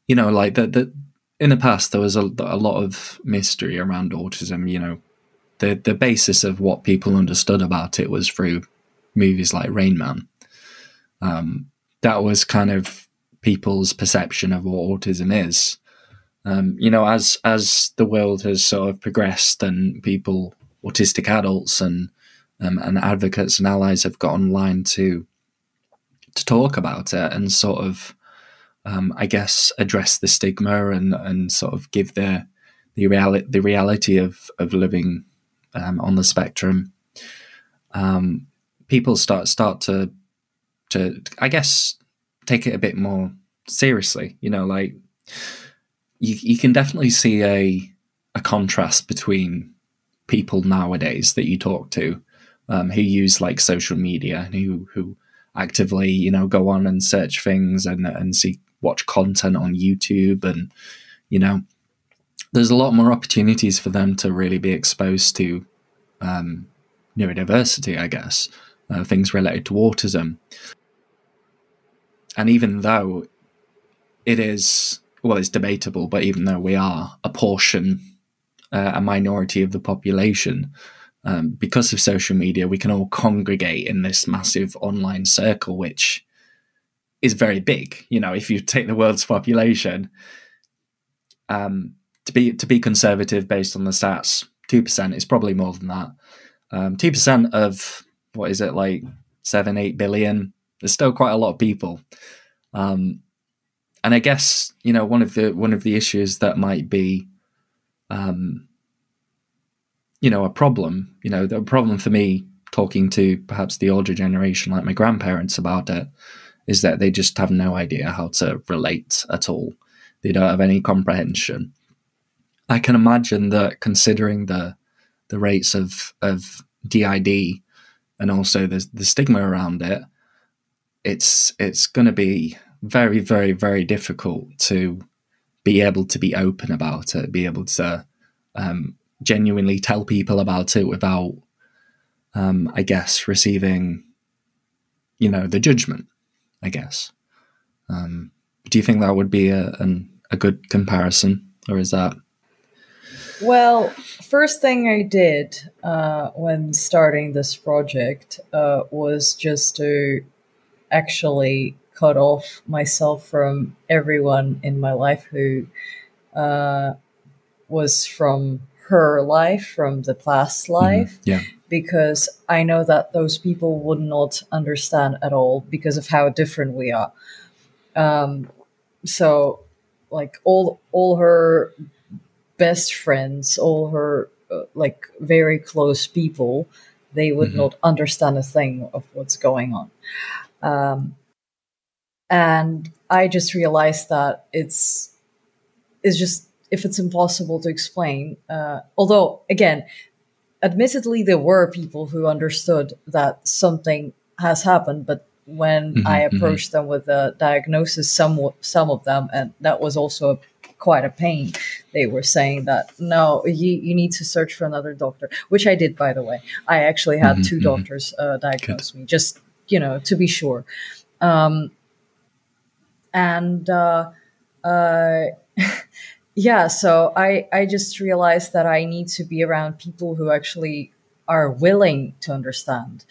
you know, like the the in the past there was a, a lot of mystery around autism. You know, the the basis of what people understood about it was through movies like Rain Man. Um, that was kind of people's perception of what autism is. Um, you know, as as the world has sort of progressed and people, autistic adults and um, and advocates and allies have got online to to talk about it and sort of, um, I guess, address the stigma and, and sort of give the the reality the reality of of living um, on the spectrum. Um, people start start to to I guess take it a bit more seriously. You know, like. You, you can definitely see a a contrast between people nowadays that you talk to um, who use like social media and who, who actively, you know, go on and search things and, and see, watch content on YouTube. And, you know, there's a lot more opportunities for them to really be exposed to um, neurodiversity, I guess, uh, things related to autism. And even though it is... well, it's debatable, but even though we are a portion, uh, a minority of the population, um, because of social media, we can all congregate in this massive online circle, which is very big. You know, if you take the world's population, um, to be to be conservative based on the stats, two percent is probably more than that. Um, two percent of, what is it, like seven, eight billion? There's still quite a lot of people. Um And I guess, you know, one of the one of the issues that might be, um, you know, a problem, you know, the problem for me talking to perhaps the older generation, like my grandparents about it, is that they just have no idea how to relate at all. They don't have any comprehension. I can imagine that considering the the rates of of D I D and also the, the stigma around it, it's it's going to be very, very, very difficult to be able to be open about it, be able to um, genuinely tell people about it without, um, I guess, receiving, you know, the judgment, I guess. Um, do you think that would be a, an, a good comparison, or is that? Well, first thing I did uh, when starting this project uh, was just to actually cut off myself from everyone in my life who uh, was from her life, from the past life, mm-hmm. yeah. because I know that those people would not understand at all because of how different we are. Um, so, like, all all her best friends, all her, uh, like, very close people, they would mm-hmm. not understand a thing of what's going on. Um And I just realized that it's it's just, if it's impossible to explain, uh, although, again, admittedly, there were people who understood that something has happened, but when mm-hmm, I approached mm-hmm. them with a diagnosis, some, some of them, and that was also a, quite a pain, they were saying that, no, you, you need to search for another doctor, which I did, by the way. I actually had mm-hmm, two mm-hmm. doctors uh, diagnose Good. me, just, you know, to be sure. Um And, uh, uh, yeah, so I, I just realized that I need to be around people who actually are willing to understand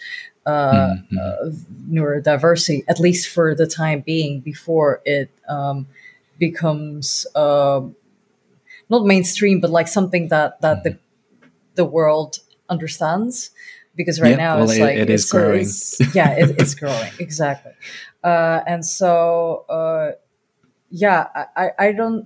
uh, mm-hmm. uh, neurodiversity, at least for the time being, before it um, becomes uh, not mainstream, but like something that, that mm-hmm. the the world understands. Because right yep, now well, it's it, like it is it's, growing. It's, yeah, it, it's growing exactly, uh, and so uh, yeah, I, I don't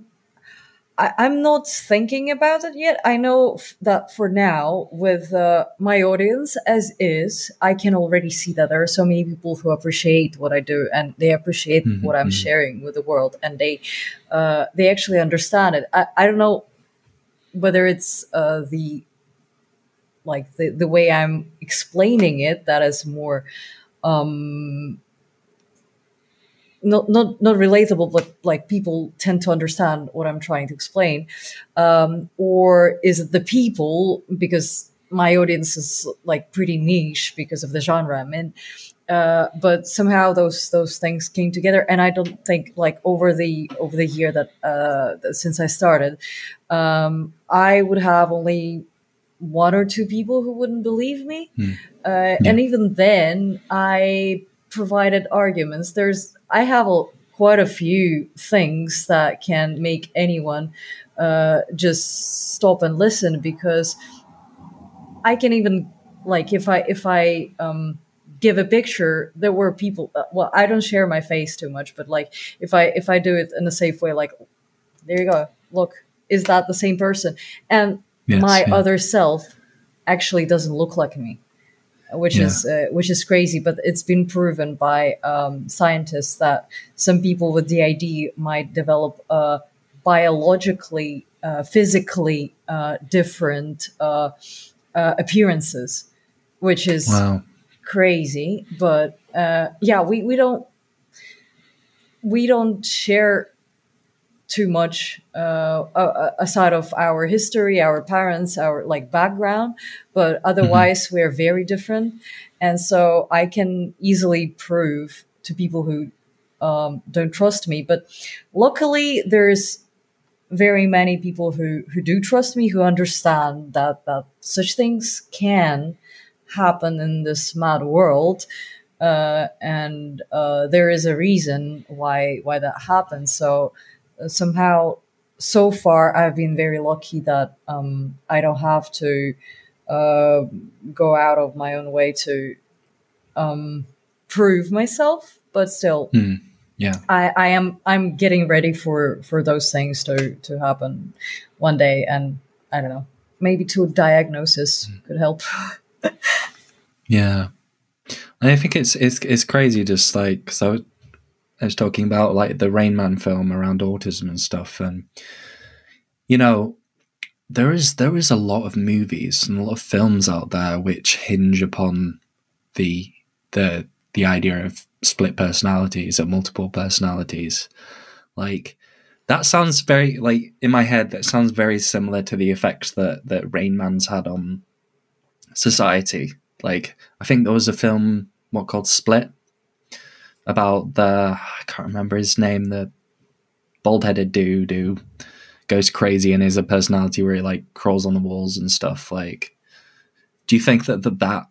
I, I'm not thinking about it yet. I know f- that for now, with uh, my audience as is, I can already see that there are so many people who appreciate what I do, and they appreciate mm-hmm, what I'm mm-hmm. sharing with the world, and they uh, they actually understand it. I, I don't know whether it's uh, the like the, the way I'm explaining it that is more um, not not not relatable, but like people tend to understand what I'm trying to explain, um, or is it the people, because my audience is like pretty niche because of the genre I'm in. Uh, but somehow those those things came together, and I don't think like over the over the year that uh, since I started, um, I would have only one or two people who wouldn't believe me, mm. uh, yeah. and even then I provided arguments. There's I have a, quite a few things that can make anyone uh, just stop and listen, because I can even like if I if I um, give a picture, there were people. Uh, well, I don't share my face too much, but like if I if I do it in a safe way, like there you go. Look, is that the same person? And yes, my yeah. other self actually doesn't look like me. Which yeah. is uh, which is crazy, but it's been proven by um, scientists that some people with D I D might develop uh, biologically, uh, physically uh, different uh, uh, appearances, which is wow. crazy. But uh, yeah, we, we don't we don't share too much uh, aside of our history, our parents, our like background, but otherwise mm-hmm. we're very different. And so I can easily prove to people who um, don't trust me, but luckily there's very many people who, who do trust me, who understand that, that such things can happen in this mad world. Uh, and uh, there is a reason why, why that happens. So, somehow, so far, I've been very lucky that um, I don't have to uh, go out of my own way to um, prove myself. But still, mm, yeah, I, I am. I'm getting ready for, for those things to, to happen one day, and I don't know. Maybe to a diagnosis mm. could help. yeah, and I think it's it's it's crazy. Just like so. I was talking about like the Rain Man film around autism and stuff, and you know, there is there is a lot of movies and a lot of films out there which hinge upon the the the idea of split personalities or multiple personalities. Like that sounds very like in my head that sounds very similar to the effects that that Rain Man's had on society. Like I think there was a film what called Split. About the, I can't remember his name, the bald-headed dude who goes crazy and is a personality where he like crawls on the walls and stuff. Like, do you think that the, that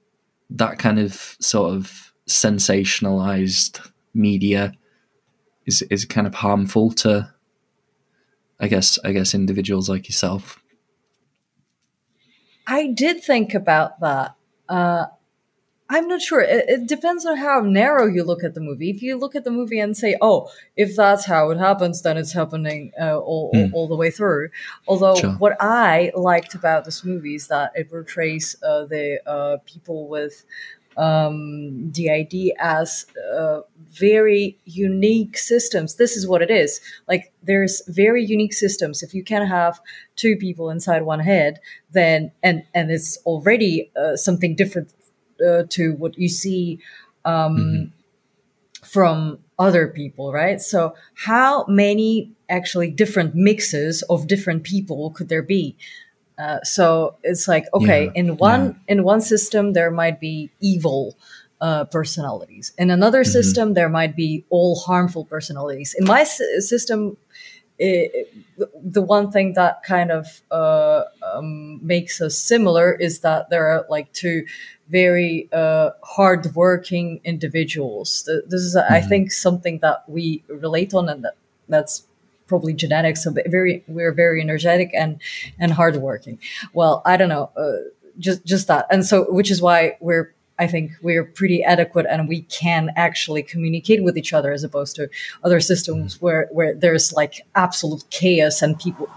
that kind of sort of sensationalized media is is kind of harmful to, I guess, I guess individuals like yourself? I did think about that. Uh, I'm not sure. It, it depends on how narrow you look at the movie. If you look at the movie and say, oh, if that's how it happens, then it's happening uh, all, mm. all, all the way through. Although sure. what I liked about this movie is that it portrays uh, the uh, people with um, D I D as uh, very unique systems. This is what it is. Like there's very unique systems. If you can have two people inside one head, then and, and it's already uh, something different Uh, to what you see um, mm-hmm. from other people, right? So how many actually different mixes of different people could there be? Uh, so it's like, okay, yeah, in one yeah. in one system, there might be evil uh, personalities. In another mm-hmm. system, there might be all harmful personalities. In my s- system, it, the one thing that kind of uh, um, makes us similar is that there are like two very uh, hardworking individuals. This is, mm-hmm. I think, something that we relate on, and that, that's probably genetics. So very, we're very energetic and and hardworking. Well, I don't know, uh, just just that, and so which is why we're, I think, we're pretty adequate, and we can actually communicate with each other as opposed to other systems mm-hmm. where where there's like absolute chaos and people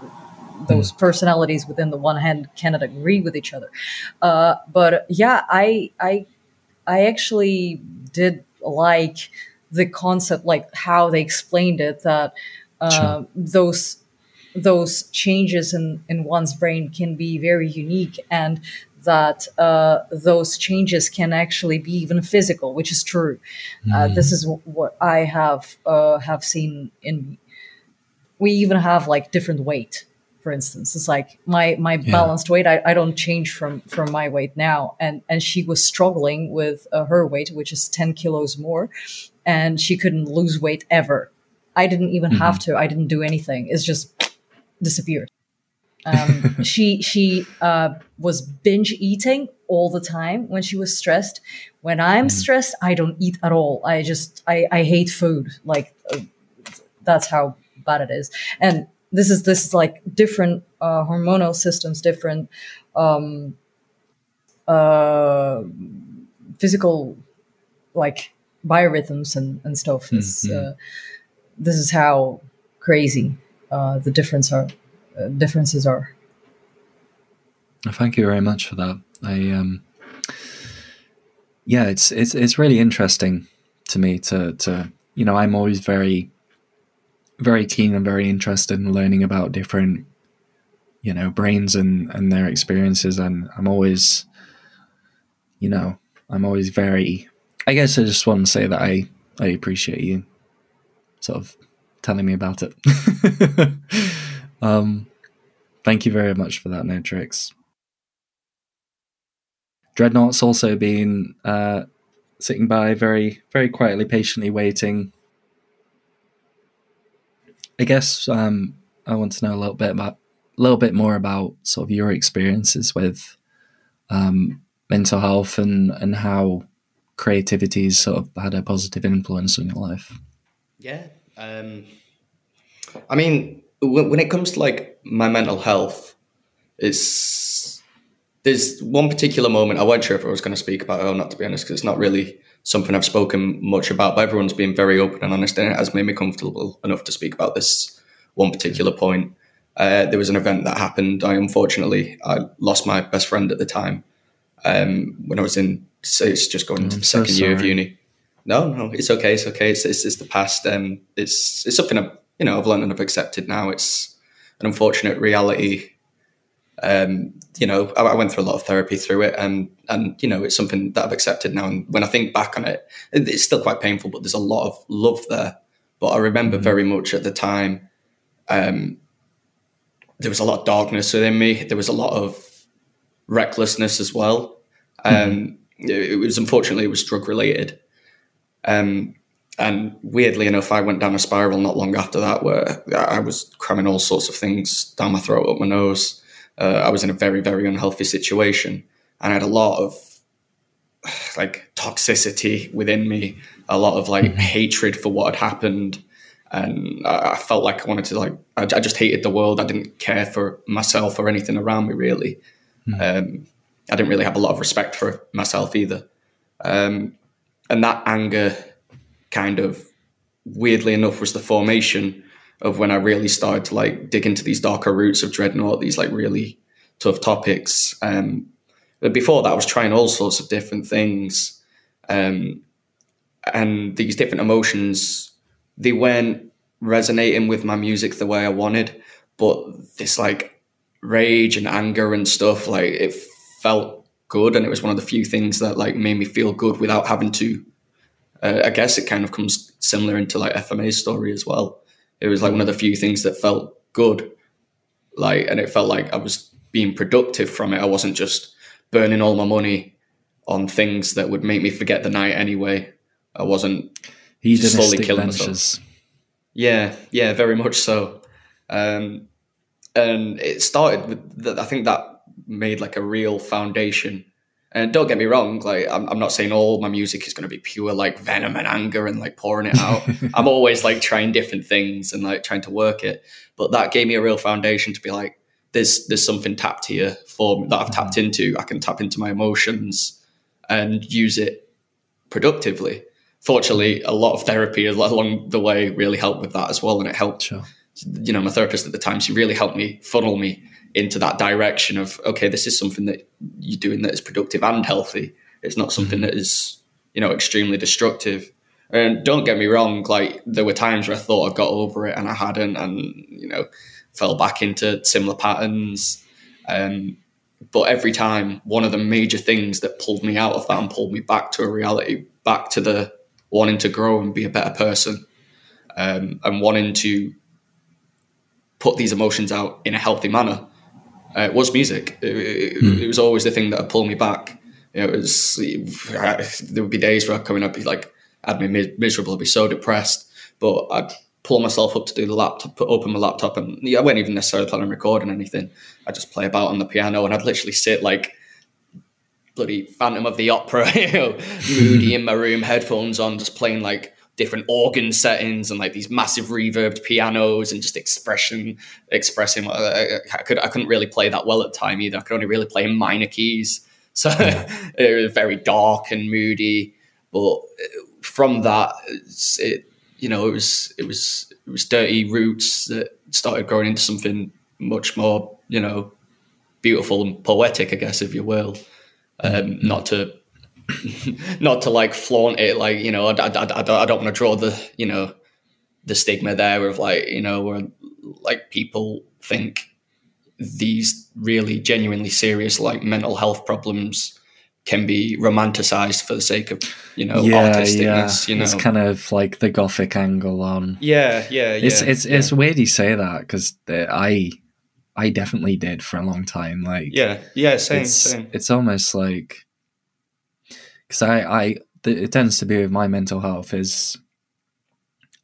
those personalities within the one hand cannot agree with each other. Uh, but yeah, I, I, I actually did like the concept, like how they explained it, that uh, sure. those those changes in, in one's brain can be very unique, and that uh, those changes can actually be even physical, which is true. Mm. Uh, this is w- what I have uh, have seen in. We even have like different weight, for instance. It's like my my yeah. balanced weight. I, I don't change from, from my weight now, and and she was struggling with uh, her weight, which is ten kilos more, and she couldn't lose weight ever. I didn't even mm-hmm. have to. I didn't do anything. It's just disappeared. Um, she she uh, was binge eating all the time when she was stressed. When I'm mm. stressed, I don't eat at all. I just I, I hate food. Like uh, that's how bad it is. And this is this is like different uh, hormonal systems, different um, uh, physical like biorhythms and and stuff. Mm-hmm. Uh, this is how crazy uh, the difference are. Uh, differences are. Thank you very much for that. I um, yeah, it's it's it's really interesting to me to to you know, I'm always very, very keen and very interested in learning about different, you know, brains and and their experiences, and I'm always, you know, I'm always very. I guess I just want to say that I I appreciate you sort of telling me about it. Um, thank you very much for that, No Tricks. Dreadnought's also been uh, sitting by very, very quietly, patiently waiting. I guess um, I want to know a little bit about, a little bit more about sort of your experiences with um, mental health and, and how creativity's sort of had a positive influence on your life. Yeah, um, I mean. When it comes to like my mental health, it's there's one particular moment. I wasn't sure if I was going to speak about it or not, to be honest, because it's not really something I've spoken much about, but everyone's been very open and honest, and it has made me comfortable enough to speak about this one particular point. Uh, there was an event that happened. I unfortunately I lost my best friend at the time um, when I was in. So it's just going into the so second sorry. year of uni. No, no, it's okay. It's okay. It's it's, it's the past. Um, it's it's something I've. You know, I've learned and I've accepted now. It's an unfortunate reality. Um, you know, I, I went through a lot of therapy through it, and and you know, it's something that I've accepted now. And when I think back on it, it's still quite painful, but there's a lot of love there. But I remember very much at the time, um, there was a lot of darkness within me. There was a lot of recklessness as well. Um, mm-hmm. it, it was unfortunately it was drug related. Um. And weirdly enough, I went down a spiral not long after that where I was cramming all sorts of things down my throat, up my nose. Uh, I was in a very, very unhealthy situation. And I had a lot of like toxicity within me, a lot of like mm-hmm. hatred for what had happened. And I, I felt like I wanted to like, I, I just hated the world. I didn't care for myself or anything around me really. Mm-hmm. Um, I didn't really have a lot of respect for myself either. Um, and that anger... kind of weirdly enough was the formation of when I really started to like dig into these darker roots of Dreadnought, these like really tough topics. Um, but before that I was trying all sorts of different things. Um, and these different emotions, they weren't resonating with my music the way I wanted, but this like rage and anger and stuff, like it felt good. And it was one of the few things that like made me feel good without having to, Uh, I guess it kind of comes similar into like F M A's story as well. It was like one of the few things that felt good, like, and it felt like I was being productive from it. I wasn't just burning all my money on things that would make me forget the night anyway. I wasn't just slowly killing myself. Yeah, yeah, very much so. Um, and it started with, the, I think that made like a real foundation. And don't get me wrong, like I'm, I'm not saying all my music is going to be pure like venom and anger and like pouring it out. I'm always like trying different things and like trying to work it. But that gave me a real foundation to be like, there's there's something tapped here for me that I've tapped into. I can tap into my emotions and use it productively. Fortunately, a lot of therapy along the way really helped with that as well, and it helped sure. you know, my therapist at the time, she really helped me funnel me into that direction of, okay, this is something that you're doing that is productive and healthy. It's not something mm-hmm. that is, you know, extremely destructive. And don't get me wrong, like there were times where I thought I got over it and I hadn't, and, you know, fell back into similar patterns. Um, but every time, one of the major things that pulled me out of that and pulled me back to a reality, back to the wanting to grow and be a better person, um, and wanting to put these emotions out in a healthy manner, uh, was music. It, it, mm. it was always the thing that pulled me back. You know, it was, I, there would be days where I'd come in, I'd be like, I'd be miserable, I'd be so depressed, but I'd pull myself up to do the laptop, put open my laptop, and yeah, I wasn't even necessarily planning on recording anything. I'd just play about on the piano, and I'd literally sit like bloody Phantom of the Opera, you know, moody in my room, headphones on, just playing like different organ settings and like these massive reverbed pianos, and just expression, expressing. I, I could, I couldn't really play that well at the time either. I could only really play in minor keys, so it was very dark and moody. But from that, it, you know, it was it was it was dirty roots that started growing into something much more, you know, beautiful and poetic, I guess, if you will. Um, not to, not to like flaunt it, like, you know, I, I, I, I don't, don't want to draw the, you know, the stigma there of like, you know, where like people think these really genuinely serious like mental health problems can be romanticized for the sake of, you know, yeah, artisticness, yeah. You know, it's kind of like the gothic angle on. Yeah, yeah, yeah. It's it's yeah. it's weird you say that, because I I definitely did for a long time. Like, yeah, yeah, same, it's, same. It's almost like, because I I it tends to be with my mental health is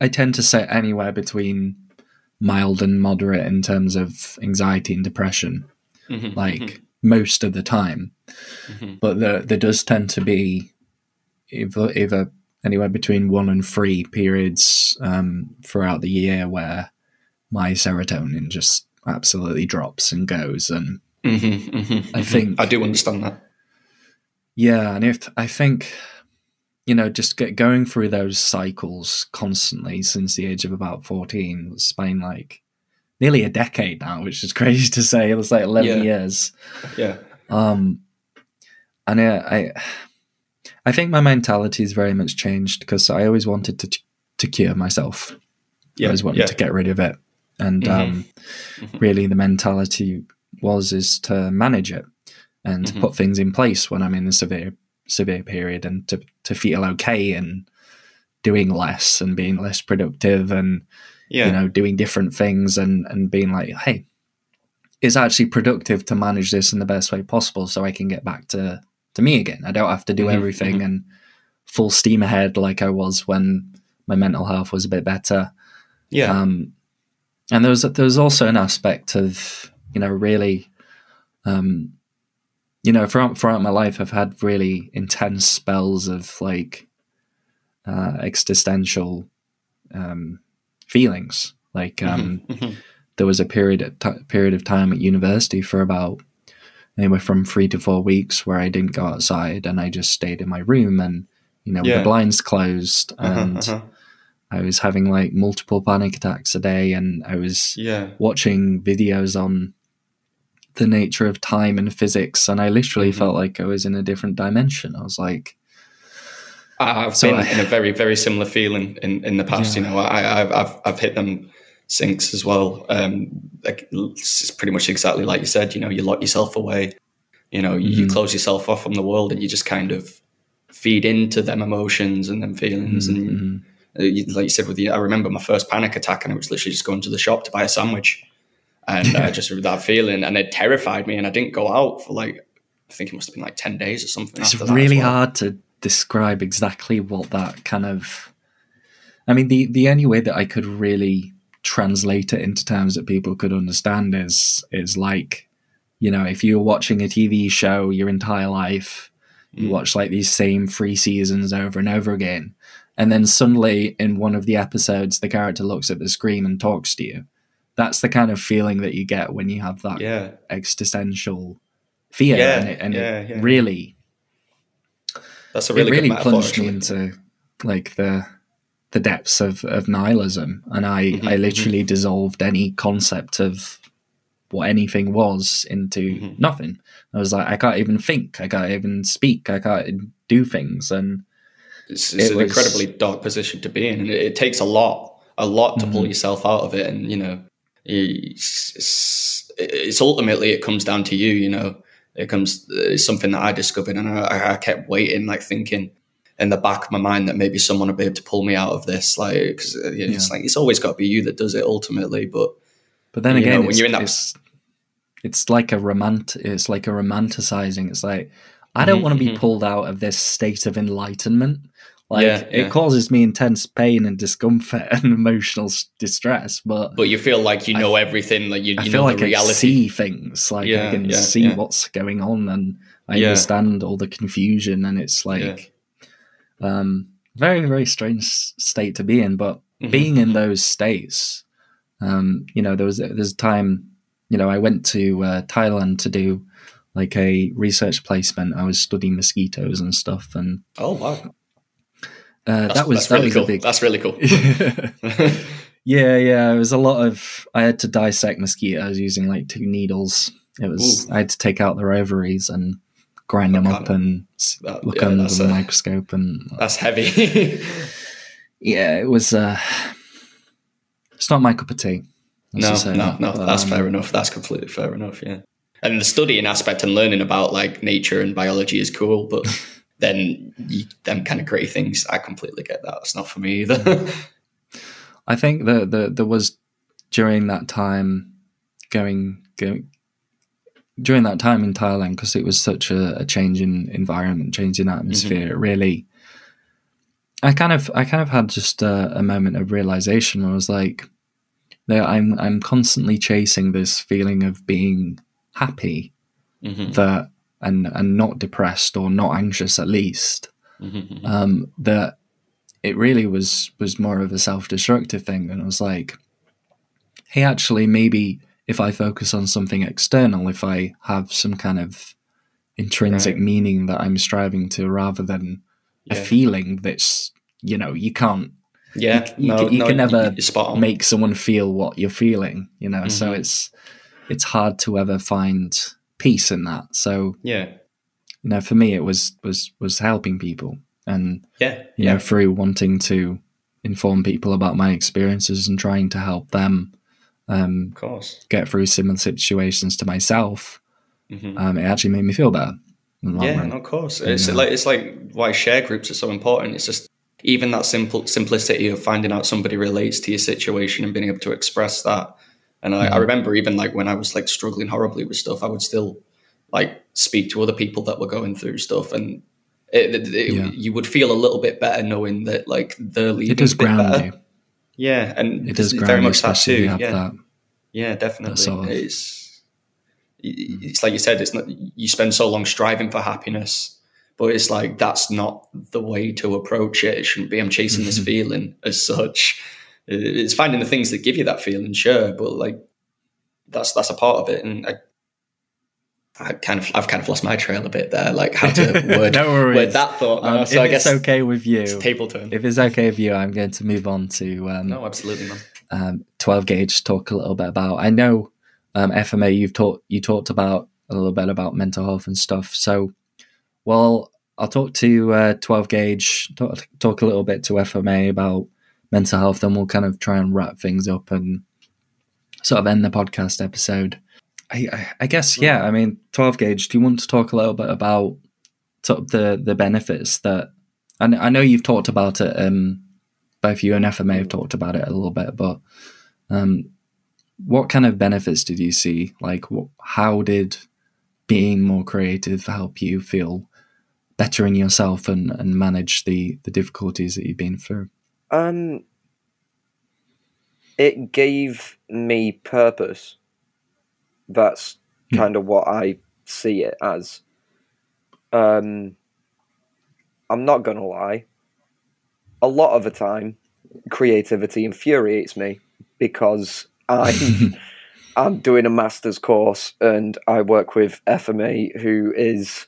I tend to sit anywhere between mild and moderate in terms of anxiety and depression, mm-hmm, like. Mm-hmm. Most of the time, mm-hmm. but there, there does tend to be either, either anywhere between one and three periods um, throughout the year where my serotonin just absolutely drops and goes. And mm-hmm, mm-hmm, I think I do understand that. Yeah, and if I think, you know, just get going through those cycles constantly since the age of about fourteen, it's been like nearly a decade now, which is crazy to say. It was like eleven yeah. years. Yeah. Um, and I, I, I think my mentality has very much changed, because I always wanted to to cure myself. Yeah. I always wanted yeah. to get rid of it, and mm-hmm. um, mm-hmm. really the mentality was is to manage it and mm-hmm. to put things in place when I'm in the severe severe period, and to to feel okay and doing less and being less productive and. Yeah. You know, doing different things and, and being like, hey, it's actually productive to manage this in the best way possible so I can get back to, to me again. I don't have to do mm-hmm. everything mm-hmm. and full steam ahead like I was when my mental health was a bit better. Yeah. Um, and there was, there was also an aspect of, you know, really, um, you know, throughout, throughout my life, I've had really intense spells of like uh, existential um feelings. Like um mm-hmm, mm-hmm. there was a period at t- period of time at university for about anywhere from three to four weeks where I didn't go outside, and I just stayed in my room, and you know, yeah. with the blinds closed, and uh-huh, uh-huh. I was having like multiple panic attacks a day, and I was yeah. watching videos on the nature of time and physics, and I literally mm-hmm. felt like I was in a different dimension. I was like, I've so been I, in a very, very similar feeling in, in the past. Yeah. You know, I, I've I've I've hit them sinks as well. Um, like, it's pretty much exactly like you said. You know, you lock yourself away. You know, mm-hmm. you close yourself off from the world, and you just kind of feed into them emotions and them feelings. Mm-hmm. And you, like you said, with the, I remember my first panic attack, and I was literally just going to the shop to buy a sandwich, and I just had that feeling, and it terrified me, and I didn't go out for like, I think it must have been like ten days or something. It's after really that as well. Hard to. Describe exactly what that kind of, I mean, the the only way that I could really translate it into terms that people could understand is is like, you know, if you're watching a T V show your entire life, mm. you watch like these same three seasons over and over again, and then suddenly in one of the episodes the character looks at the screen and talks to you. That's the kind of feeling that you get when you have that yeah. existential fear, yeah, and it, and yeah, it yeah. really That's a really, it really good metaphor, plunged actually. Me into like the the depths of, of nihilism. And I, mm-hmm, I literally mm-hmm. dissolved any concept of what anything was into mm-hmm. nothing. I was like, I can't even think. I can't even speak. I can't do things. And it's, it's it an was... incredibly dark position to be in. And it, it takes a lot, a lot to mm-hmm. pull yourself out of it. And, you know, it's, it's, it's ultimately, it comes down to you, you know, it comes, it's something that I discovered, and I, I kept waiting, like thinking in the back of my mind that maybe someone would be able to pull me out of this. Like, because it's yeah. like, it's always got to be you that does it ultimately. But, but then again, know, when you're in that, it's, it's like a romantic, it's like a romanticizing. It's like, I don't mm-hmm. want to be pulled out of this state of enlightenment. Like yeah, it yeah. causes me intense pain and discomfort and emotional distress, but but you feel like you know I, everything, like you, you I feel know like the reality. I see things, like yeah, I can yeah, see yeah. what's going on, and I yeah. understand all the confusion, and it's like yeah. um, very very strange state to be in. But mm-hmm. being in those states, um, you know, there was there's a time, you know, I went to uh, Thailand to do like a research placement. I was studying mosquitoes and stuff, and oh wow. Uh, that was that's that really was cool. Big... That's really cool. yeah, yeah. It was a lot of. I had to dissect mosquitoes using like two needles. It was. Ooh. I had to take out their ovaries and grind that them up and that, look yeah, under the a, microscope. And that's heavy. yeah, it was. Uh, it's not my cup of tea. No, no, that, no. But, that's um, fair enough. That's completely fair enough. Yeah, and the studying aspect and learning about like nature and biology is cool, but. Then you, them kind of gritty things, I completely get that. It's not for me either. I think that the, there was during that time going, going during that time in Thailand, because it was such a, a change in environment, change in atmosphere. Mm-hmm. It really, I kind of, I kind of had just a, a moment of realization where I was like, no, I'm, I'm constantly chasing this feeling of being happy mm-hmm. that. And, and not depressed or not anxious, at least, mm-hmm. um, that it really was was more of a self-destructive thing. And I was like, hey, actually, maybe if I focus on something external, if I have some kind of intrinsic right. meaning that I'm striving to, rather than yeah. a feeling that's, you know, you can't, yeah, you, you, no, you no, can never make someone feel what you're feeling, you know, mm-hmm. so it's it's hard to ever find peace in that. So yeah, you know, for me it was was was helping people, and yeah you yeah. know, through wanting to inform people about my experiences and trying to help them um of course get through similar situations to myself, mm-hmm. um it actually made me feel better in the long yeah run. Of course, it's yeah. like it's like why share groups are so important. It's just even that simple simplicity of finding out somebody relates to your situation and being able to express that. And I, I remember even like when I was like struggling horribly with stuff, I would still like speak to other people that were going through stuff, and it, it, it, yeah. you would feel a little bit better knowing that like they're leaving. It does ground you. Yeah, and it is very much that too. Yeah, that, yeah, definitely. Sort of, it's it's like you said. It's not you spend so long striving for happiness, but it's like that's not the way to approach it. It shouldn't be. I'm chasing this feeling as such. It's finding the things that give you that feeling, sure, but like that's that's a part of it. And I, I kind of I've kind of lost my trail a bit there, like how to word, word that thought. Um, so if I guess it's okay with you, it's table turn. If it's okay with you, I'm going to move on to um, no, absolutely not. Um, twelve gauge. Talk a little bit about. I know um, F M A. You've talked you talked about a little bit about mental health and stuff. So, well, I'll talk to uh, twelve gauge. Talk, talk a little bit to F M A about mental health, then we'll kind of try and wrap things up and sort of end the podcast episode. I, I, I guess, yeah, I mean, twelve Gauge, do you want to talk a little bit about sort of the, the benefits that, and I know you've talked about it, um, both you and F M A have talked about it a little bit, but um, what kind of benefits did you see? Like, what, how did being more creative help you feel better in yourself and, and manage the, the difficulties that you've been through? Um, it gave me purpose. That's kind of what I see it as. Um, I'm not going to lie. A lot of the time, creativity infuriates me because I'm, I'm doing a master's course and I work with F M A, who is...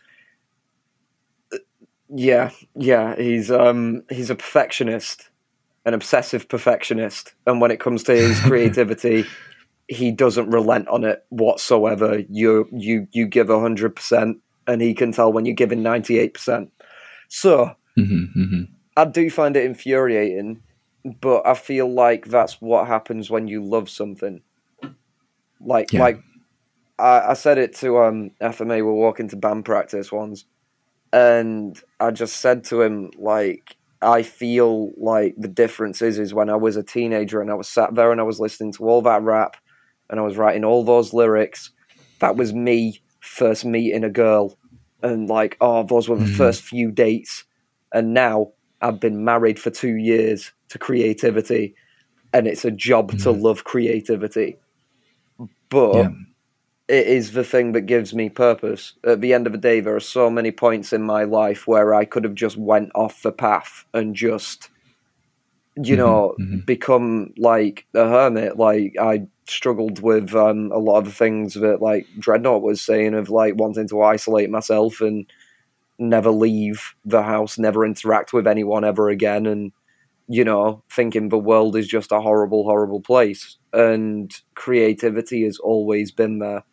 Yeah, yeah, he's um he's a perfectionist. an obsessive perfectionist, and when it comes to his creativity, he doesn't relent on it whatsoever. You you you give a hundred percent, and he can tell when you're giving ninety-eight percent. So mm-hmm, mm-hmm. I do find it infuriating, but I feel like that's what happens when you love something. Like yeah. like I, I said it to um F M A. We were walking to band practice once, and I just said to him, like, I feel like the difference is, is when I was a teenager and I was sat there and I was listening to all that rap and I was writing all those lyrics, that was me first meeting a girl and like, oh, those were the mm-hmm. first few dates. And now I've been married for two years to creativity, and it's a job mm-hmm. to love creativity. But yeah. it is the thing that gives me purpose. At the end of the day, there are so many points in my life where I could have just went off the path and just, you mm-hmm, know, mm-hmm. become like a hermit. Like I struggled with um, a lot of the things that like Dreadnought was saying of like wanting to isolate myself and never leave the house, never interact with anyone ever again. And, you know, thinking the world is just a horrible, horrible place. And creativity has always been there.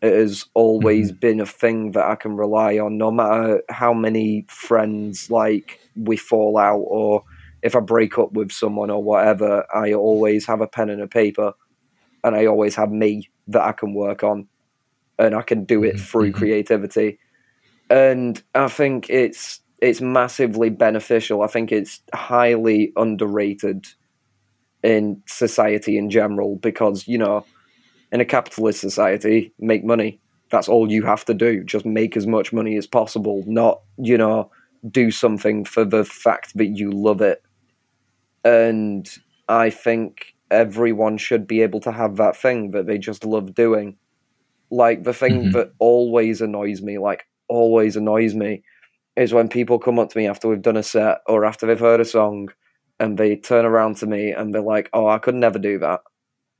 It has always mm-hmm. been a thing that I can rely on, no matter how many friends, like, we fall out or if I break up with someone or whatever, I always have a pen and a paper, and I always have me that I can work on, and I can do it mm-hmm. through creativity. And I think it's it's massively beneficial. I think it's highly underrated in society in general because, you know, in a capitalist society, make money. That's all you have to do. Just make as much money as possible, not, you know, do something for the fact that you love it. And I think everyone should be able to have that thing that they just love doing. Like the thing mm-hmm. that always annoys me, like always annoys me, is when people come up to me after we've done a set or after they've heard a song and they turn around to me and they're like, oh, I could never do that.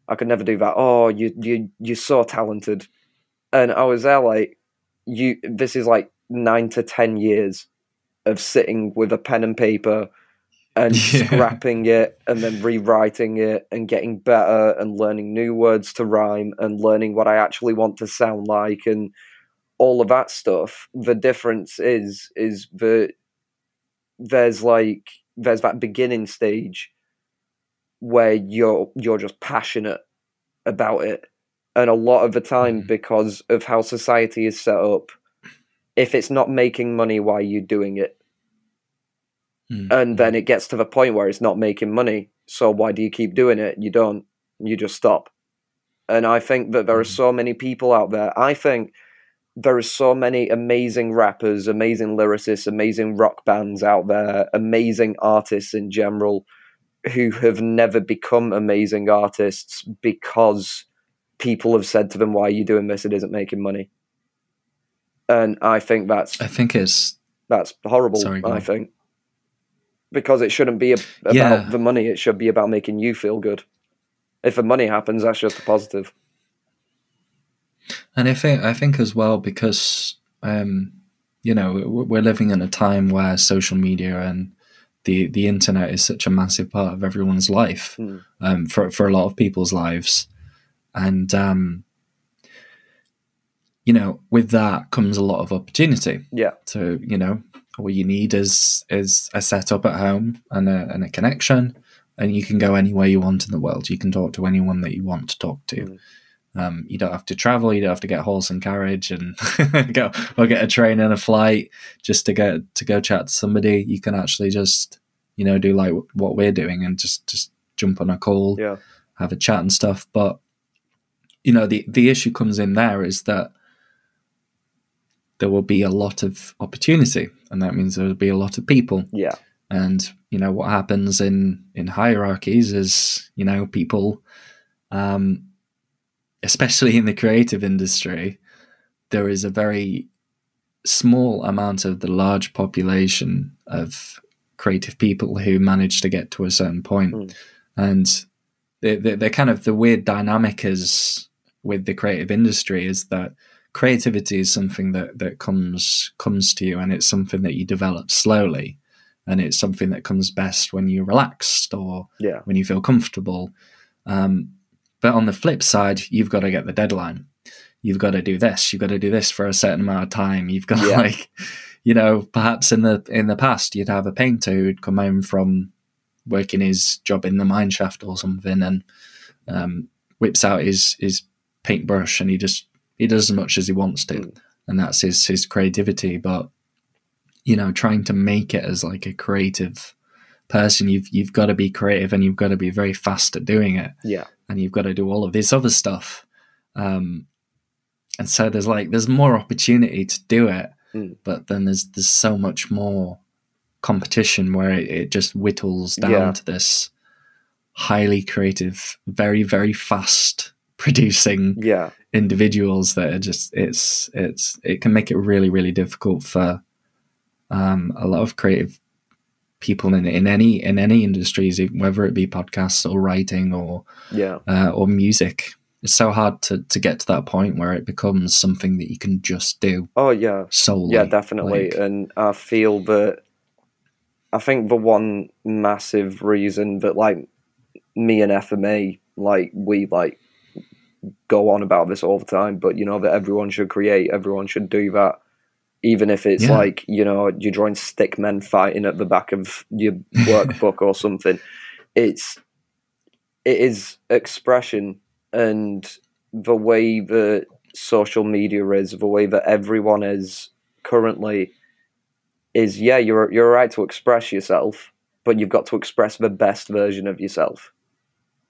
I could never do that. Oh, you, you, you're so talented. And I was there like, you, this is like nine to ten years of sitting with a pen and paper and yeah. scrapping it and then rewriting it and getting better and learning new words to rhyme and learning what I actually want to sound like and all of that stuff. The difference is, is that there's like, there's that beginning stage where you're you're just passionate about it. And a lot of the time, mm-hmm. because of how society is set up, if it's not making money, why are you doing it? Mm-hmm. And then it gets to the point where it's not making money. So why do you keep doing it? You don't. You just stop. And I think that there are so many people out there. I think there are so many amazing rappers, amazing lyricists, amazing rock bands out there, amazing artists in general, who have never become amazing artists because people have said to them, why are you doing this? It isn't making money. And I think that's, I think it's, that's horrible. Sorry, I think because it shouldn't be a, about yeah. the money. It should be about making you feel good. If the money happens, that's just a positive. And I think, I think as well, because, um, you know, we're living in a time where social media and, The, the internet is such a massive part of everyone's life, mm. um, for, for a lot of people's lives. And, um, you know, with that comes a lot of opportunity. Yeah. So, you know, all you need is is a setup at home and a, and a connection, and you can go anywhere you want in the world. You can talk to anyone that you want to talk to. Mm. Um, you don't have to travel. You don't have to get horse and carriage and go or get a train and a flight just to go to go chat to somebody. You can actually just, you know, do like what we're doing and just, just jump on a call, yeah. have a chat and stuff. But you know, the the issue comes in there is that there will be a lot of opportunity, and that means there will be a lot of people. Yeah, and you know what happens in in hierarchies is, you know, people. Um, especially in the creative industry, there is a very small amount of the large population of creative people who manage to get to a certain point. Mm. And they're, they're kind of the weird dynamic is with the creative industry is that creativity is something that, that comes, comes to you, and it's something that you develop slowly. and it's something that comes best when you're relaxed or yeah. when you feel comfortable. Um, but on the flip side, you've got to get the deadline. You've got to do this. You've got to do this for a certain amount of time. You've got yeah. like, you know, perhaps in the in the past, you'd have a painter who'd come home from working his job in the mine shaft or something, and um, whips out his his paintbrush and he just he does as much as he wants to, mm. and that's his his creativity. But you know, trying to make it as like a creative person, you've you've got to be creative and you've got to be very fast at doing it. Yeah, and you've got to do all of this other stuff. Um, and so there's like there's more opportunity to do it, mm. but then there's there's so much more competition where it, it just whittles down yeah. to this highly creative, very very fast producing yeah. individuals that are just it's it's it can make it really really difficult for um, a lot of creative people in in any in any industries, whether it be podcasts or writing or yeah uh, or music. It's so hard to, to get to that point where it becomes something that you can just do. Oh yeah, solely. Yeah, definitely. Like, and I feel that. I think the one massive reason that, like, me and F M A, like, we, like, go on about this all the time, but, you know, that everyone should create, everyone should do that, even if it's, yeah. like, you know, you're drawing stick men fighting at the back of your workbook or something. It's, it is expression, and the way that social media is, the way that everyone is currently... is yeah, you're you're right to express yourself, but you've got to express the best version of yourself.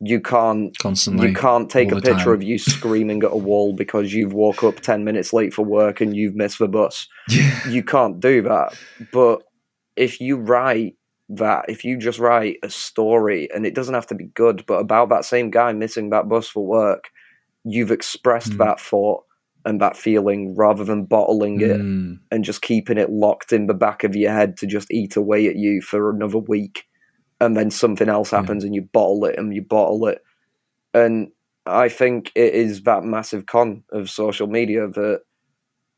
You can't Constantly, you can't take a picture time. of you screaming at a wall because you've woke up ten minutes late for work and you've missed the bus. Yeah. You can't do that. But if you write that, if you just write a story, and it doesn't have to be good, but about that same guy missing that bus for work, you've expressed mm. that thought and that feeling, rather than bottling it mm. and just keeping it locked in the back of your head to just eat away at you for another week. And then something else happens yeah. and you bottle it and you bottle it. And I think it is that massive con of social media that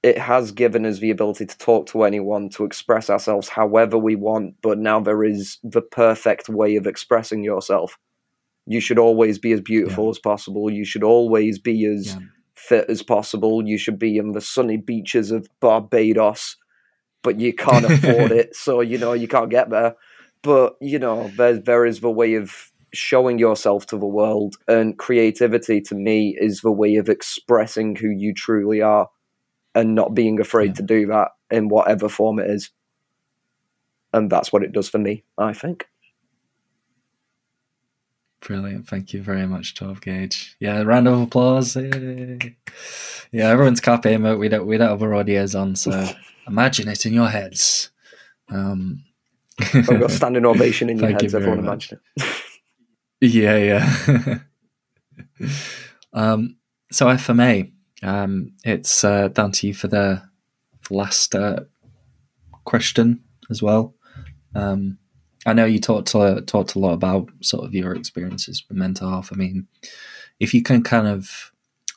it has given us the ability to talk to anyone, to express ourselves however we want. But now there is the perfect way of expressing yourself. You should always be as beautiful yeah. as possible. You should always be as... Yeah. fit as possible. You should be in the sunny beaches of Barbados, but you can't afford it, so you know you can't get there. But you know there, there is the way of showing yourself to the world, and creativity to me is the way of expressing who you truly are and not being afraid yeah. to do that in whatever form it is. And that's what it does for me, I think. Brilliant. Thank you very much, twelve gauge. Yeah, round of applause. Yay. Yeah, everyone's clapping, but we don't we don't have our audios on, so imagine it in your heads. Um I've got standing ovation in your heads, you everyone imagine it. yeah, yeah. um so F M A, um it's uh, down to you for the last uh, question as well. Um I know you talked uh, talked a lot about sort of your experiences with mental health. I mean, if you can kind of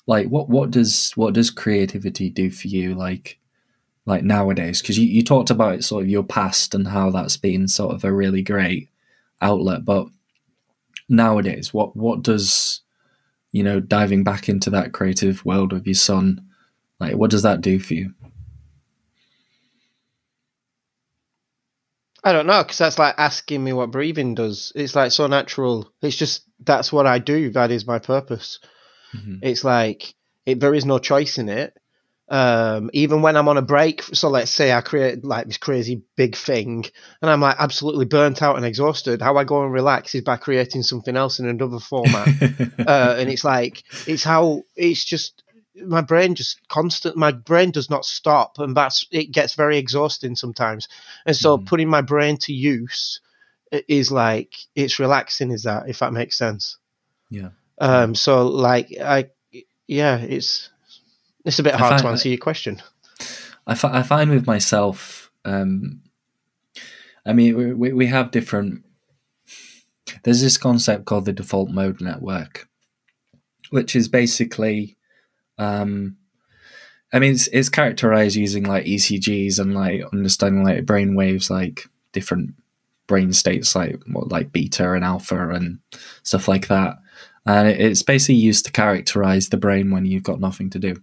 like, what, what does what does creativity do for you, like like nowadays? Because you, you talked about sort of your past and how that's been sort of a really great outlet. But nowadays, what what does, you know, diving back into that creative world of your son, like what does that do for you? I don't know, because that's like asking me what breathing does. It's like so natural. It's just, that's what I do. That is my purpose. Mm-hmm. It's like, it, there is no choice in it. Um, even when I'm on a break, so let's say I create like this crazy big thing and I'm like absolutely burnt out and exhausted. How I go and relax is by creating something else in another format. uh, and it's like, it's how, it's just, my brain just constant my brain does not stop, and that's it gets very exhausting sometimes, and so mm. putting my brain to use is like, it's relaxing, is that, if that makes sense. Yeah. Um so like I yeah it's it's a bit hard find, to answer I, your question. I, f- I find with myself, um I mean we, we have different, there's this concept called the default mode network, which is basically Um, I mean, it's, it's characterized using like E C Gs and like understanding like brain waves, like different brain states like what, like beta and alpha and stuff like that. And it's basically used to characterize the brain when you've got nothing to do.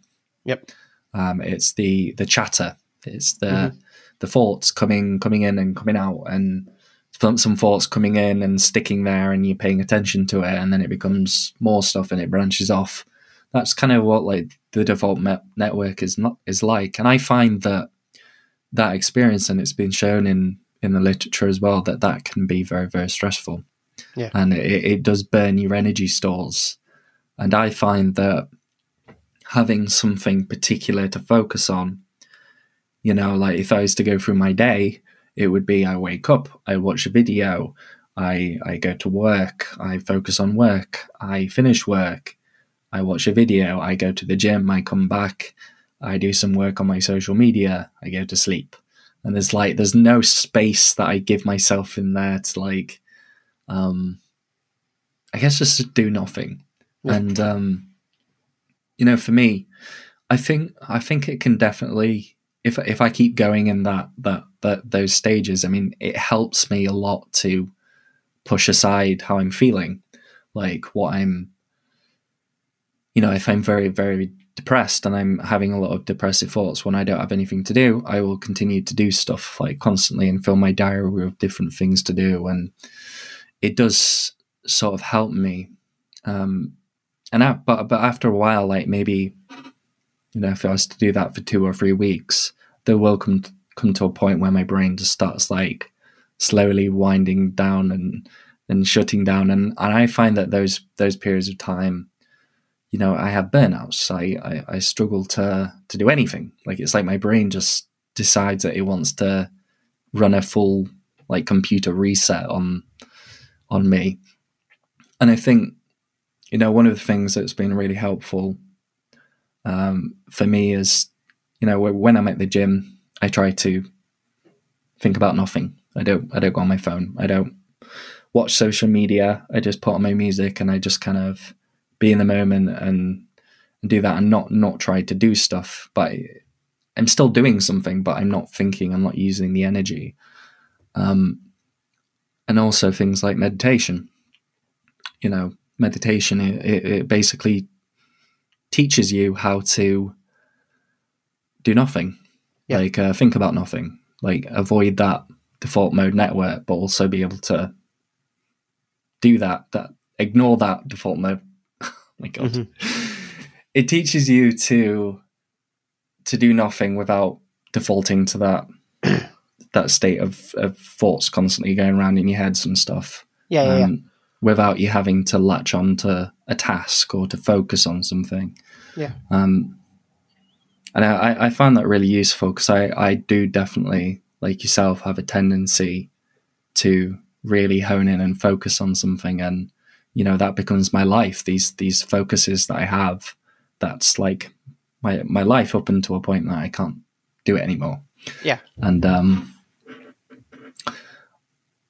Yep. Um, it's the the chatter. It's the mm-hmm. the thoughts coming coming in and coming out, and some thoughts coming in and sticking there, and you're paying attention to it, and then it becomes more stuff and it branches off. That's kind of what like the default me- network is not is like. And I find that that experience, and it's been shown in in the literature as well, that that can be very, very stressful. Yeah. And it, it does burn your energy stores. And I find that having something particular to focus on, you know, like if I was to go through my day, it would be I wake up, I watch a video, I, I go to work, I focus on work, I finish work, I watch a video, I go to the gym, I come back, I do some work on my social media, I go to sleep. And there's like, there's no space that I give myself in there to like, um, I guess just to do nothing. Yeah. And, um, you know, for me, I think, I think it can definitely, if, if I keep going in that, that, that those stages, I mean, it helps me a lot to push aside how I'm feeling, like what I'm, you know, if I'm very, very depressed and I'm having a lot of depressive thoughts, when I don't have anything to do, I will continue to do stuff like constantly and fill my diary with different things to do. And it does sort of help me. Um, and I, but, but after a while, like maybe, you know, if I was to do that for two or three weeks, there will come to, come to a point where my brain just starts like slowly winding down and, and shutting down. And, and I find that those, those periods of time, you know, I have burnouts. I, I, I struggle to to do anything. Like it's like my brain just decides that it wants to run a full like computer reset on on me. And I think, you know, one of the things that's been really helpful um, for me is, you know, when I'm at the gym, I try to think about nothing. I don't I don't go on my phone. I don't watch social media. I just put on my music and I just kind of be in the moment and, and do that and not not try to do stuff, but I'm still doing something, but I'm not thinking, I'm not using the energy. Um, and also things like meditation. You know, meditation, it, it basically teaches you how to do nothing, yeah. like uh, think about nothing, like avoid that default mode network, but also be able to do that, that ignore that default mode. My God, mm-hmm. It teaches you to to do nothing without defaulting to that that state of, of thoughts constantly going around in your heads and stuff. Yeah, yeah, um, yeah. Without you having to latch on to a task or to focus on something. Yeah. Um, and I, I found that really useful because I, I do definitely, like yourself, have a tendency to really hone in and focus on something, and you know, that becomes my life. These these focuses that I have, that's like my my life up until a point that I can't do it anymore. Yeah. And um,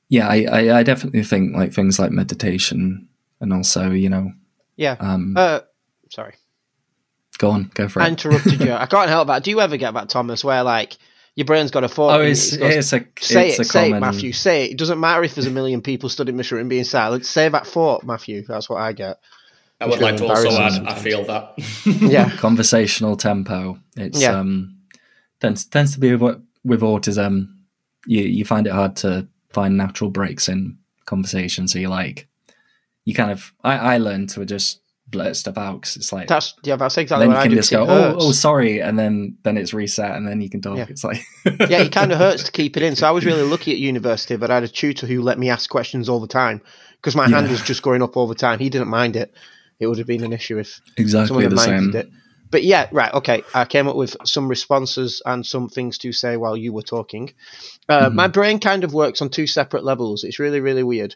yeah, I, I, I definitely think like things like meditation and also, you know. Yeah. Um, uh, sorry. Go on, go for it. I interrupted you. I can't help that. Do you ever get that, Thomas, where like your brain's got a thought. Oh, it's, it goes, it's a say it's it, a say common... it, Matthew. Say it. It doesn't matter if there's a million people stood in this room being silent. Say that thought, Matthew. That's what I get. I would like to also add, sometimes. I feel that. Yeah, conversational tempo. It's yeah. um tends tends to be with, with autism. You you find it hard to find natural breaks in conversation. So you like you kind of I I learned to just blurt stuff out because it's like that's yeah that's exactly what I do. You can just go oh, oh sorry and then then it's reset and then you can talk. Yeah. It's like yeah, it kind of hurts to keep it in. So I was really lucky at university that I had a tutor who let me ask questions all the time because my yeah. hand was just going up all the time. He didn't mind it. It would have been an issue if exactly the same. It. But yeah, right, okay. I came up with some responses and some things to say while you were talking. Uh, mm-hmm. My brain kind of works on two separate levels. It's really really weird.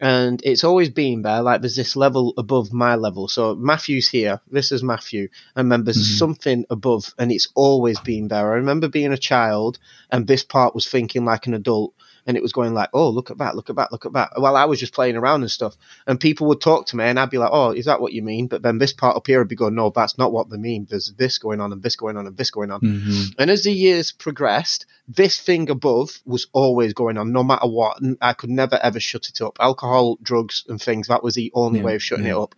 And it's always been there, like there's this level above my level. So Matthew's here, this is Matthew, and then there's mm-hmm. something above, and it's always been there. I remember being a child, and this part was thinking like an adult, and it was going like, oh, look at that, look at that, look at that, while I was just playing around and stuff. And people would talk to me and I'd be like, oh, is that what you mean? But then this part up here would be going, no, that's not what they mean. There's this going on and this going on and this going on. Mm-hmm. And as the years progressed, this thing above was always going on, no matter what. And I could never, ever shut it up. Alcohol, drugs and things, that was the only yeah, way of shutting yeah. it up.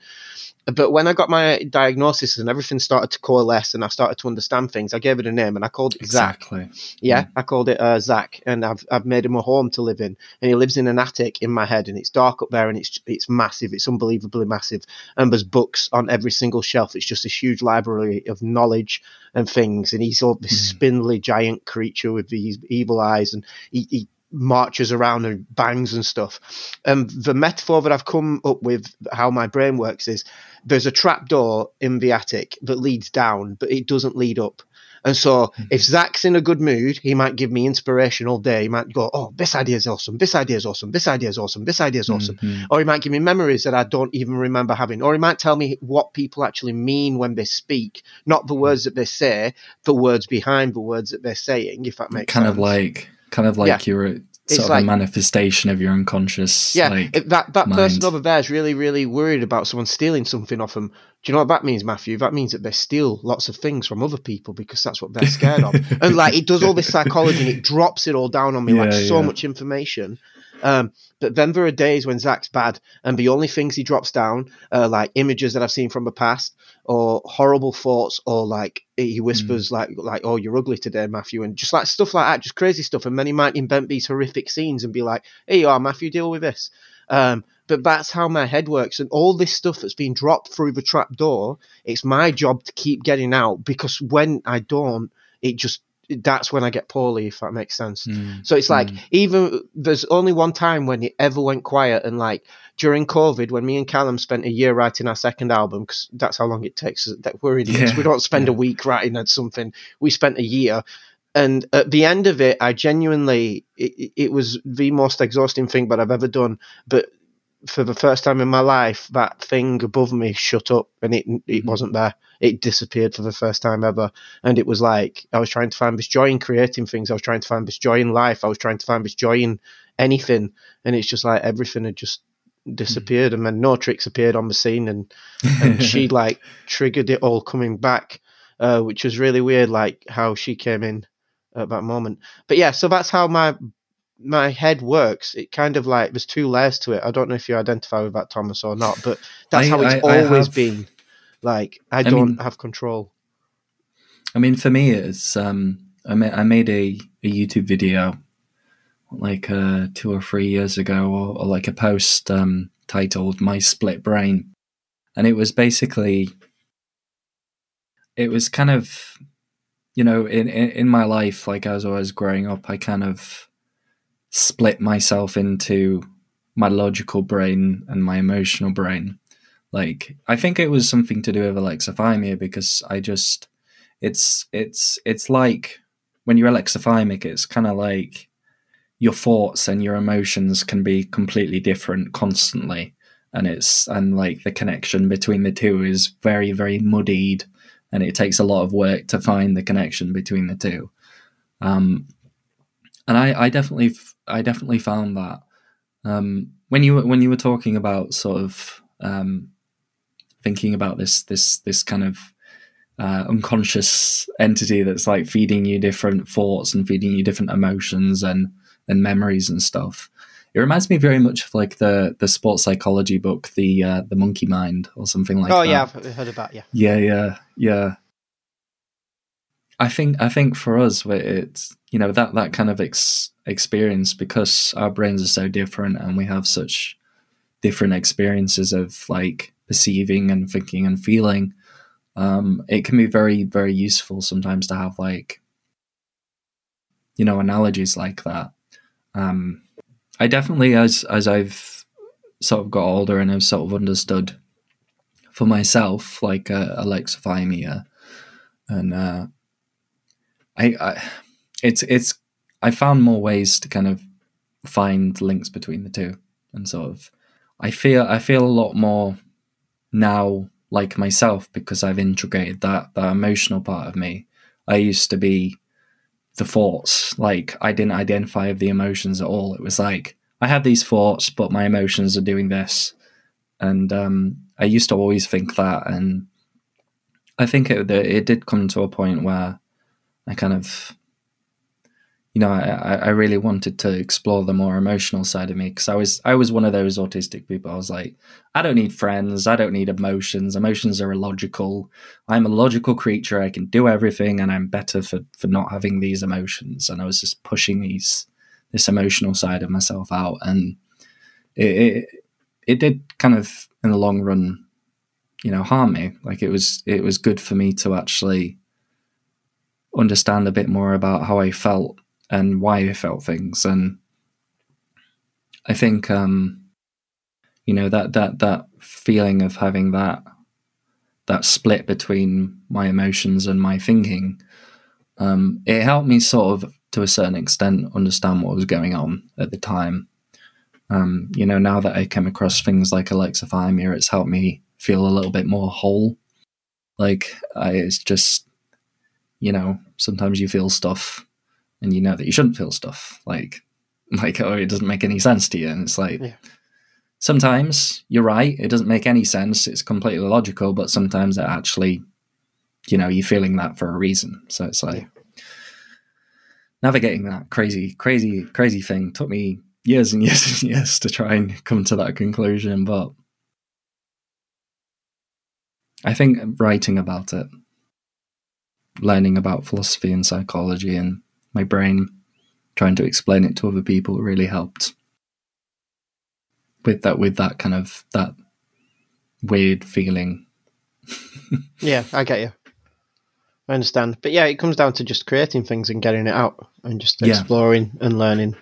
But when I got my diagnosis and everything started to coalesce and I started to understand things, I gave it a name and I called it exactly. Zach. Yeah, yeah, I called it uh, Zach, and I've I've made him a home to live in. And he lives in an attic in my head, and it's dark up there, and it's it's massive. It's unbelievably massive. And there's books on every single shelf. It's just this huge library of knowledge and things. And he's all this mm. spindly giant creature with these evil eyes, and he, he marches around and bangs and stuff. And the metaphor that I've come up with, how my brain works, is there's a trap door in the attic that leads down, but it doesn't lead up. And so mm-hmm. if Zach's in a good mood, he might give me inspiration all day. He might go, oh, this idea is awesome. This idea is awesome. This idea is awesome. This idea is awesome. Mm-hmm. Or he might give me memories that I don't even remember having. Or he might tell me what people actually mean when they speak, not the words that they say, the words behind the words that they're saying, if that makes kind sense. Kind of like, kind of like yeah. you're Sort it's of like, a manifestation of your unconscious. Yeah, like, it, that, that person over there is really, really worried about someone stealing something off them. Do you know what that means, Matthew? That means that they steal lots of things from other people because that's what they're scared of. And like, it does all this psychology and it drops it all down on me, yeah, like so yeah. much information. Um, but then there are days when Zach's bad and the only things he drops down are like images that I've seen from the past or horrible thoughts, or like he whispers mm. like, like, oh, you're ugly today, Matthew. And just like stuff like that, just crazy stuff. And then he might invent these horrific scenes and be like, here you are, Matthew, deal with this. Um, but that's how my head works. And all this stuff that's been dropped through the trap door, it's my job to keep getting out, because when I don't, it just, that's when I get poorly, if that makes sense. Mm, so it's like, mm. even there's only one time when it ever went quiet, and like during COVID, when me and Callum spent a year writing our second album, because that's how long it takes. That we're idiots. Yeah. We don't spend yeah. a week writing at something. We spent a year. And at the end of it, I genuinely, it, it was the most exhausting thing that I've ever done. But for the first time in my life, that thing above me shut up, and it it wasn't there. It disappeared for the first time ever. And it was like, I was trying to find this joy in creating things. I was trying to find this joy in life. I was trying to find this joy in anything. And it's just like everything had just disappeared. And then No Tricks appeared on the scene, and, and she like triggered it all coming back, uh, which was really weird, like how she came in at that moment. But yeah, so that's how my my head works. It kind of like, there's two layers to it. I don't know if you identify with that, Thomas, or not, but that's I, how it's I, always I have, been. Like, I, I don't mean, have control. I mean, for me, it's, um, I made, I made a, a YouTube video like uh, two or three years ago, or, or like a post um, titled My Split Brain. And it was basically, it was kind of, you know, in, in, in my life, like as I was growing up, I kind of split myself into my logical brain and my emotional brain. Like, I think it was something to do with alexithymia, because I just, it's, it's, it's like when you're alexithymic, it's kind of like your thoughts and your emotions can be completely different constantly. And it's, and like the connection between the two is very, very muddied, and it takes a lot of work to find the connection between the two. Um, And I, I definitely, I definitely found that um, when you when you were talking about sort of um, thinking about this this this kind of uh, unconscious entity that's like feeding you different thoughts and feeding you different emotions and and memories and stuff. It reminds me very much of like the the sports psychology book, the uh, the Monkey Mind or something like oh, that. Oh yeah, I've heard about yeah. Yeah, yeah, yeah. I think I think for us, it's, you know, that that kind of ex- experience, because our brains are so different and we have such different experiences of like perceiving and thinking and feeling. Um, it can be very, very useful sometimes to have like, you know, analogies like that. Um, I definitely, as as I've sort of got older and I've sort of understood for myself, like uh, alexithymia and. Uh, I, I, it's, it's, I found more ways to kind of find links between the two, and sort of, I feel, I feel a lot more now like myself, because I've integrated that, that emotional part of me. I used to be the thoughts. Like, I didn't identify with the emotions at all. It was like, I had these thoughts, but my emotions are doing this. And um, I used to always think that. And I think it, it did come to a point where I kind of, you know, I, I really wanted to explore the more emotional side of me, because I was I was one of those autistic people. I was like, I don't need friends. I don't need emotions. Emotions are illogical. I'm a logical creature. I can do everything, and I'm better for, for not having these emotions. And I was just pushing these this emotional side of myself out. And it, it, it did kind of, in the long run, you know, harm me. Like, it was it was good for me to actually understand a bit more about how I felt and why I felt things. And I think, um, you know, that, that, that feeling of having that, that split between my emotions and my thinking, um, it helped me sort of, to a certain extent, understand what was going on at the time. Um, you know, now that I came across things like alexithymia, it's helped me feel a little bit more whole. Like, I, it's just, you know, sometimes you feel stuff, and you know that you shouldn't feel stuff, like, like oh, it doesn't make any sense to you. And it's like, yeah. Sometimes you're right, it doesn't make any sense, it's completely illogical, but sometimes it actually, you know, you're feeling that for a reason. So it's like, yeah. Navigating that crazy, crazy, crazy thing took me years and years and years to try and come to that conclusion. But I think writing about it, learning about philosophy and psychology and my brain, trying to explain it to other people, really helped with that, with that kind of, that weird feeling. Yeah, I get you. I understand. But yeah, it comes down to just creating things and getting it out and just exploring yeah. and learning.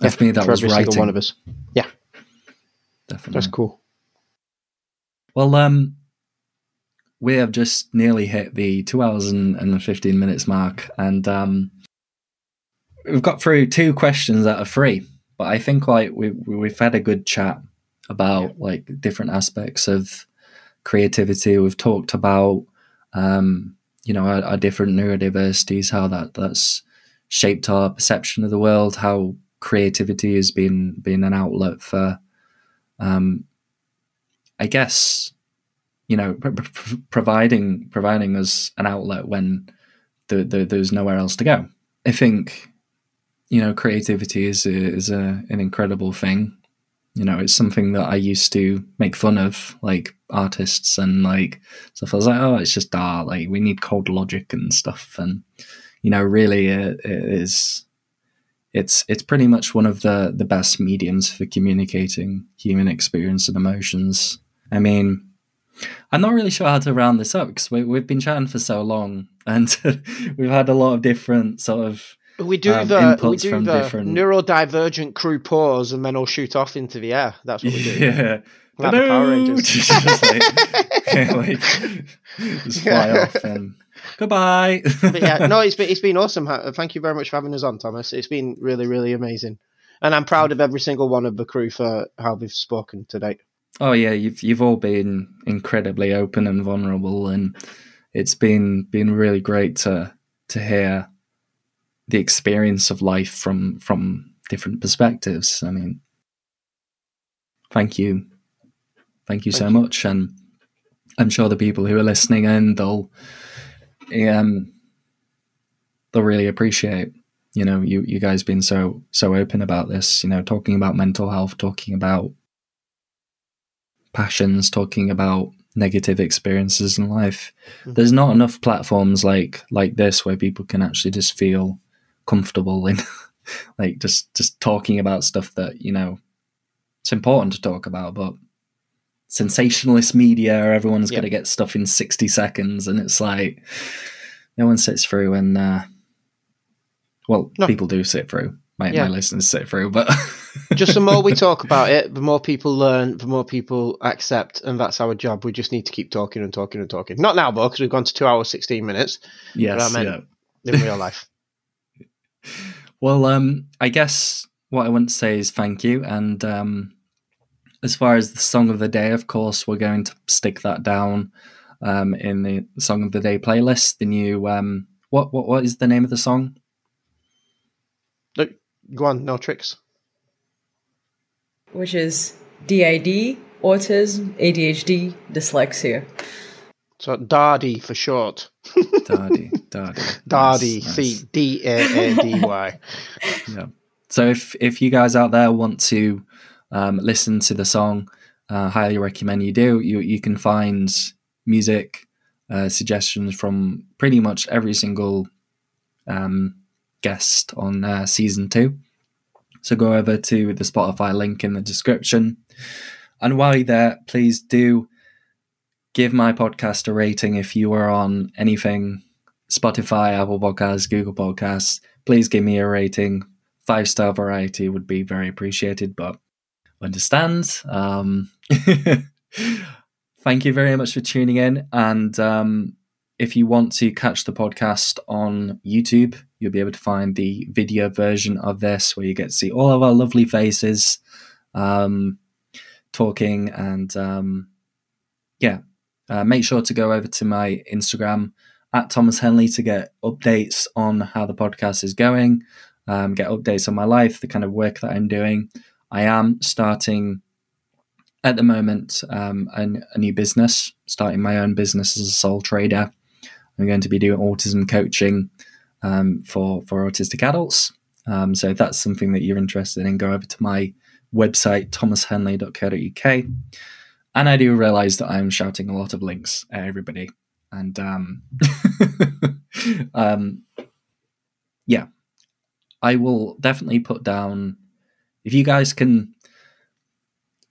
Yeah, for me, that for was every writing. Single one of us. Yeah. Definitely. That's cool. Well, um, we have just nearly hit the two hours and, and fifteen minutes mark. And, um, we've got through two questions out of three, but I think like we, we've had a good chat about yeah. like different aspects of creativity. We've talked about, um, you know, our, our different neurodiversities, how that, that's shaped our perception of the world, how creativity has been, been an outlet for, um, I guess, you know, pr- pr- providing, providing us an outlet when the, the, there's nowhere else to go. I think, you know, creativity is a, is a, an incredible thing. You know, it's something that I used to make fun of, like artists and like stuff. I was like, oh, it's just art. Like, we need cold logic and stuff. And, you know, really it, it is, it's, it's pretty much one of the, the best mediums for communicating human experience and emotions. I mean, I'm not really sure how to round this up because we, we've been chatting for so long and we've had a lot of different sort of, We do um, the we do the different... NeuroDivergent Crew pause and then all shoot off into the air. That's what we do. Yeah, like the Power Rangers. Just like, like, just fly yeah. off and goodbye. But yeah, no, it's been it's been awesome. Thank you very much for having us on, Thomas. It's been really, really amazing, and I'm proud of every single one of the crew for how they've spoken to date. Oh yeah, you've you've all been incredibly open and vulnerable, and it's been been really great to to hear the experience of life from from different perspectives. I mean, thank you. Thank you thank so you. much. And I'm sure the people who are listening in, they'll, um, they'll really appreciate, you know, you, you guys being so, so open about this, you know, talking about mental health, talking about passions, talking about negative experiences in life. Mm-hmm. There's not enough platforms like, like this where people can actually just feel comfortable in like just just talking about stuff that, you know, it's important to talk about, but sensationalist media, everyone's yep. got to get stuff in sixty seconds, and it's like no one sits through and uh well no. people do sit through, my, yeah. my listeners sit through, but just the more we talk about it, the more people learn, the more people accept, and that's our job. We just need to keep talking and talking and talking. Not now, though, because we've gone to two hours sixteen minutes. Yes, but I meant yeah. in real life. Well, um, I guess what I want to say is thank you. And um, as far as the song of the day, of course, we're going to stick that down um, in the song of the day playlist. The new um, what what what is the name of the song? Go on, No Tricks. Which is D I D, autism, A D H D, dyslexia. So Dardy for short. Dardy, Dardy, Dardy, nice, C D A A D Y. Yeah. So if if you guys out there want to um, listen to the song, uh, highly recommend you do. You you can find music uh, suggestions from pretty much every single um, guest on uh, season two. So go over to the Spotify link in the description, and while you're there, please do give my podcast a rating if you are on anything, Spotify, Apple Podcasts, Google Podcasts. Please give me a rating. Five-star variety would be very appreciated, but I understand. Um, thank you very much for tuning in. And um, if you want to catch the podcast on YouTube, you'll be able to find the video version of this where you get to see all of our lovely faces um, talking. And um, yeah. Uh, make sure to go over to my Instagram at Thomas Henley to get updates on how the podcast is going, um, get updates on my life, the kind of work that I'm doing. I am starting at the moment um, an, a new business, starting my own business as a sole trader. I'm going to be doing autism coaching um, for, for autistic adults. Um, so if that's something that you're interested in, go over to my website, thomas henley dot co dot uk. And I do realize that I'm shouting a lot of links at everybody. And um, um, yeah, I will definitely put down, if you guys can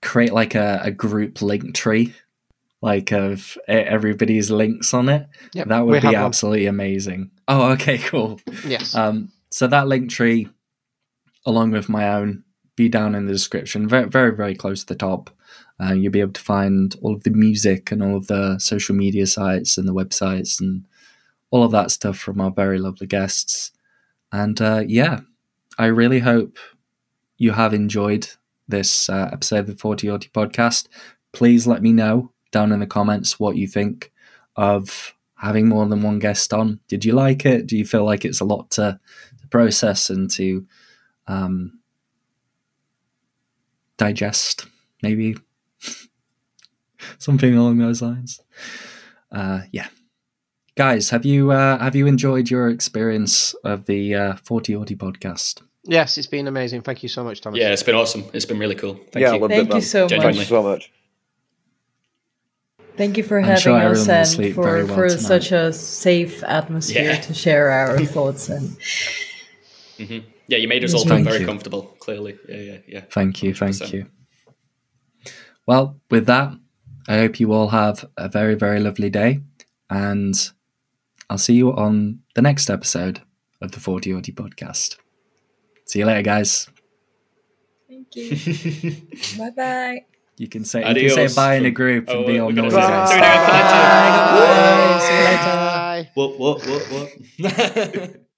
create like a, a group link tree, like of everybody's links on it, yep, that would be absolutely one. Amazing. Oh, okay, cool. Yes. Um, so that link tree, along with my own, be down in the description, very, very, very close to the top. Uh, you'll be able to find all of the music and all of the social media sites and the websites and all of that stuff from our very lovely guests. And uh, yeah, I really hope you have enjoyed this uh, episode of the Thoughty Auti podcast. Please let me know down in the comments what you think of having more than one guest on. Did you like it? Do you feel like it's a lot to, to process and to um, digest? Maybe something along those lines. Uh, yeah, guys, have you uh, have you enjoyed your experience of the uh, Thoughty Auti podcast? Yes, it's been amazing. Thank you so much, Thomas. Yeah, it's been awesome. It's been really cool. Thank yeah, you. I loved Thank it, you so Genuinely. much. Thank you so much. Thank you for I'm having sure us and for, well for such a safe atmosphere yeah. to share our thoughts and. Mm-hmm. Yeah, you made us all feel very you. comfortable. Clearly, yeah, yeah, yeah. Thank you, thank one hundred percent. you. Well, with that, I hope you all have a very, very lovely day, and I'll see you on the next episode of the Thoughty Auti podcast. See you later, guys. Thank you. Bye-bye. You can say Adios. you can say bye in a group oh, and be all noisy. Bye. Bye. Bye. Bye. Bye. See you later. Bye. What, what, what, what?